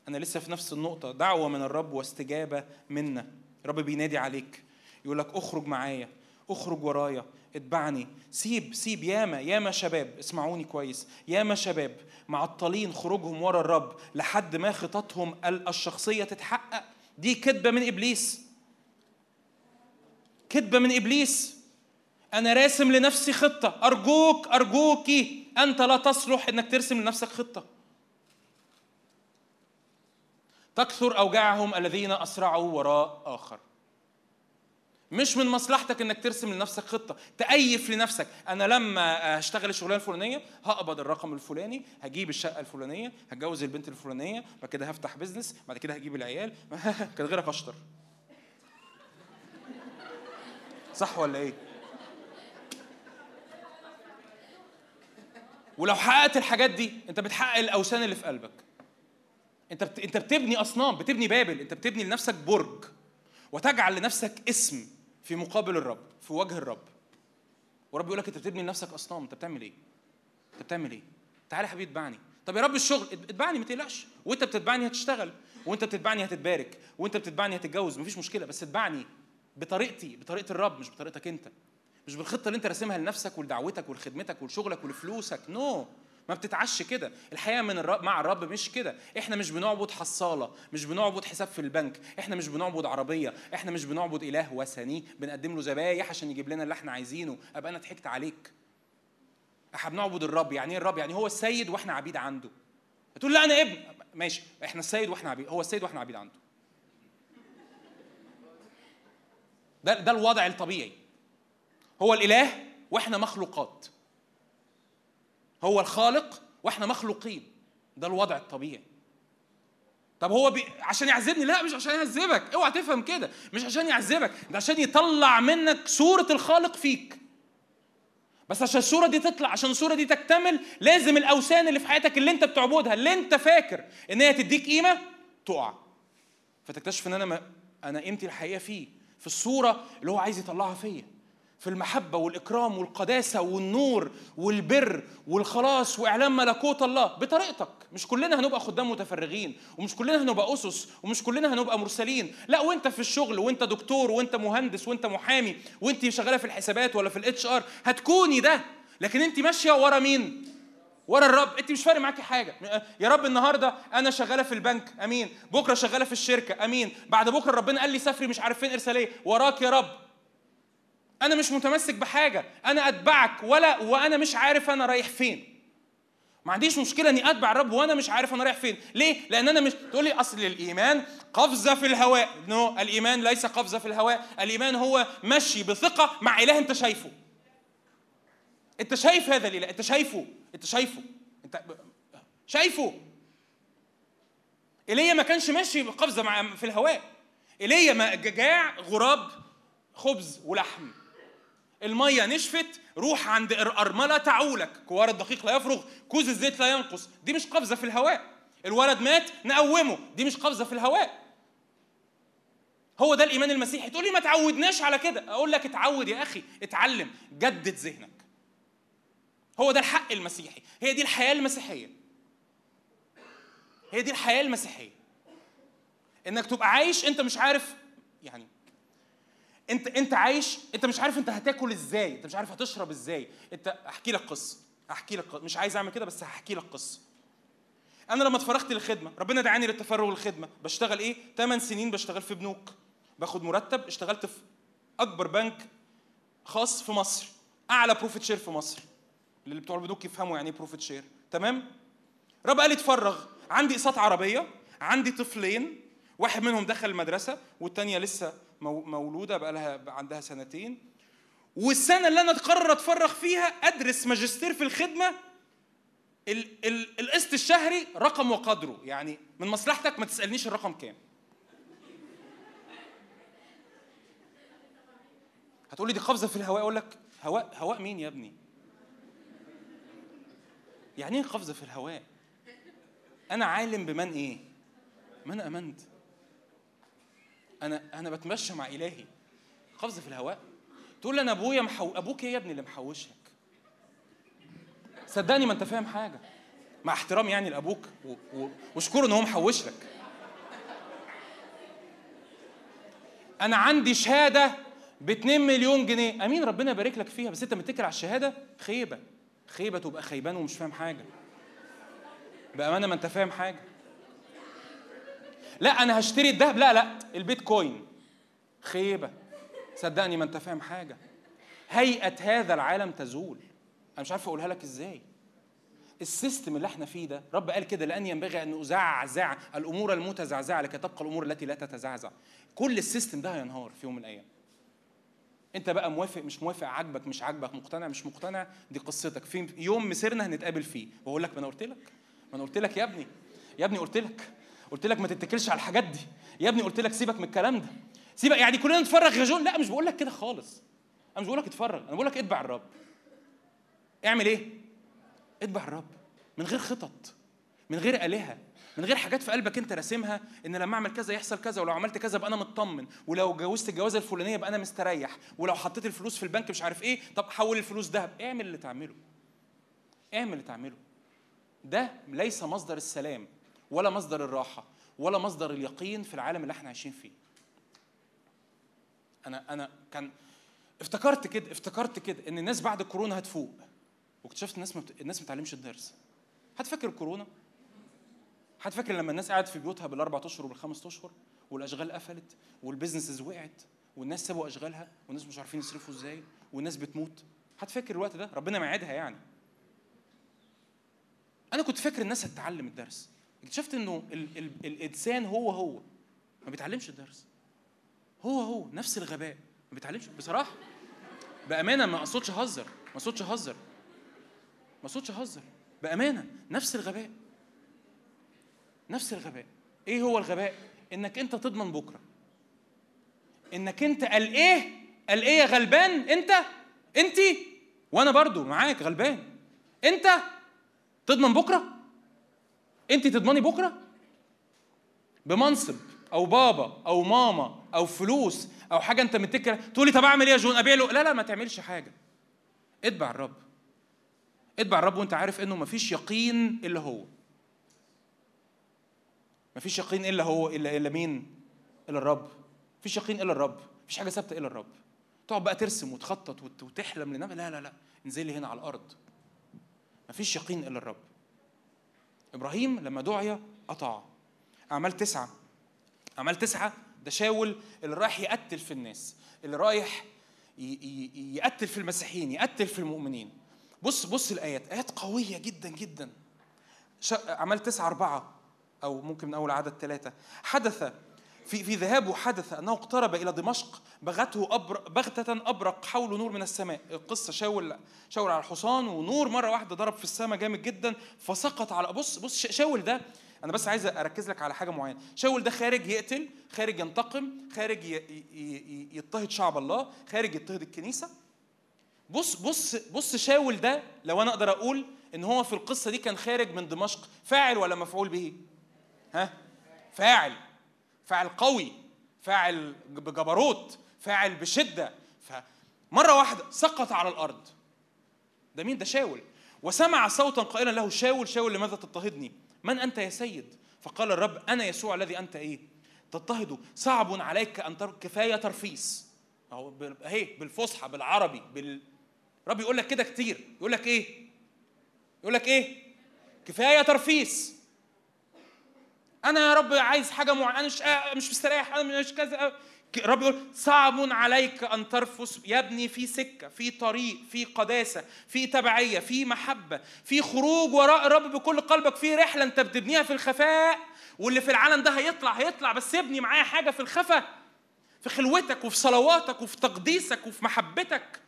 أنا لسه في نفس النقطة، دعوة من الرب واستجابة منا. الرب بينادي عليك يقول لك أخرج معايا، أخرج ورايا، اتبعني. سيب سيب ياما ياما شباب، اسمعوني كويس، ياما شباب معطلين خروجهم ورا الرب لحد ما خططهم الشخصية تتحقق. دي كذبة من إبليس، كذبة من إبليس. أنا راسم لنفسي خطة. أرجوك أرجوكي، أنت لا تصلح أنك ترسم لنفسك خطة. تكثر أوجاعهم الذين أسرعوا وراء آخر. مش من مصلحتك انك ترسم لنفسك خطه، تأيف لنفسك انا لما هشتغل الشغلانه الفلانيه هقبض الرقم الفلاني، هجيب الشقه الفلانيه، هتجوز البنت الفلانيه، بعد كده هفتح بيزنس، بعد كده هجيب العيال. كان غيرك اشطر، صح ولا ايه؟ ولو حققت الحاجات دي انت بتحقق الاوثان اللي في قلبك. انت بت... انت بتبني اصنام، بتبني بابل، انت بتبني لنفسك برج وتجعل لنفسك اسم في مقابل الرب، في وجه الرب. ورب يقول لك انت بتبني لنفسك اصنام، انت بتعمل ايه؟ انت بتعمل ايه؟ تعالى يا حبيبي اتبعني. طب يا رب الشغل، اتبعني ما تقلقش، وانت بتتبعني هتشتغل، وانت بتتبعني هتتبارك، وانت بتتبعني هتتجوز، مفيش مشكله، بس اتبعني بطريقتي، بطريقه الرب، مش بطريقتك انت، مش بالخطه اللي انت راسمها لنفسك ولدعوتك ولخدمتك ولشغلك ولفلوسك. نو no. ما بتتعش كده. الحياة من الرب مع الرب مش كده. احنا مش بنعبد حصالة، مش بنعبد حساب في البنك، احنا مش بنعبد عربية، احنا مش بنعبد إله وثني بنقدم له ذبايح عشان يجيب لنا اللي احنا عايزينه. ابقى انا ضحكت عليك. احنا بنعبد الرب. يعني ايه الرب؟ يعني هو السيد واحنا عبيد عنده. هتقول لا انا ابن، ماشي، احنا السيد واحنا عبيد، هو السيد واحنا عبيد عنده. ده ده الوضع الطبيعي. هو الإله واحنا مخلوقات. هو الخالق واحنا مخلوقين. ده الوضع الطبيعي. طب هو بي... عشان يعذبني؟ لا، مش عشان يعذبك، اوعى تفهم كده، مش عشان يعذبك، ده عشان يطلع منك صورة الخالق فيك. بس عشان الصورة دي تطلع، عشان الصورة دي تكتمل، لازم الأوثان اللي في حياتك اللي أنت بتعبدها، اللي أنت فاكر إن هي تديك قيمة، تقع. فتكتشف إن أنا ما أنا قيمتي الحقيقة فيه، في الصورة اللي هو عايز يطلعها فيا، في المحبة والإكرام والقداسة والنور والبر والخلاص وإعلام ملكوت الله بطريقتك. مش كلنا هنبقى خدام متفرغين، ومش كلنا هنبقى أسس، ومش كلنا هنبقى مرسلين. لا، وانت في الشغل، وانت دكتور، وانت مهندس، وانت محامي، وانت شغالة في الحسابات ولا في الاتش ار، هتكوني ده. لكن انت ماشية ورا مين؟ ورا الرب. انت مش فارق معاكي حاجه. يا رب النهارده انا شغاله في البنك، امين. بكره شغاله في الشركه، امين. بعد بكره ربنا قال لي سافري مش عارف فين، ارساليه. وراك يا رب. انا مش متمسك بحاجه، انا اتبعك ولا وانا مش عارف انا رايح فين. ما عنديش مشكله اني اتبع الرب وانا مش عارف انا رايح فين. ليه؟ لان انا مش تقول لي اصل الايمان قفزه في الهواء. نو no. الايمان ليس قفزه في الهواء. الايمان هو مشي بثقه مع اله انت شايفه. انت شايف هذا الاله، انت شايفه، انت شايفه، انت شايفه. ايليا ما كانش ماشي بقفزه مع في الهواء. ايليا ما جاع غراب خبز ولحم، الميه نشفت، روح عند ارمله تعولك، كوار الدقيق لا يفرغ، كوز الزيت لا ينقص. دي مش قفزه في الهواء. الولد مات نقومه، دي مش قفزه في الهواء. هو ده الايمان المسيحي. تقول لي ما تعودناش على كده، اقول لك اتعود يا اخي، اتعلم، جدد ذهنك. هو ده الحق المسيحي، هي دي الحياة المسيحية. هي دي الحياة المسيحية. انك تبقى عايش انت مش عارف، يعني انت انت عايش انت مش عارف انت هتاكل ازاي، انت مش عارف هتشرب ازاي. انت احكي لك قصة، احكي لك قصة. مش عايز اعمل كده بس هحكي لك قصة. انا لما اتفرغت للخدمة، ربنا دعاني للتفرغ للخدمة. بشتغل ايه؟ ثمان سنين بشتغل في بنوك، باخد مرتب. اشتغلت في اكبر بنك خاص في مصر، اعلى بروفيت شير في مصر. اللي بتوع البنوك يفهموا يعني ايه بروفيت شير، تمام؟ رب قال لي اتفرغ. عندي اقساط عربيه، عندي طفلين، واحد منهم دخل المدرسه والثانيه لسه مولوده بقى لها عندها سنتين. والسنه اللي انا قررت اتفرغ فيها ادرس ماجستير في الخدمه. القسط الشهري رقم وقدره، يعني من مصلحتك ما تسالنيش الرقم كام. هتقولي دي قفزه في الهواء. اقول لك هواء؟ هواء مين يا ابني؟ يعني ايه قفزه في الهواء؟ انا عالم بمن ايه؟ من امنت. انا انا بتمشى مع الهي. قفزه في الهواء؟ تقول لي انا ابويا محو... ابوك ايه يا ابني اللي محوشك؟ صدقني ما انت فاهم حاجه، مع احترام يعني لابوك و... و... واشكره ان هو محوش لك. انا عندي شهاده باتنين مليون جنيه، امين، ربنا يبارك لك فيها. بس انت متكل على الشهاده؟ خيبه خيبة. تبقى خيبان ومش فاهم حاجة. بأمانة ما أنت فاهم حاجة. لا أنا هشتري الذهب، لا لا البيتكوين. خيبة، صدقني ما أنت فاهم حاجة. هيئة هذا العالم تزول. أنا مش عارف أقولها لك إزاي. السيستم اللي احنا فيه ده، رب قال كده لأن ينبغي أن أزعزع الأمور المتزعزعة لكي تبقى الأمور التي لا تتزعزع. كل السيستم ده هينهار في يوم من الأيام. انت بقى موافق مش موافق، عاجبك مش عاجبك، مقتنع مش مقتنع، دي قصتك. في يوم مسيرنا هنتقابل فيه واقول لك ما انا قلت لك، ما انا قلت لك يا ابني، يا ابني قلت لك، قلت لك ما تتكلش على الحاجات دي، يا ابني قلت لك سيبك من الكلام ده، سيبك يعني كلنا نتفرغ يا جون. لا مش بقول لك كده خالص، انا مش بقول لك اتفرغ، انا بقول لك اتبع الرب. اعمل ايه؟ اتبع الرب من غير خطط، من غير آلهة، من غير حاجات في قلبك انت راسمها ان لما اعمل كذا يحصل كذا، ولو عملت كذا بقى انا مطمن، ولو جوزت الجوازه الفلانيه بقى انا مستريح، ولو حطيت الفلوس في البنك مش عارف ايه، طب حول الفلوس ذهب. اعمل اللي تعمله، اعمل اللي تعمله. ده ليس مصدر السلام ولا مصدر الراحه ولا مصدر اليقين في العالم اللي احنا عايشين فيه. انا انا كان افتكرت كده افتكرت كده ان الناس بعد الكورونا هتفوق، واكتشفت الناس ما بت... الناس ما بتعلمش الدرس. هتفكر الكورونا، هتفكر لما الناس قعدت في بيوتها بالاربع اشهر وبالخمس اشهر، والاشغال قفلت، والبيزنسز وقعت، والناس سابوا اشغالها، والناس مش عارفين يصرفوا ازاي، والناس بتموت، هتفكر الوقت ده؟ ربنا معادها يعني. انا كنت فاكر الناس هتتعلم الدرس، اكتشفت انه ال ال الانسان هو هو ما بيتعلمش الدرس، هو هو نفس الغباء ما بيتعلمش. بصراحه بامانه ما اقصدش اهزر، ما اقصدش اهزر ما اقصدش اهزر بامانه، نفس الغباء نفس الغباء. ايه هو الغباء؟ انك انت تضمن بكره، انك انت قال ايه قال ايه يا غلبان، انت انت وانا برضو معاك غلبان. انت تضمن بكره؟ انت تضمني بكره بمنصب او بابا او ماما او فلوس او حاجه انت متكره؟ تقولي طب اعمل ايه يا جون؟ ابيع له؟ لا لا، ما تعملش حاجه. اتبع الرب، اتبع الرب وانت عارف انه مفيش يقين الا هو. مفيش يقين الا هو، الا الا مين؟ الا الرب. مفيش يقين الا الرب، مفيش حاجه ثابته الا الرب. تقعد بقى ترسم وتخطط وتحلم لنفسك، لا لا لا، انزلي هنا على الارض. مفيش يقين الا الرب. ابراهيم لما دعي قطع. اعمال تسعه، اعمال تسعه ده شاول اللي رايح يقتل في الناس، اللي رايح يقتل في المسيحيين، يقتل في المؤمنين. بص بص الايات، ايات قويه جدا جدا. اعمال تسعه اربعه او ممكن من اول عدد ثلاثه. حدث في في ذهابه حدث انه اقترب الى دمشق، بغته بغته ابرق حوله نور من السماء. القصه شاول شاول على الحصان ونور مره واحده ضرب في السماء جامد جدا فسقط على بص بص شاول ده، أنا بس عايز أركز لك على حاجة معينة. شاول ده خارج يقتل، خارج ينتقم، خارج يضطهد شعب الله، خارج يضطهد الكنيسة. بص بص بص شاول ده لو أنا أقدر أقول إن هو في القصة دي كان خارج من دمشق، فاعل ولا مفعول به؟ ها؟ فاعل، فاعل قوي، فاعل بجبروت، فاعل بشدة. فمرة واحدة سقط على الأرض. ده مين؟ ده شاول. وسمع صوتا قائلا له شاول شاول لماذا تضطهدني؟ من أنت يا سيد؟ فقال الرب أنا يسوع الذي أنت إيه؟ تضطهده، صعب عليك أن ترك، كفاية ترفيس. أهو هي بالفصحى بالعربي، بال... رب يقول لك كده كتير، يقول لك إيه؟ يقول لك إيه؟ كفاية ترفيس. أنا يا رب عايز حاجة معينة، أنا مش مش مستريح، أنا مش كذا. رب يقول صعب عليك أن ترفس. يا ابني في سكة، في طريق، في قداسة، في تبعية، في محبة، في خروج وراء الرب بكل قلبك، في رحلة أنت بتبنيها في الخفاء، واللي في العالم ده هيطلع هيطلع بس ابني معايا حاجة في الخفاء، في خلوتك وفي صلواتك وفي تقديسك وفي محبتك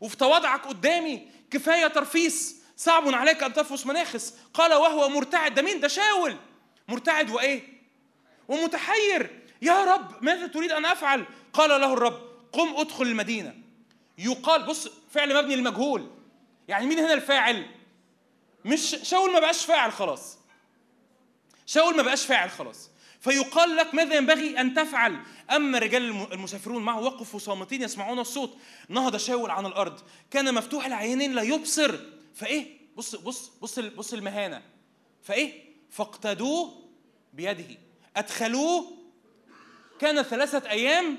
وفي تواضعك قدامي. كفاية ترفيس، صعب عليك أن ترفس مناخس. قال وهو مرتعد. ده مين؟ ده شاول. مرتعد وإيه؟ ومتحير. يا رب ماذا تريد أن أفعل؟ قال له الرب قم أدخل المدينة. يقال، بص فعل مبني المجهول، يعني مين هنا الفاعل؟ مش شاول، ما بقاش فاعل خلاص، شاول ما بقاش فاعل خلاص. فيقال لك ماذا ينبغي أن تفعل؟ أما رجال المسافرون معه وقفوا صامتين يسمعون الصوت. نهض شاول عن الأرض، كان مفتوح العينين لا يبصر. فإيه؟ بص بص بص بص المهانة. فإيه؟ فاقتدوه بيده، أدخلوه، كان ثلاثة أيام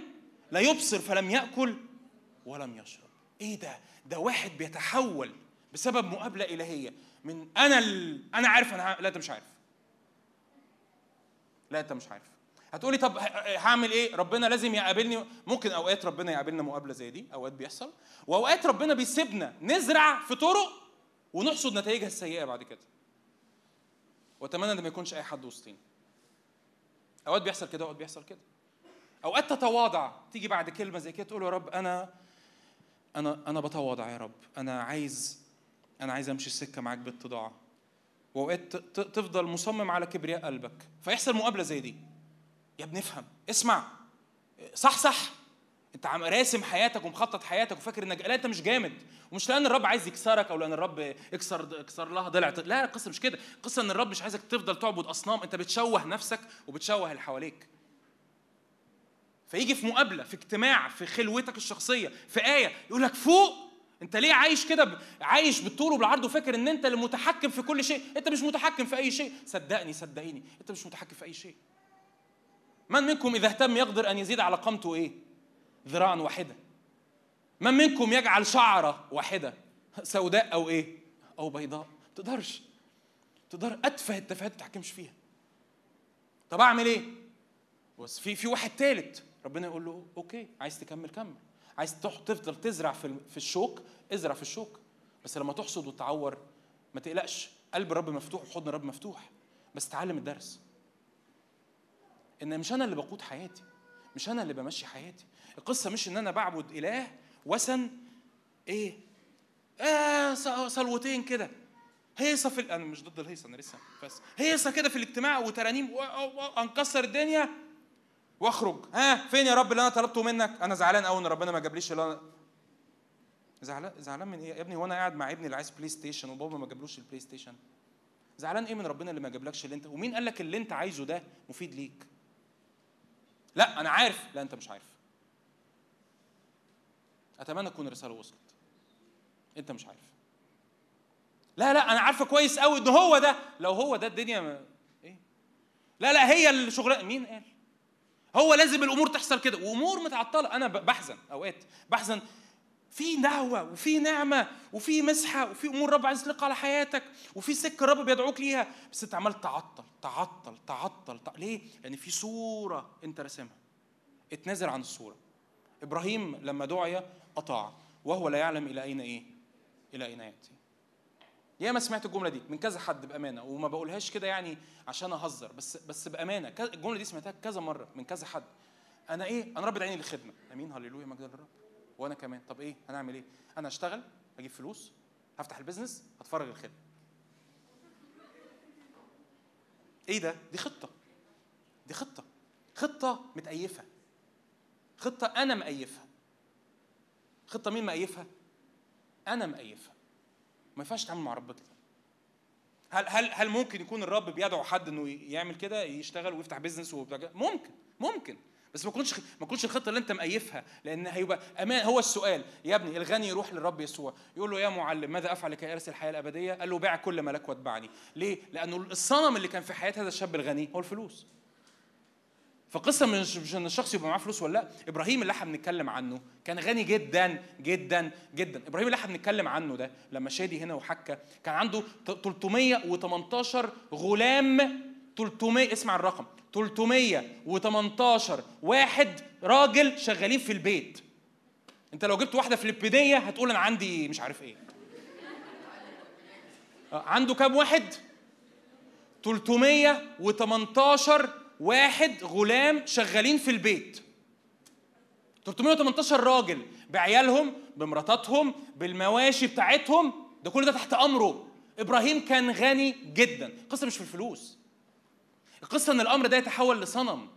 لا يبصر فلم يأكل ولم يشرب. إيه ده؟ ده واحد بيتحول بسبب مقابلة إلهية من أنا ال... أنا عارف أنا ه... لا أنت مش عارف. لا أنت مش عارف. هتقولي طب هعمل إيه؟ ربنا لازم يقابلني. ممكن أوقات ربنا يقابلنا مقابلة زي دي، أوقات بيحصل، وأوقات ربنا بيسيبنا نزرع في طرق ونحصد نتائجها السيئة بعد كده. وأتمنى إن ما يكونش أي حد وسطينا. أوقات بيحصل كده، أوقات بيحصل كده. أوقات تتواضع، تيجي بعد كلمة زي كده تقول يا رب أنا أنا أنا بتواضع يا رب، أنا عايز أنا عايز أمشي السكة معاك باتضاع. وأوقات تفضل مصمم على كبرياء قلبك، فيحصل مقابلة زي دي. يا ابني افهم، اسمع، صح صح، أنت عم راسم حياتك ومخطط حياتك وفاكر إنك لا أنت مش جامد، ومش لأن الرب عايز يكسرك أو لأن الرب يكسر يكسر لها ضلع. لا، القصة مش كده، القصة إن الرب مش عايزك تفضل تعبد أصنام، أنت بتشوه نفسك وبتشوه اللي حواليك. فيجي في مقابلة، في اجتماع، في خلوتك الشخصية، في آية يقول لك فوق. أنت ليه عايش كده؟ عايش بالطول وبالعرض وفاكر إن أنت المتحكم في كل شيء، أنت مش متحكم في أي شيء. صدقني صدقيني، أنت مش متحكم في أي شيء. من منكم إذا اهتم يقدر أن يزيد على قامته إيه؟ ذراعا واحدة. من منكم يجعل شعرة واحدة سوداء أو إيه؟ أو بيضاء. ما تقدرش، تقدر أتفه التفاهات ما تتحكمش فيها. طب أعمل إيه؟ بس في في واحد ثالث ربنا يقول له اوكي، عايز تكمل كمل، عايز تفضل تزرع في في الشوك ازرع في الشوك، بس لما تحصد وتعور ما تقلقش، قلب الرب مفتوح وحضن الرب مفتوح. بس تعلم الدرس ان مش انا اللي بقود حياتي، مش انا اللي بمشي حياتي. القصه مش ان انا بعبد اله وثن ايه اه صلوتين كده، هيصه في ال... انا مش ضد الهيصه، انا لسه بس هيصه كده في الاجتماع وترانيم وانكسر الدنيا واخرج. ها فين يا رب اللي انا طلبته منك؟ انا زعلان قوي ان ربنا ما جابليش اللي انا زعلان زعلان من ايه يا ابني؟ هو انا قاعد مع ابني اللي عايز بلاي ستيشن وبابا ما جابلوش البلاي ستيشن؟ زعلان ايه من ربنا اللي ما جابلكش اللي انت؟ ومين قال لك اللي انت عايزه ده مفيد ليك؟ لا انا عارف. لا انت مش عارف. اتمنى تكون الرساله وصلت. انت مش عارف. لا لا انا عارفه كويس قوي ان هو ده، لو هو ده الدنيا ما... ايه؟ لا لا هي الشغلانه. مين قال؟ هو لازم الامور تحصل كده، وامور متعطله. انا بحزن اوقات، بحزن في دعوه وفي نعمه وفي مسحه وفي امور رب عايز يطلقها على حياتك وفي سكه رب بيدعوك ليها، بس انت عمال تعطل تعطل تعطل, تعطل. ليه؟ لان في صوره انت راسمها. اتنازل عن الصوره. ابراهيم لما دعي اطاع وهو لا يعلم الى اين ايه؟ الى اين ياتي. يا ما سمعت الجمله دي من كذا حد بامانه، وما بقولهاش كده يعني عشان اهزر، بس بس بامانه الجمله دي سمعتها كذا مره من كذا حد. انا ايه؟ انا رابط عيني للخدمه. امين هللويا مجد للرب. وانا كمان. طب ايه هنعمل؟ ايه انا هشتغل هجيب فلوس هفتح البيزنس هتفرج الخدمه. ايه ده؟ دي خطه، دي خطه خطه متأيفه، خطه انا مأيفها. خطه مين مأيفها؟ انا مأيفها. ما ينفعش تعمل مع رب كده. هل هل هل ممكن يكون الرب بيدعو حد انه يعمل كده، يشتغل ويفتح بيزنس وبتاع؟ ممكن ممكن، بس ما تكونش ما تكونش الخطه اللي انت مأيفها، لان هيبقى امان. هو السؤال يا ابني، الغني يروح للرب يسوع يقول له يا معلم ماذا افعل لكي ارث الحياه الابديه؟ قال له بيع كل ملك واتبعني. ليه؟ لانه الصنم اللي كان في حياه هذا الشاب الغني هو الفلوس. فقصه مش ان الشخص يبقى معاه فلوس ولا لا. ابراهيم اللي احنا بنتكلم عنه كان غني جدا جدا جدا. ابراهيم اللي احنا بنتكلم عنه ده لما شادي هنا وحكه كان عنده ثلاثمائة وثمانية عشر غلام. ثلاثمائة، اسمع الرقم، ثلاثمائة وثمانية عشر واحد راجل شغالين في البيت. انت لو جبت واحده فلبينيه هتقول انا عندي مش عارف ايه. عنده كام واحد؟ ثلاثمائة وثمانية عشر واحد غلام شغالين في البيت. ثلاثمائة وثمانية عشر راجل بعيالهم بمراتاتهم بالمواشي بتاعتهم، ده كل ده تحت امره. ابراهيم كان غني جدا. القصه مش في الفلوس، القصه ان الامر ده يتحول لصنم.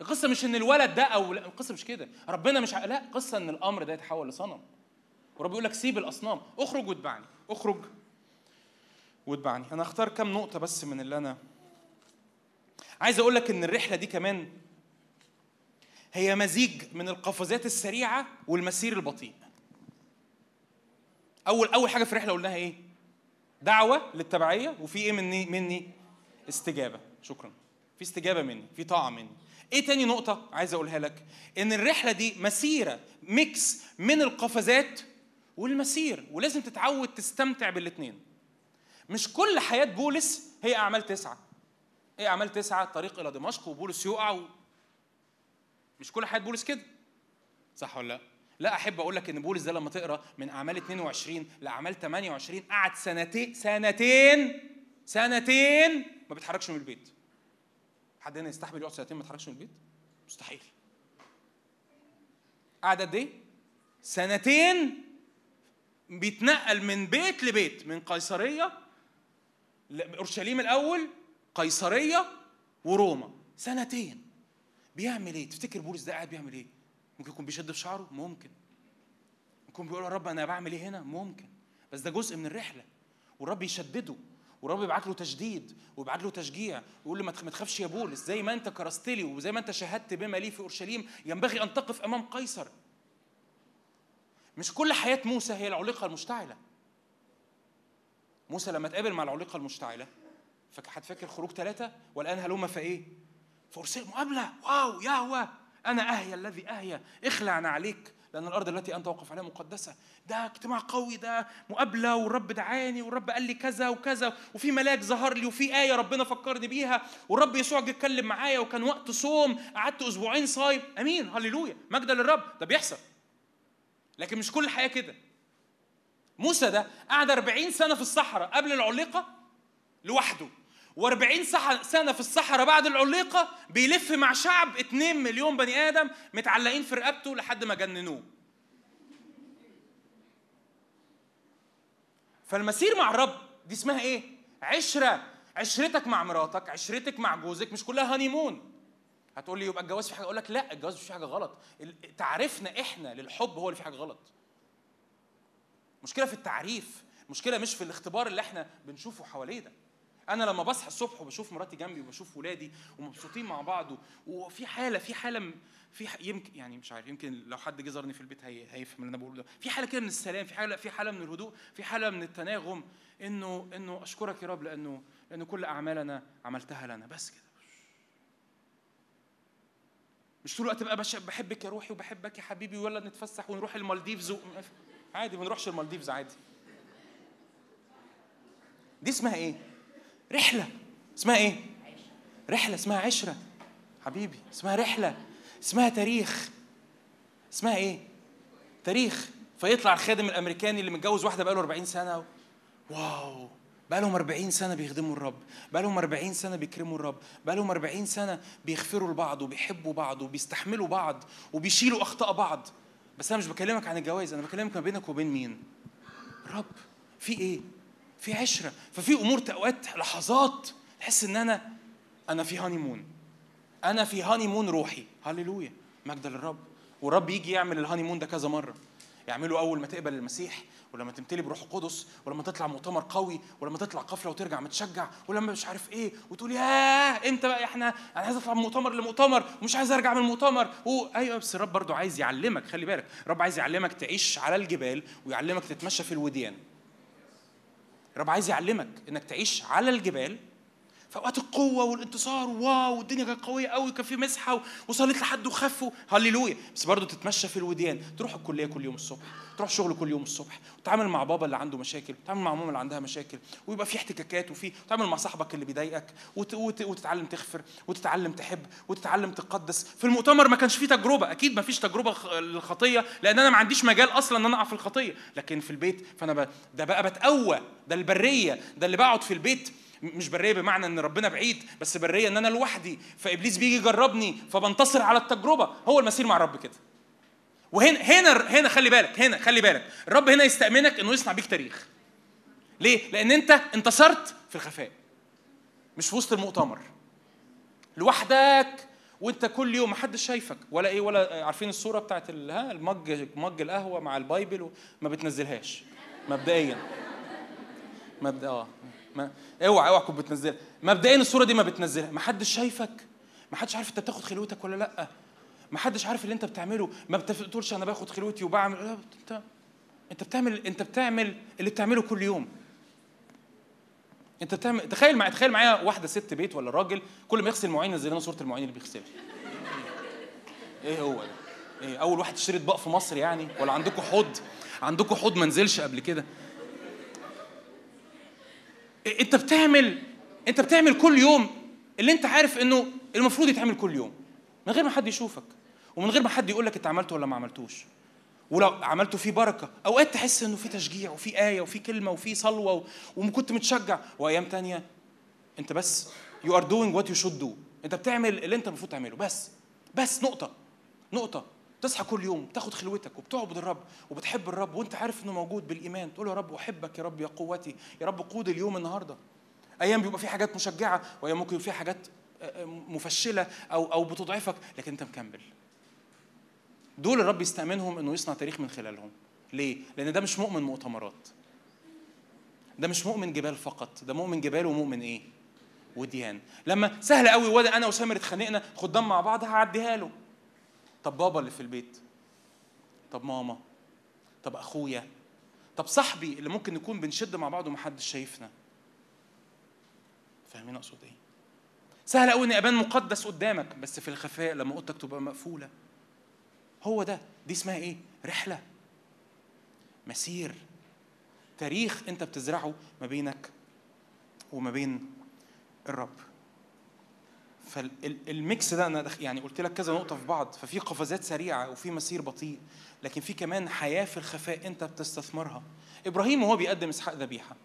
القصه مش ان الولد ده او لا، القصه مش كده. ربنا مش ع... لا، القصه ان الامر ده يتحول لصنم. ورب يقول لك سيب الاصنام، اخرج واتبعني، اخرج واتبعني. انا اختار كام نقطه بس من اللي انا عايز اقول لك. ان الرحله دي كمان هي مزيج من القفزات السريعه والمسير البطيء. اول اول حاجه في الرحله قلناها ايه؟ دعوه للتبعيه، وفي ايه مني مني استجابه. شكرا. في استجابه مني، في طاعه مني. ايه تاني نقطه عايز اقولها لك؟ ان الرحله دي مسيره، ميكس من القفزات والمسير، ولازم تتعود تستمتع بالاثنين. مش كل حياه بولس هي اعمال تسعه. ايه اعمال تسعه؟ الطريق الى دمشق وبولس يقع و... مش كل حياه بولس كده، صح ولا لا؟ لا، احب اقول لك ان بولس ده لما تقرا من اعمال اثنين وعشرين لاعمال ثمانية وعشرين قعد سنتين سنتين سنتين ما بيتحركش من البيت. حد هنا يستحمل يقعد سنتين ما يتحركش من البيت؟ مستحيل. قعد قد ايه؟ سنتين بيتنقل من بيت لبيت، من قيصريه لاورشليم الاول، قيصريه وروما. سنتين بيعمل ايه؟ تفتكر بولس ده قاعد بيعمل ايه؟ ممكن يكون بيشد في شعره، ممكن ممكن بيقول يا رب انا بعمل ايه هنا، ممكن. بس ده جزء من الرحله، والرب يشدده، والرب يبعت له تشديد ويبعت له تشجيع ويقول له ما تخافش يا بولس، زي ما انت كرست لي وزي ما انت شهدت بما لي في اورشليم ينبغي ان تقف امام قيصر. مش كل حياه موسى هي العليقه المشتعله. موسى لما اتقابل مع العليقه المشتعله هتفكر خروج ثلاثة، والآن هلوم فإيه؟ فأرسل مقابلة. واو، يهوه أنا أهيا الذي أهيا، اخلعنا عليك لأن الأرض التي أنت وقف عليها مقدسة. ده اجتماع قوي، ده مقابلة، والرب دعاني، والرب قال لي كذا وكذا، وفي ملاك ظهر لي، وفي آية ربنا فكرني بيها، والرب يسوع جه يتكلم معايا، وكان وقت صوم قعدت أسبوعين صايم. أمين هللويا مجد للرب. ده بيحصل، لكن مش كل حياة كده. موسى ده قعد أربعين سنة في الصحراء قبل العليقة لوحده، واربعين سنة في الصحراء بعد العليقة بيلف مع شعب اتنين مليون بني آدم متعلقين في رقبته لحد ما جننوه. فالمسير مع الرب دي اسمها ايه؟ عشرة. عشرتك مع مراتك، عشرتك مع جوزك، مش كلها هانيمون. هتقول لي يبقى الجواز في حاجة، اقول لك لا، الجواز مش في حاجة غلط. تعرفنا احنا للحب هو اللي في حاجة غلط. مشكلة في التعريف، مشكلة مش في الاختبار اللي احنا بنشوفه حواليه ده. أنا لما بصحى الصبح وبشوف مراتي جنبي وبشوف ولادي ومبسوطين مع بعض، وفي حالة في حالة في يمكن يعني مش عارف، يمكن لو حد جه زارني في البيت هيفهم اللي أنا بقوله ده، في حالة كده من السلام، في حالة في حالة من الهدوء، في حالة من التناغم، إنه إنه أشكرك يا رب لأنه لأنه كل أعمالنا عملتها لنا، بس كده. مش طول الوقت بقى بحبك يا روحي وبحبك يا حبيبي ولا نتفسح ونروح المالديفز و... عادي ما نروحش المالديفز عادي. دي اسمها ايه؟ رحله. اسمها ايه؟ رحله. اسمها عشره حبيبي، اسمها رحله، اسمها تاريخ. اسمها ايه؟ تاريخ. فيطلع الخادم الامريكاني اللي متجوز واحده بقاله أربعين سنه، واو بقى لهم أربعين سنة بيخدموا الرب، بقى لهم أربعين سنة بيكرموا الرب، بقى لهم أربعين سنة بيغفروا لبعض وبيحبوا بعض وبيستحملوا بعض وبيشيلوا أخطاء بعض. بس أنا مش بكلمك عن الجواز، أنا بكلمك ما بينك وبين مين؟ رب. في إيه؟ في عشرة. ففي أمور أوقات لحظات تحس إن أنا أنا في هانيمون، أنا في هانيمون روحي. هللويا مجد للرب. والرب يجي يعمل الهانيمون ده كذا مرة، يعملوا أول ما تقبل المسيح، ولما تمتلي بروح القدس، ولما تطلع مؤتمر قوي، ولما تطلع قفله وترجع متشجع، ولما مش عارف ايه وتقول ياه امتى بقى احنا انا عايز اطلع من مؤتمر لمؤتمر ومش عايز ارجع من المؤتمر. ايوه بس الرب برضو عايز يعلمك، خلي بالك الرب عايز يعلمك تعيش على الجبال ويعلمك تتمشى في الوديان. الرب عايز يعلمك انك تعيش على الجبال في اوقات القوه والانتصار، واو الدنيا كانت قويه قوي، كان في مسحه وصليت لحد وخفوا هللويا، بس برضه تتمشى في الوديان، تروح الكليه كل يوم الصبح، تروح شغل كل يوم الصبح، وتتعامل مع بابا اللي عنده مشاكل، وتتعامل مع ماما اللي عندها مشاكل، ويبقى في احتكاكات، وفي تتعامل مع صاحبك اللي بيضايقك، وت... وت... وتتعلم تغفر، وتتعلم تحب، وتتعلم تقدس. في المؤتمر ما كانش فيه تجربه، اكيد ما فيش تجربه للخطيه لان انا ما عنديش مجال اصلا ان انا اقع في الخطيه، لكن في البيت فانا ب... ده بقى بتقوى، ده البريه، ده اللي بقعد في البيت مش بريه بمعنى ان ربنا بعيد، بس بريه ان انا لوحدي، فابليس بيجي يجربني فبنتصر على التجربه. هو المسير مع الرب كده. وهنا هنا هنا خلي بالك، هنا خلي بالك الرب هنا يستأمنك انه يصنع بيك تاريخ. ليه؟ لان انت انتصرت في الخفاء، مش في وسط المؤتمر لوحدك وانت كل يوم محدش شايفك ولا ايه ولا عارفين. الصوره بتاعت ها المج مج القهوه مع البايبل ما بتنزلهاش مبدئيا مبدئيا اه ما اوعى اوعى كنت بتنزلها مبدئيا. الصوره دي ما بتنزلها، ما حدش شايفك، ما حدش عارف انت بتاخد خلوتك ولا لا، ما حدش عارف اللي انت بتعمله، ما بتقولش انا باخد خلوتي وبعمل لا. انت انت بتعمل انت بتعمل اللي بتعمله كل يوم. انت بتعمل تخيل معايا تخيل معايا واحده ست بيت ولا راجل كل ما يغسل مواعين ينزل لنا صوره المواعين اللي بيغسلها. ايه هو ده؟ ايه اول واحد اشتري اطباق في مصر يعني؟ ولا عندكم حوض؟ عندكم حوض ما نزلش قبل كده. انت بتعمل انت بتعمل كل يوم اللي انت عارف انه المفروض يتعمل كل يوم من غير ما حد يشوفك ومن غير ما حد يقول لك انت عملته ولا ما عملتوش. ولو عملته في بركه، اوقات تحس انه في تشجيع وفي ايه وفي كلمه وفي صلوه وكنت متشجع، وايام تانية انت بس you are doing what you should do. انت بتعمل اللي انت المفروض تعمله بس بس نقطه نقطه. تصحى كل يوم تاخد خلوتك وبتعبد الرب وبتحب الرب وانت عارف انه موجود بالايمان، تقول يا رب احبك، يا رب يا قوتي، يا رب قود اليوم النهارده. ايام بيبقى في حاجات مشجعه وايام ممكن يبقى في حاجات مفشله او او بتضعفك، لكن انت مكمل. دول الرب يستأمنهم انه يصنع تاريخ من خلالهم. ليه؟ لان ده مش مؤمن مؤتمرات، ده مش مؤمن جبال فقط، ده مؤمن جبال ومؤمن ايه وديان. لما سهل قوي واد انا وسامر اتخانقنا خدام مع بعض هعديها له. طب بابا اللي في البيت، طب ماما، طب اخويا، طب صاحبي اللي ممكن نكون بنشد مع بعض ومحدش شايفنا. فاهمين اقصد ايه؟ سهل قوي اني ابان مقدس قدامك بس في الخفاء لما اوضتك تبقى مقفوله. هو ده، دي اسمها ايه؟ رحله، مسير، تاريخ انت بتزرعه ما بينك وما بين الرب. فالميكس ده انا يعني قلت لك كذا نقطه في بعض، ففي قفزات سريعه وفي مسير بطيء، لكن في كمان حياه في الخفاء انت بتستثمرها. ابراهيم وهو بيقدم اسحاق ذبيحه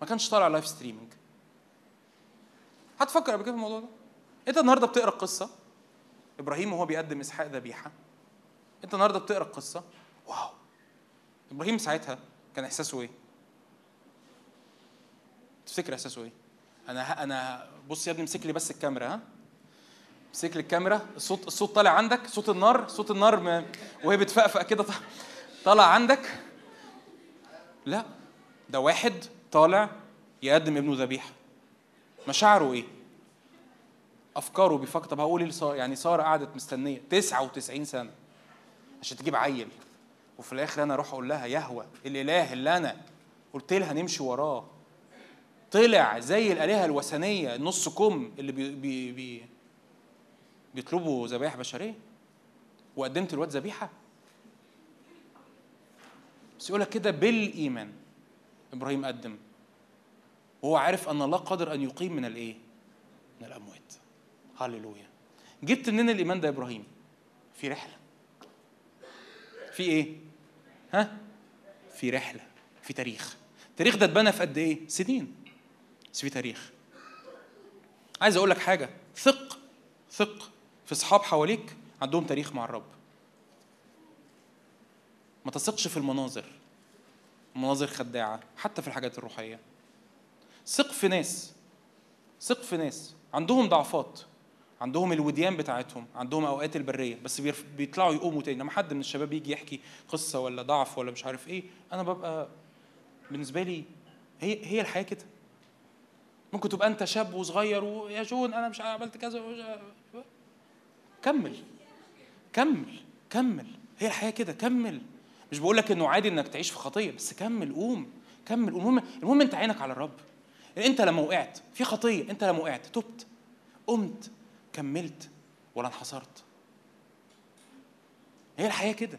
ما كانش طالع لايف ستريمينج. هتفكر قبل كده في الموضوع ده؟ انت النهارده بتقرا قصه ابراهيم وهو بيقدم اسحاق ذبيحه، انت النهارده بتقرا قصه واو ابراهيم ساعتها كان احساسه ايه؟ تفتكر احساسه ايه؟ انا انا بص يا ابني امسك لي بس الكاميرا، ها امسك لي الكاميرا، الصوت الصوت طالع عندك، صوت النار صوت النار وهي بتفقفق كده طالع عندك. لا، ده واحد طالع يقدم ابنه ذبيحه. مشاعره ايه؟ افكاره بيفكر طب هقول ايه لساره؟ يعني ساره قعدت مستنيه تسعة وتسعين سنه عشان تجيب عيل، وفي الاخر انا اروح اقول لها يهوه الاله اللي انا قلت لها نمشي وراه طلع زي الالهه الوثنيه النص كم اللي بي بي بي بيطلبوا ذبائح بشريه، وقدمت الواد ذبيحه. بس يقول لك كده بالايمان ابراهيم قدم، وهو عارف ان الله قادر ان يقيم من الايه؟ من الاموات. هللويا. جبت منين الايمان ده يا ابراهيم؟ في رحله. في ايه؟ ها؟ في رحله، في تاريخ. التاريخ ده اتبنى في قد ايه؟ سنين. بس في تاريخ. عايز اقول لك حاجه، ثق ثق في اصحاب حواليك عندهم تاريخ مع الرب. ما تثقش في المناظر، المناظر خداعه حتى في الحاجات الروحيه. ثق في ناس، ثق في ناس عندهم ضعفات، عندهم الوديان بتاعتهم، عندهم اوقات البريه، بس بيطلعوا يقوموا تاني. لما حد من الشباب يجي يحكي قصه ولا ضعف ولا مش عارف ايه، انا ببقى بالنسبه لي هي هي الحياه كده. ممكن تبقى انت شاب وصغير ويا جون انا مش عملت كذا وجا... كمل كمل كمل، هي الحياه كده. كمل، مش بقول لك انه عادي انك تعيش في خطيه، بس كمل، قوم كمل. المهم المهم انت عينك على الرب. انت لما وقعت في خطيه، انت لما وقعت تبت، قمت، كملت، ولا انحصرت. هي الحياه كده،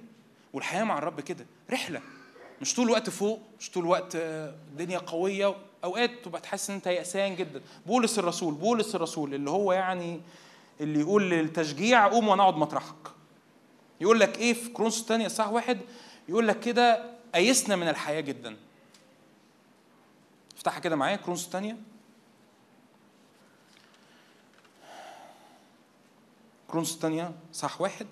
والحياه مع الرب كده رحله. مش طول الوقت فوق، مش طول الوقت الدنيا قويه. اوقات تبقى تحس ان انت يأسان جدا. بولس الرسول بولس الرسول اللي هو يعني اللي يقول للتشجيع قوم ونقعد مطرحك، يقول لك ايه في كورنثوس الثانيه صح واحد، يقول لك كده ايسنا من الحياه جدا. افتحها كده معايا، كورنثوس الثانيه كورنثوس الثانيه صح واحد.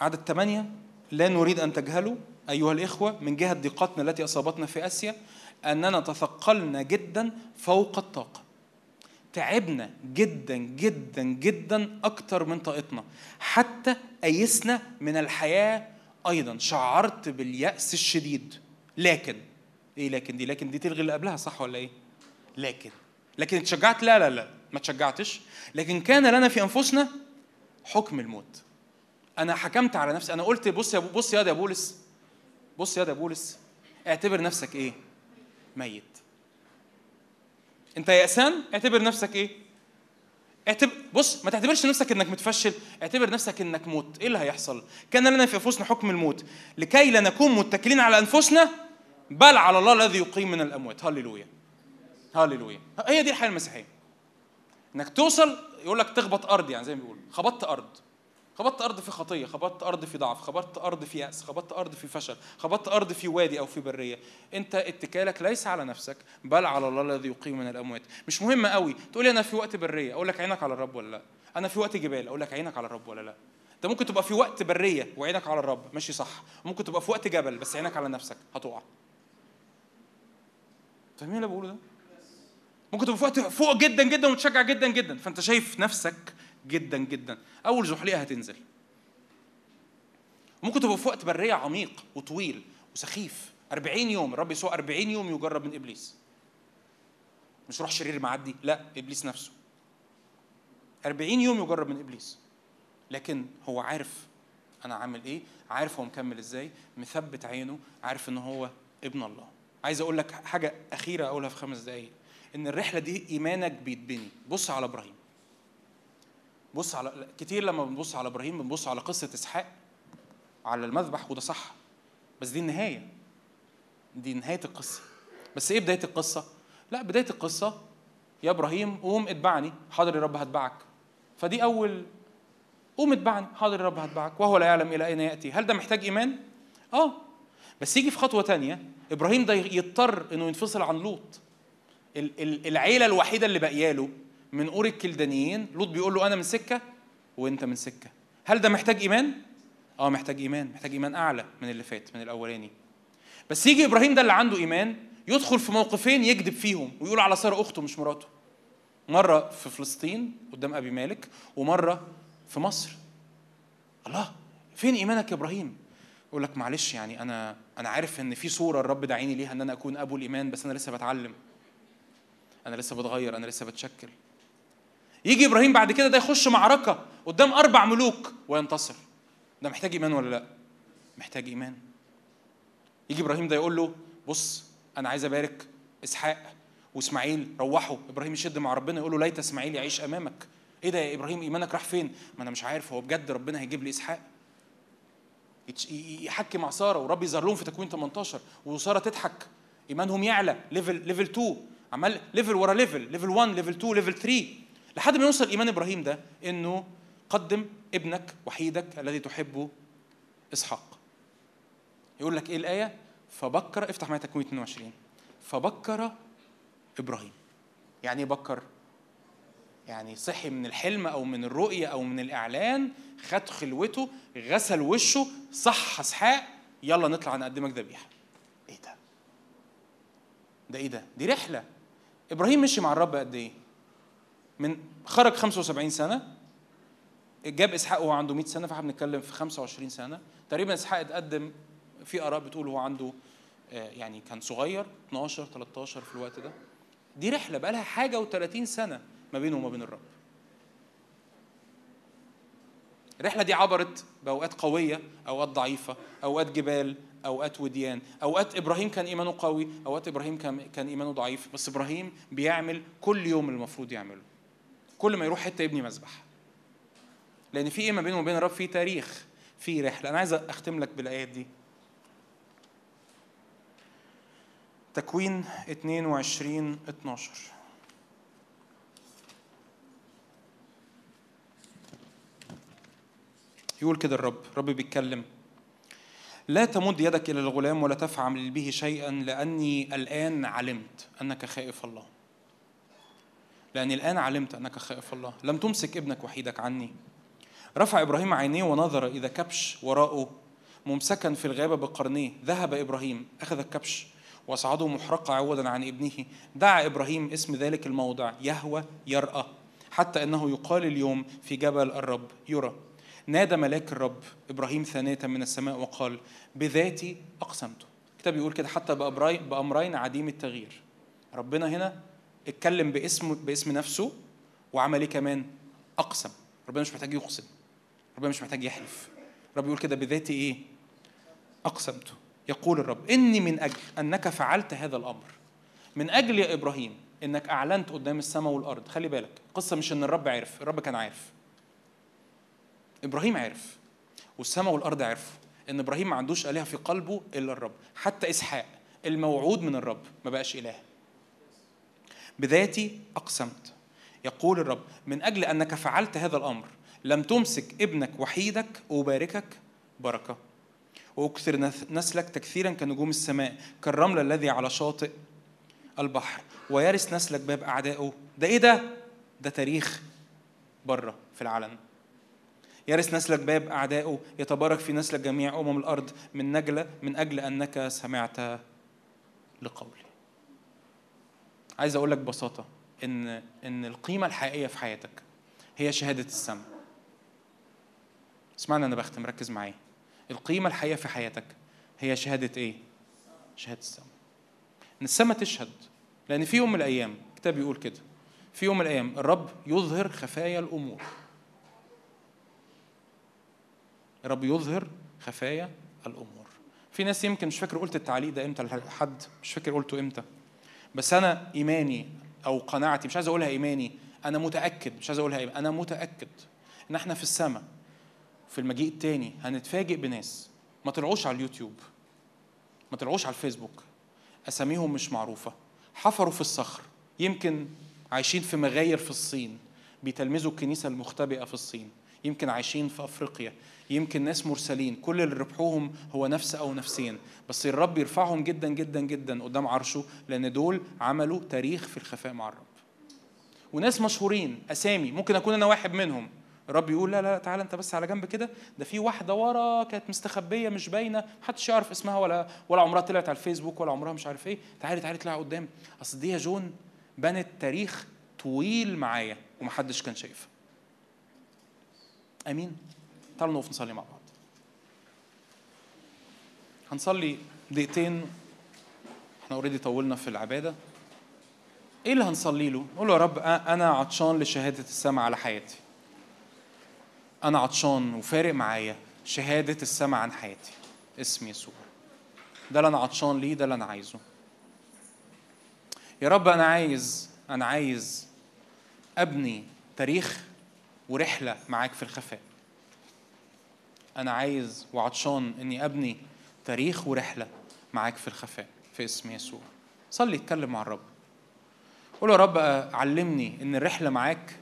عدد ثمانية: لا نريد أن تجهلوا أيها الإخوة من جهة ضيقتنا التي أصابتنا في آسيا أننا تثقلنا جدا فوق الطاقة. تعبنا جدا جدا جدا أكتر من طاقتنا، حتى أيسنا من الحياة أيضا، شعرت باليأس الشديد. لكن إيه لكن دي؟ لكن دي تلغي اللي قبلها صح ولا إيه؟ لكن لكن اتشجعت؟ لا لا لا ما اتشجعتش. لكن كان لنا في أنفسنا حكم الموت. أنا حكمت على نفسي، أنا قلت بص يا بص يا ده بولس، بص يا ده بولس، اعتبر نفسك إيه؟ ميت. أنت يأسان؟ اعتبر نفسك إيه؟ اعتبر، بص ما تعتبرش نفسك إنك متفشل، اعتبر نفسك إنك موت. إيه اللي هيحصل؟ كان لنا في أنفسنا حكم الموت لكي لا نكون متكلين على أنفسنا بل على الله الذي يقيم من الأموات. هللويا هللويا. هي دي الحياة المسيحية، إنك توصل يقول لك تخبط أرض، يعني زي ما بيقول خبطت أرض. خبطت أرض في خطية، خبطت أرض في ضعف، خبطت أرض في يأس، خبطت أرض في فشل، خبطت أرض في وادي أو في برية. أنت اتكالك ليس على نفسك بل على الله الذي يقيم من الأموات. مش مهم قوي تقولي أنا في وقت برية، أقول لك عينك على الرب ولا لا؟ أنا في وقت جبال، أقول لك عينك على الرب ولا لا؟ أنت ممكن تبقى في وقت برية وعينك على الرب ماشي صح، ممكن تبقى في وقت جبل بس عينك على نفسك هتقع. فاهمين اللي بقوله ده؟ ممكن تبقى في وقت فوق جدا جدا وتشجع جدا جدا، فأنت شايف نفسك جدا جدا، اول زحليقه هتنزل. ممكن تبقى في وقت بريه عميق وطويل وسخيف، أربعين يوم الرب يسوع أربعين يوم يجرب من ابليس. مش روح شرير معدي، لا ابليس نفسه أربعين يوم يجرب من ابليس. لكن هو عارف انا عامل ايه، عارف هو مكمل ازاي، مثبت عينه، عارف ان هو ابن الله. عايز اقول لك حاجه اخيره اقولها في خمس دقائق، ان الرحله دي ايمانك بيتبني. بص على ابراهيم، بص على كتير، لما بنبص على ابراهيم بنبص على قصه اسحاق على المذبح، وده صح، بس دي النهايه، دي نهايه القصه. بس ايه بدايه القصه؟ لا بدايه القصه يا ابراهيم قوم اتبعني، حاضر يا رب هتبعك. فدي اول، قوم اتبعني حاضر يا رب هتبعك، وهو لا يعلم الى اين ياتي. هل ده محتاج ايمان؟ اه بس يجي في خطوه تانية، ابراهيم ده يضطر انه ينفصل عن لوط، العيله الوحيده اللي باقياله من أور الكلدانيين. لوط بيقول له أنا من سكة وأنت من سكة. هل ده محتاج إيمان؟ آه محتاج إيمان، محتاج إيمان أعلى من اللي فات من الأولاني. بس يجي إبراهيم ده اللي عنده إيمان يدخل في موقفين يكذب فيهم ويقول على سارة أخته مش مراته، مرة في فلسطين قدام أبي مالك، ومرة في مصر الله فين إيمانك يا إبراهيم؟ يقول لك معلش يعني أنا أنا عارف إن في صورة الرب دعيني ليها إن أنا أكون أبو الإيمان، بس أنا لسه بتعلم، أنا لسه بتغير، أنا لسه بتشكل. يجي إبراهيم بعد كده ده يخش معركة قدام أربع ملوك وينتصر. ده محتاج إيمان ولا لأ؟ محتاج إيمان. يجي إبراهيم ده يقول له بص أنا عايز أبارك إسحاق وإسماعيل، روحوا. إبراهيم يشد مع ربنا يقول له ليت إسماعيل يعيش أمامك. إيه ده يا إبراهيم إيمانك راح فين؟ ما أنا مش عارف، هو بجد ربنا هيجيب لي إسحاق. يحكي مع سارة وربي يظهر لهم في تكوين ثمانية عشر وسارة تضحك، إيمانهم يعلى ليفل ليفل اتنين، عمال ليفل ورا ليفل، ليفل واحد، ليفل اتنين، ليفل تلاتة، لحد ما يوصل إيمان إبراهيم ده إنه قدم ابنك وحيدك الذي تحبه إسحاق. يقول لك إيه الآية؟ فبكر، افتح معايا تكوين اتنين وعشرين، فبكر إبراهيم. يعني إيه بكر؟ يعني صحي من الحلم أو من الرؤية أو من الإعلان، خد خلوته، غسل وشه، صح إسحاق، يلا نطلع نقدمك ذبيحة. إيه ده؟ ده إيه ده؟ دي رحلة. إبراهيم مشي مع الرب قد إيه؟ من خرج خمسة وسبعين سنة، جاب إسحاق وهو عنده مية سنة، فاحنا بنتكلم في خمسة وعشرين سنة تقريبا. إسحاق اتقدم، في آراء بتقول هو عنده يعني كان صغير اتناشر تلتاشر في الوقت ده. دي رحلة بقى لها حاجة و30 سنة ما بينه وما بين الرب. الرحلة دي عبرت بأوقات قوية، أوقات ضعيفة، أوقات جبال، أوقات وديان، أوقات إبراهيم كان إيمانه قوي، أوقات إبراهيم كان كان إيمانه ضعيف، بس إبراهيم بيعمل كل يوم المفروض يعمله. كل ما يروح حتة يبني مذبح. لأن في إيه ما بينه وما بين الرب؟ في تاريخ، في رحلة. أنا عايز أختم لك بالآيات دي. تكوين اتنين وعشرين اتناشر. يقول كده الرب، رب بيتكلم: لا تمد يدك إلى الغلام ولا تفعل به شيئا، لأني الآن علمت أنك خائف الله. لأني الآن علمت أنك خائف الله، لم تمسك ابنك وحيدك عني. رفع إبراهيم عينيه ونظر إذا كبش وراءه ممسكا في الغابة بقرنيه. ذهب إبراهيم أخذ الكبش وأصعده محرقة عوضا عن ابنه. دعا إبراهيم اسم ذلك الموضع يهوى يرأى، حتى أنه يقال اليوم في جبل الرب يرى. نادى ملاك الرب إبراهيم ثانية من السماء وقال: بذاتي أقسمته. الكتاب يقول كده حتى بأمرين عديم التغيير. ربنا هنا اتكلم باسم باسم نفسه وعمل ايه كمان؟ أقسم. ربنا مش محتاج يقسم، ربنا مش محتاج يحلف. رب يقول كده: بذاتي إيه؟ أقسمته. يقول الرب: إني من أجل أنك فعلت هذا الأمر، من أجل يا إبراهيم إنك أعلنت قدام السماء والأرض. خلي بالك قصة، مش إن الرب عارف، الرب كان عارف، إبراهيم عارف، والسماء والأرض عارفوا إن إبراهيم ما عندوش آلهة في قلبه إلا الرب. حتى إسحاق الموعود من الرب ما بقاش إله. بذاتي أقسمت، يقول الرب، من أجل أنك فعلت هذا الأمر، لم تمسك ابنك وحيدك، أباركك بركة وأكثر نسلك تكثيرا كنجوم السماء، كالرمل الذي على شاطئ البحر، ويرث نسلك باب أعدائه. ده إيه ده؟ ده تاريخ بره في العلن. يرث نسلك باب أعدائه، يتبارك في نسلك جميع أمم الأرض، من نجلة، من أجل أنك سمعت لقولي. عايز أقول لك ببساطة إن إن القيمة الحقيقية في حياتك هي شهادة السمع. اسمعنا أنا بختم، ركز معايا. القيمة الحقيقية في حياتك هي شهادة إيه؟ شهادة السمع. إن السمع تشهد، لأن في يوم من الأيام، الكتاب يقول كده، في يوم من الأيام الرب يظهر خفايا الأمور. الرب يظهر خفايا الأمور. في ناس يمكن مش فاكر قلت التعليق ده إمتى لحد، مش فاكر قلته إمتى، بس أنا إيماني أو قناعتي، مش عايز أقولها إيماني، أنا متأكد، مش عايز أقولها إيماني، أنا متأكد إن إحنا في السماء في المجيء التاني هنتفاجئ بناس ما طلعوش على اليوتيوب، ما طلعوش على الفيسبوك، أساميهم مش معروفة، حفروا في الصخر، يمكن عايشين في مغاير في الصين، بيتلمذوا الكنيسة المختبئة في الصين، يمكن عايشين في أفريقيا، يمكن ناس مرسلين، كل اللي ربحوهم هو نفس أو نفسين، بس الرب يرفعهم جدا جدا جدا قدام عرشه، لأن دول عملوا تاريخ في الخفاء مع الرب. وناس مشهورين أسامي، ممكن أكون أنا واحد منهم، الرب يقول لا لا تعال أنت بس على جنب كده، ده في واحدة ورا كانت مستخبية مش باينة، محدش يعرف اسمها ولا ولا عمرها طلعت على الفيسبوك ولا عمرها مش عارف إيه، تعالي تعالي اطلعي قدام، أصل دي يا جون بنت تاريخ طويل معايا ومحدش كان شايفها. أمين. تعالوا نقف نصلي مع بعض. هنصلي دقيقتين، احنا اوريدي طولنا في العبادة. ايه اللي هنصلي له؟ نقول له يا رب انا عطشان لشهادة السماء على حياتي. انا عطشان وفارق معايا شهادة السماء عن حياتي، اسم يسوع. ده اللي انا عطشان ليه، ده اللي انا عايزه. يا رب انا عايز انا عايز ابني تاريخ ورحلة معاك في الخفاء. انا عايز وعطشان اني ابني تاريخ ورحلة معاك في الخفاء في اسم يسوع. صلي، اتكلم مع الرب، قول يا رب علمني ان الرحلة معاك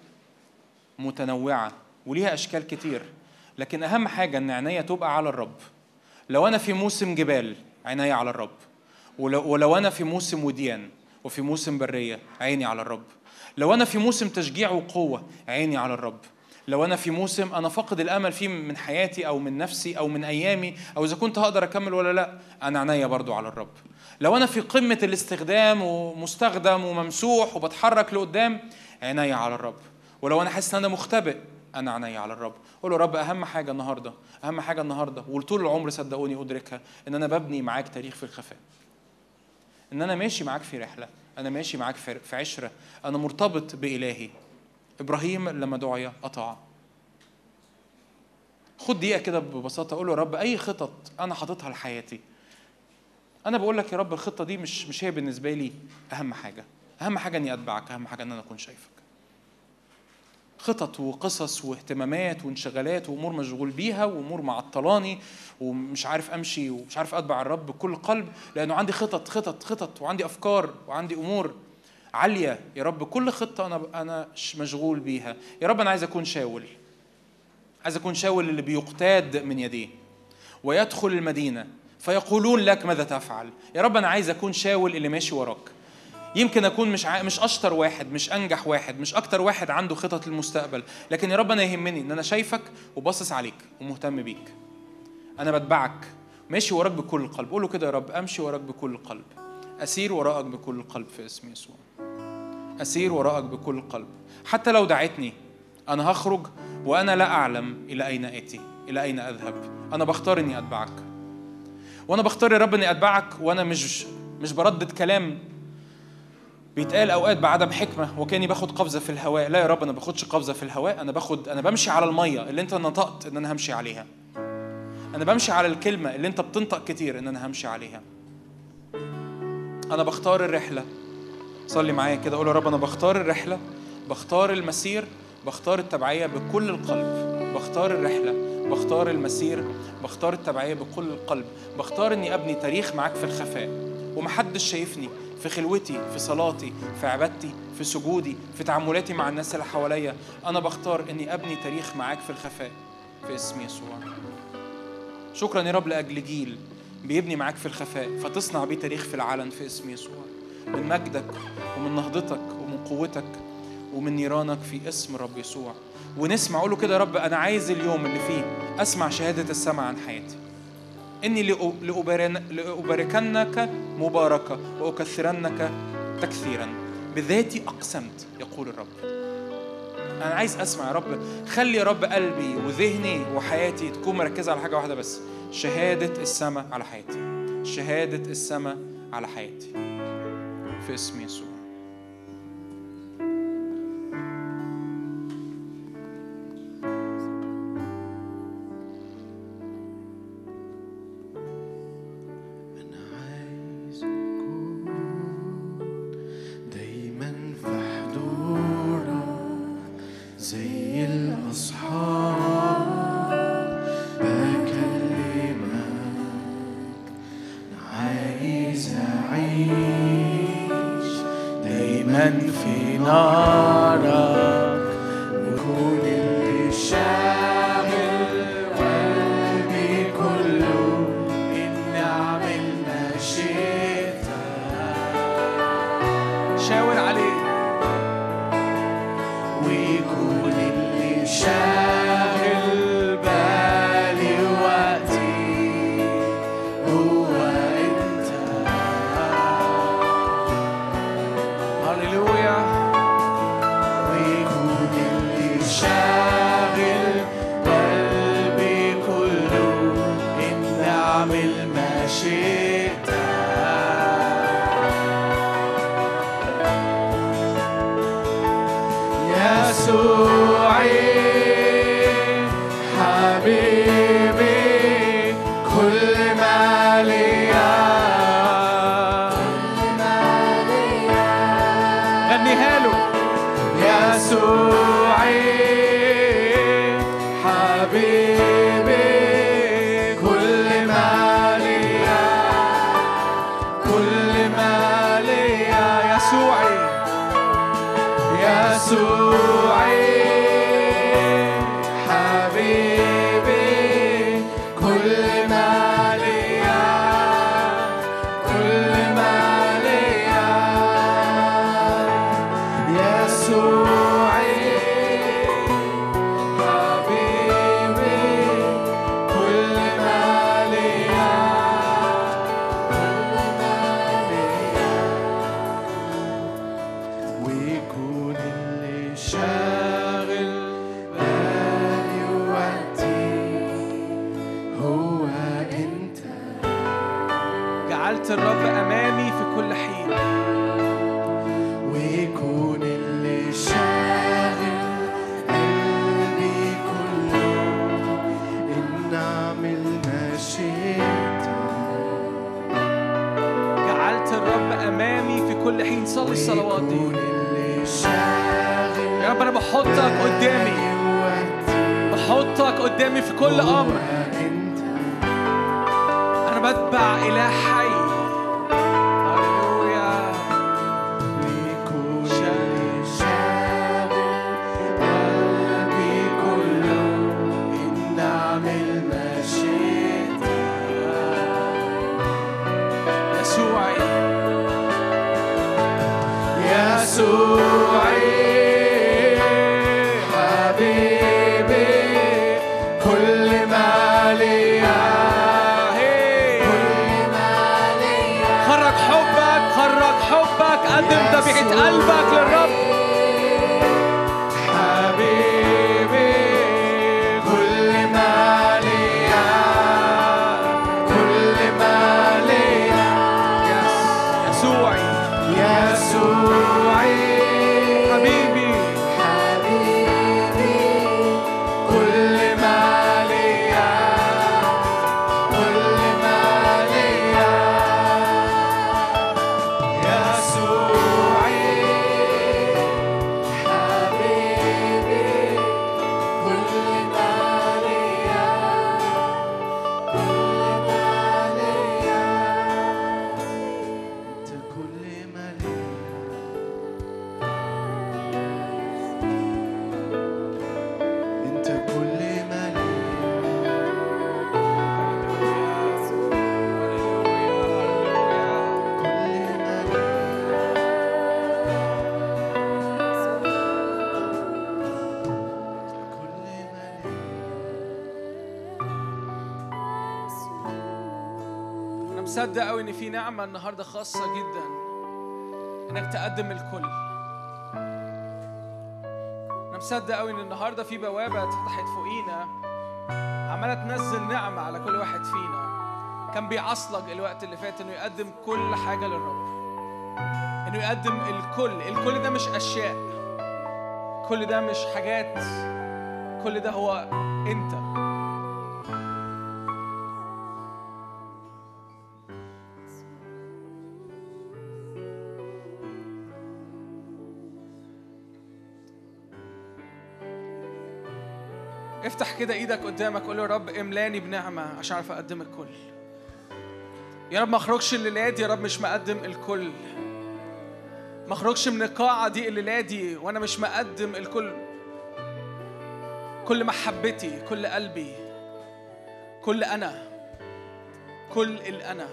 متنوعة وليها اشكال كتير، لكن اهم حاجة ان عينيا تبقى على الرب. لو انا في موسم جبال عينيا على الرب، ولو, ولو انا في موسم وديان وفي موسم برية عيني على الرب. لو انا في موسم تشجيع وقوة عيني على الرب. لو انا في موسم انا فاقد الامل فيه من حياتي او من نفسي او من ايامي او اذا كنت هقدر اكمل ولا لا، انا عينيا برضو على الرب. لو انا في قمة الاستخدام ومستخدم وممسوح وبتحرك لقدام، عينيا على الرب. ولو انا حاسس ان انا مختبئ، انا عينيا على الرب. قول له رب اهم حاجه النهارده، اهم حاجه النهارده وطول العمر صدقوني ادركها، ان انا ببني معاك تاريخ في الخفاء. ان انا ماشي معاك في رحله، انا ماشي معاك في عشره، انا مرتبط بالهي. ابراهيم لما دعي قطع. خد دقيقه كده ببساطه، قول له رب اي خطط انا حاططها لحياتي، انا بقول لك يا رب الخطه دي مش مش هي بالنسبه لي اهم حاجه. اهم حاجه اني اتبعك، اهم حاجه ان انا اكون شايفك. خطط وقصص واهتمامات وانشغالات وامور مشغول بيها وامور معطلاني ومش عارف امشي ومش عارف اتبع الرب بكل قلب، لانه عندي خطط خطط خطط وعندي افكار وعندي امور عاليه. يا رب كل خطه انا انا مشغول بيها. يا رب انا عايز اكون شاول، عايز اكون شاول اللي بيقتاد من يديه ويدخل المدينه فيقولون لك ماذا تفعل. يا رب انا عايز اكون شاول اللي ماشي وراك. يمكن أكون مش ع... مش أشطر واحد، مش أنجح واحد، مش أكتر واحد عنده خطط للمستقبل، لكن يا رب أنا يهمني إن أنا شايفك وباصص عليك ومهتم بيك. أنا بتبعك، ماشي وراك بكل القلب. قوله كده يا رب، أمشي وراك بكل القلب، أسير وراءك بكل القلب في اسم يسوع. أسير وراءك بكل القلب، حتى لو دعتني أنا هخرج وأنا لا أعلم إلى أين آتي، إلى أين أذهب. أنا بختار إني أتبعك، وأنا بختار يا رب إني أتبعك، وأنا مش مش بردد كلام بيتقال اوقات بعدم حكمه وكاني باخد قفزه في الهواء. لا يا رب انا باخدش قفزه في الهواء، انا باخد انا بمشي على الميه اللي انت نطقت ان انا همشي عليها. انا بمشي على الكلمه اللي انت بتنطق كتير ان انا همشي عليها. انا بختار الرحله. صلي معايا كده، قول يا رب انا بختار الرحله، بختار المسير، بختار التبعيه بكل القلب. بختار الرحله، بختار المسير، بختار التبعيه بكل القلب. بختار اني ابني تاريخ معاك في الخفاء ومحدش شايفني، في خلوتي، في صلاتي، في عبادتي، في سجودي، في تعاملاتي مع الناس اللي حواليا. أنا بختار إني أبني تاريخ معاك في الخفاء في اسم يسوع. شكراً يا رب لأجل جيل بيبني معاك في الخفاء فتصنع بيه تاريخ في العالم في اسم يسوع. من مجدك ومن نهضتك ومن قوتك ومن نيرانك في اسم رب يسوع. ونسمع، أقوله كده يا رب أنا عايز اليوم اللي فيه أسمع شهادة السماء عن حياتي. إني لأباركنك مباركة وأكثرنك تكثيرا، بذاتي أقسمت يقول الرب. أنا عايز أسمع يا رب، خلي يا رب قلبي وذهني وحياتي تكون مركزة على حاجة واحدة بس، شهادة السماء على حياتي، شهادة السماء على حياتي في اسم يسوع. يسوعي يسوعي حبيبي كل ما ليا كل ما ليا يسوعي حبيبي كل ما ليا كل ما ليا ويكون اللي شاغل جعلت الرب أمامي في كل حين ويكون اللي شاغل قلبي كل يوم إن أعمل مشيئتك. جعلت الرب أمامي في كل حين. صلي الصلوات دي. يا رب أنا بحطك قدامي بحطك قدامي في كل أمر. أنا بتبع إله حي. يسوعي حبيبي كل ما ليا كل ما ليا خرج حبك خرج حبك قدم ذبيحة قلبك للرب حبيبي كل ما ليا كل ما ليا يسوعي يسوعي مصدق قوي ان في نعمه النهارده خاصه جدا انك تقدم الكل. انا مصدق قوي ان النهارده في بوابه اتفتحت فوقينا عماله تنزل نعمه على كل واحد فينا كان بيعصلك الوقت اللي فات انه يقدم كل حاجه للرب، انه يقدم الكل. الكل ده مش اشياء، كل ده مش حاجات، كل ده هو انت. افتح كده ايدك قدامك قول يا رب املاني بنعمه عشان اعرف اقدم الكل. يا رب ما اخرجش الليله دي يا رب مش مقدم الكل، ما اخرجش من القاعه دي الليله دي وانا مش مقدم الكل. كل محبتي، كل قلبي، كل انا، كل الانا.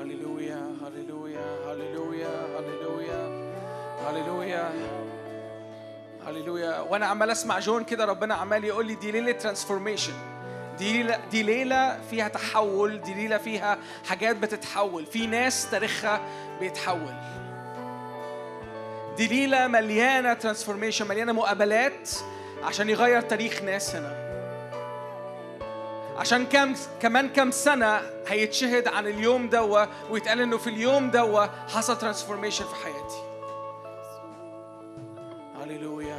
هللويا هللويا هللويا هللويا هللويا هللويا. وانا عمال اسمع جون كده ربنا عمال يقول لي دي ليله ترانسفورميشن، دي ليله دي ليله فيها تحول، دي ليله فيها حاجات بتتحول، في ناس تاريخها بيتحول. دي ليله مليانه ترانسفورميشن، مليانه مقابلات عشان يغير تاريخ ناس هنا. عشان كم كمان كم سنه هيتشهد عن اليوم ده ويتقال انه في اليوم ده حصل ترانسفورميشن في حياتي. هللويا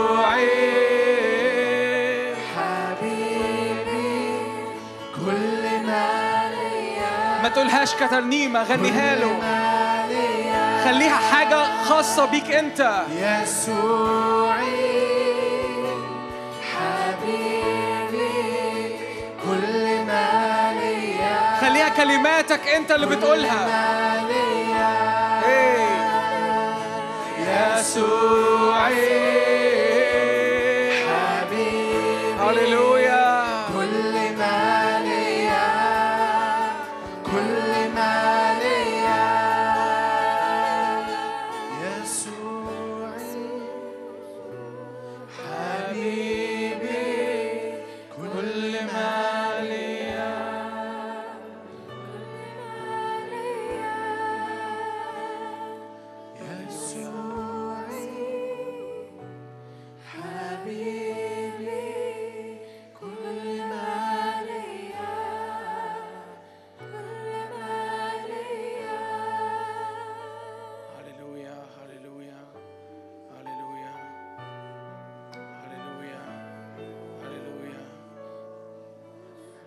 ما تقولهاش كترنيمة، غنيها له، خليها حاجة خاصة بيك أنت. يسوعي حبيبي كل ما ليا، خليها كلماتك أنت اللي بتقولها. يسوعي حبيبي هللويا كل ما ليا، كل ما ليا يسوعي حبيبي كل ما ليا. يسوع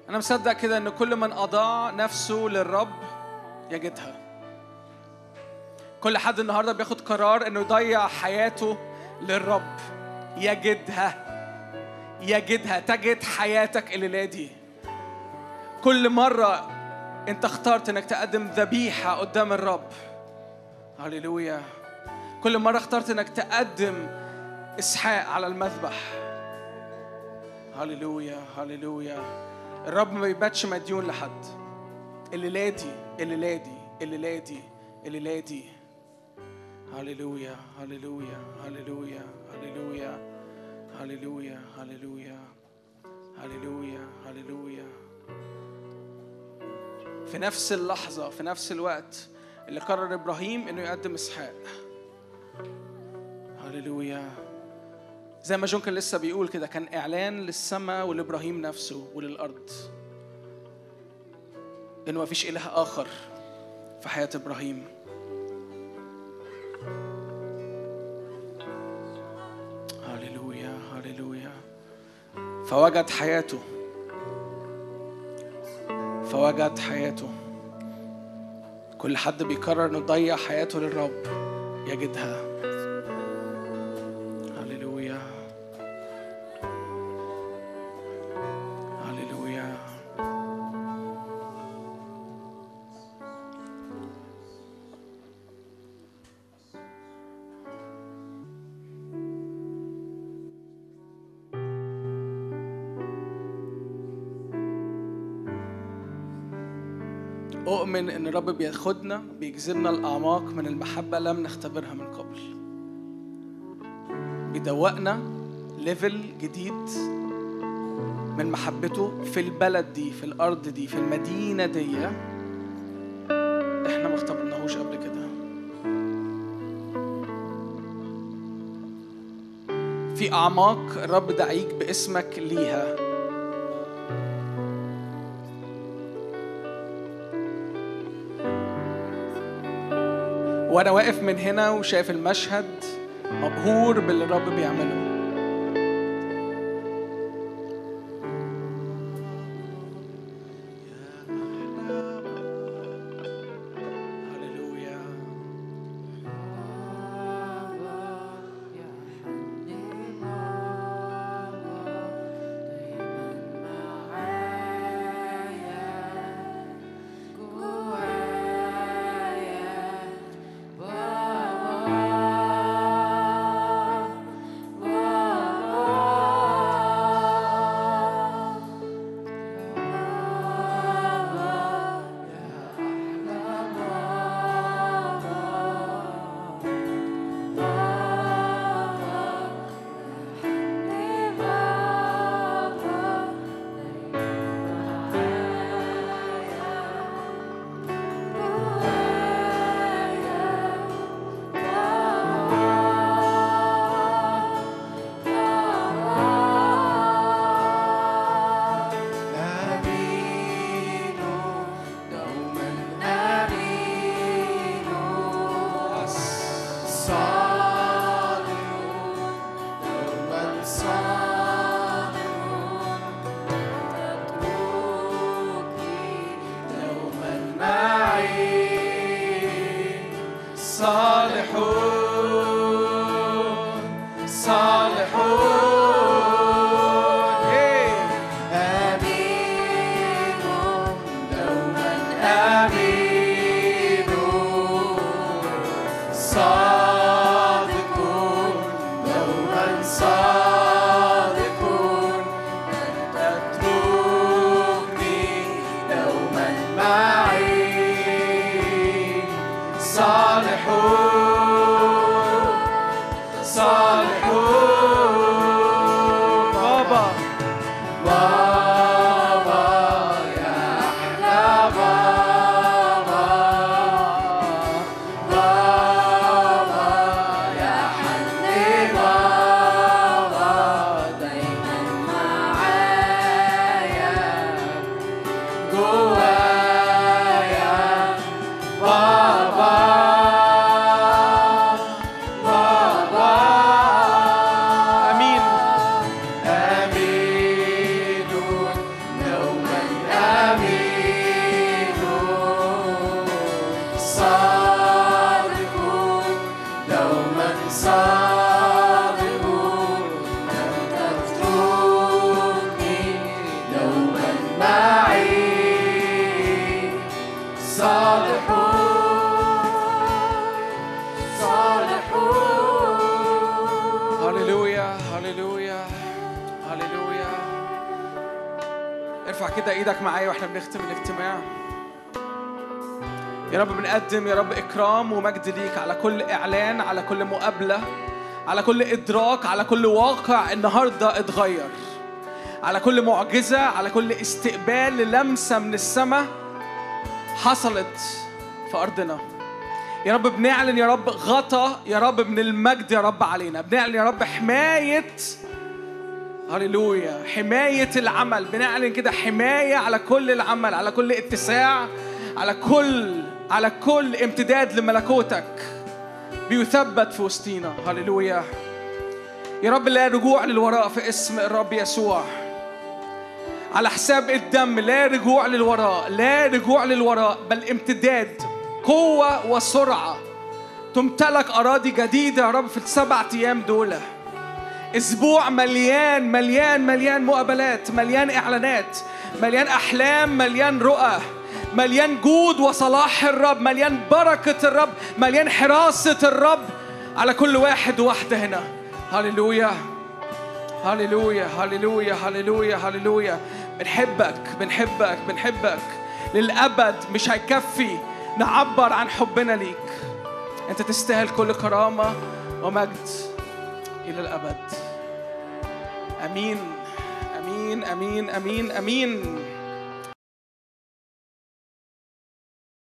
أنا مصدق كده إن كل من أضاع نفسه للرب يجدها. كل حد النهاردة بياخد قرار إنه يضيع حياته للرب يجدها، يجدها، تجد حياتك الليلة دي. كل مرة أنت اخترت إنك تقدم ذبيحة قدام الرب، هللويا، كل مرة اخترت إنك تقدم إسحاق على المذبح، هللويا هللويا. الرب ما بيباتش مديون لحد. الليلة دي الليلة دي الليلة دي الليلة دي هللويا هللويا هللويا هللويا هللويا هللويا هللويا هللويا. في نفس اللحظة، في نفس الوقت اللي قرر إبراهيم إنه يقدم إسحاق، هللويا، زي ما جون كان لسه بيقول كده، كان إعلان للسماء ولإبراهيم نفسه وللأرض إنه ما فيش إله آخر في حياة إبراهيم. هللويا هللويا. فوجد حياته، فوجد حياته. كل حد بيقرر إنه يضيع حياته للرب يجدها. أؤمن إن الرب بياخدنا بيجذبنا الأعماق من المحبة لم نختبرها من قبل، بيدوقنا ليفل جديد من محبته في البلد دي، في الأرض دي، في المدينة دي، إحنا ما اختبرناهوش قبل كده. في أعماق الرب دعيك باسمك ليها. وأنا واقف من هنا وشايف المشهد، مبهور باللي الرب بيعمله. Wow. بنقدم يا رب إكرام ومجد ليك على كل إعلان، على كل مقابلة، على كل إدراك، على كل واقع النهاردة اتغير، على كل معجزة، على كل استقبال للمسة من السماء حصلت في أرضنا. يا رب بنعلن يا رب غطى يا رب من المجد يا رب علينا، بنعلن يا رب حماية، هللويا، حماية العمل، بنعلن كده حماية على كل العمل، على كل اتساع، على كل على كل امتداد لملكوتك بيثبت في وسطينا. هللويا يا رب، لا رجوع للوراء في اسم الرب يسوع، على حساب الدم لا رجوع للوراء، لا رجوع للوراء، بل امتداد، قوة وسرعة، تمتلك أراضي جديدة يا رب في السبع أيام دول. أسبوع مليان مليان مليان مقابلات، مليان إعلانات، مليان أحلام، مليان رؤى، مليان جود وصلاح الرب، مليان بركة الرب، مليان حراسة الرب على كل واحد وواحدة هنا. هللويا هللويا هللويا هللويا هللويا. بنحبك بنحبك بنحبك للأبد، مش هيكفي نعبر عن حبنا ليك، أنت تستاهل كل كرامة ومجد إلى الأبد. أمين أمين أمين أمين أمين.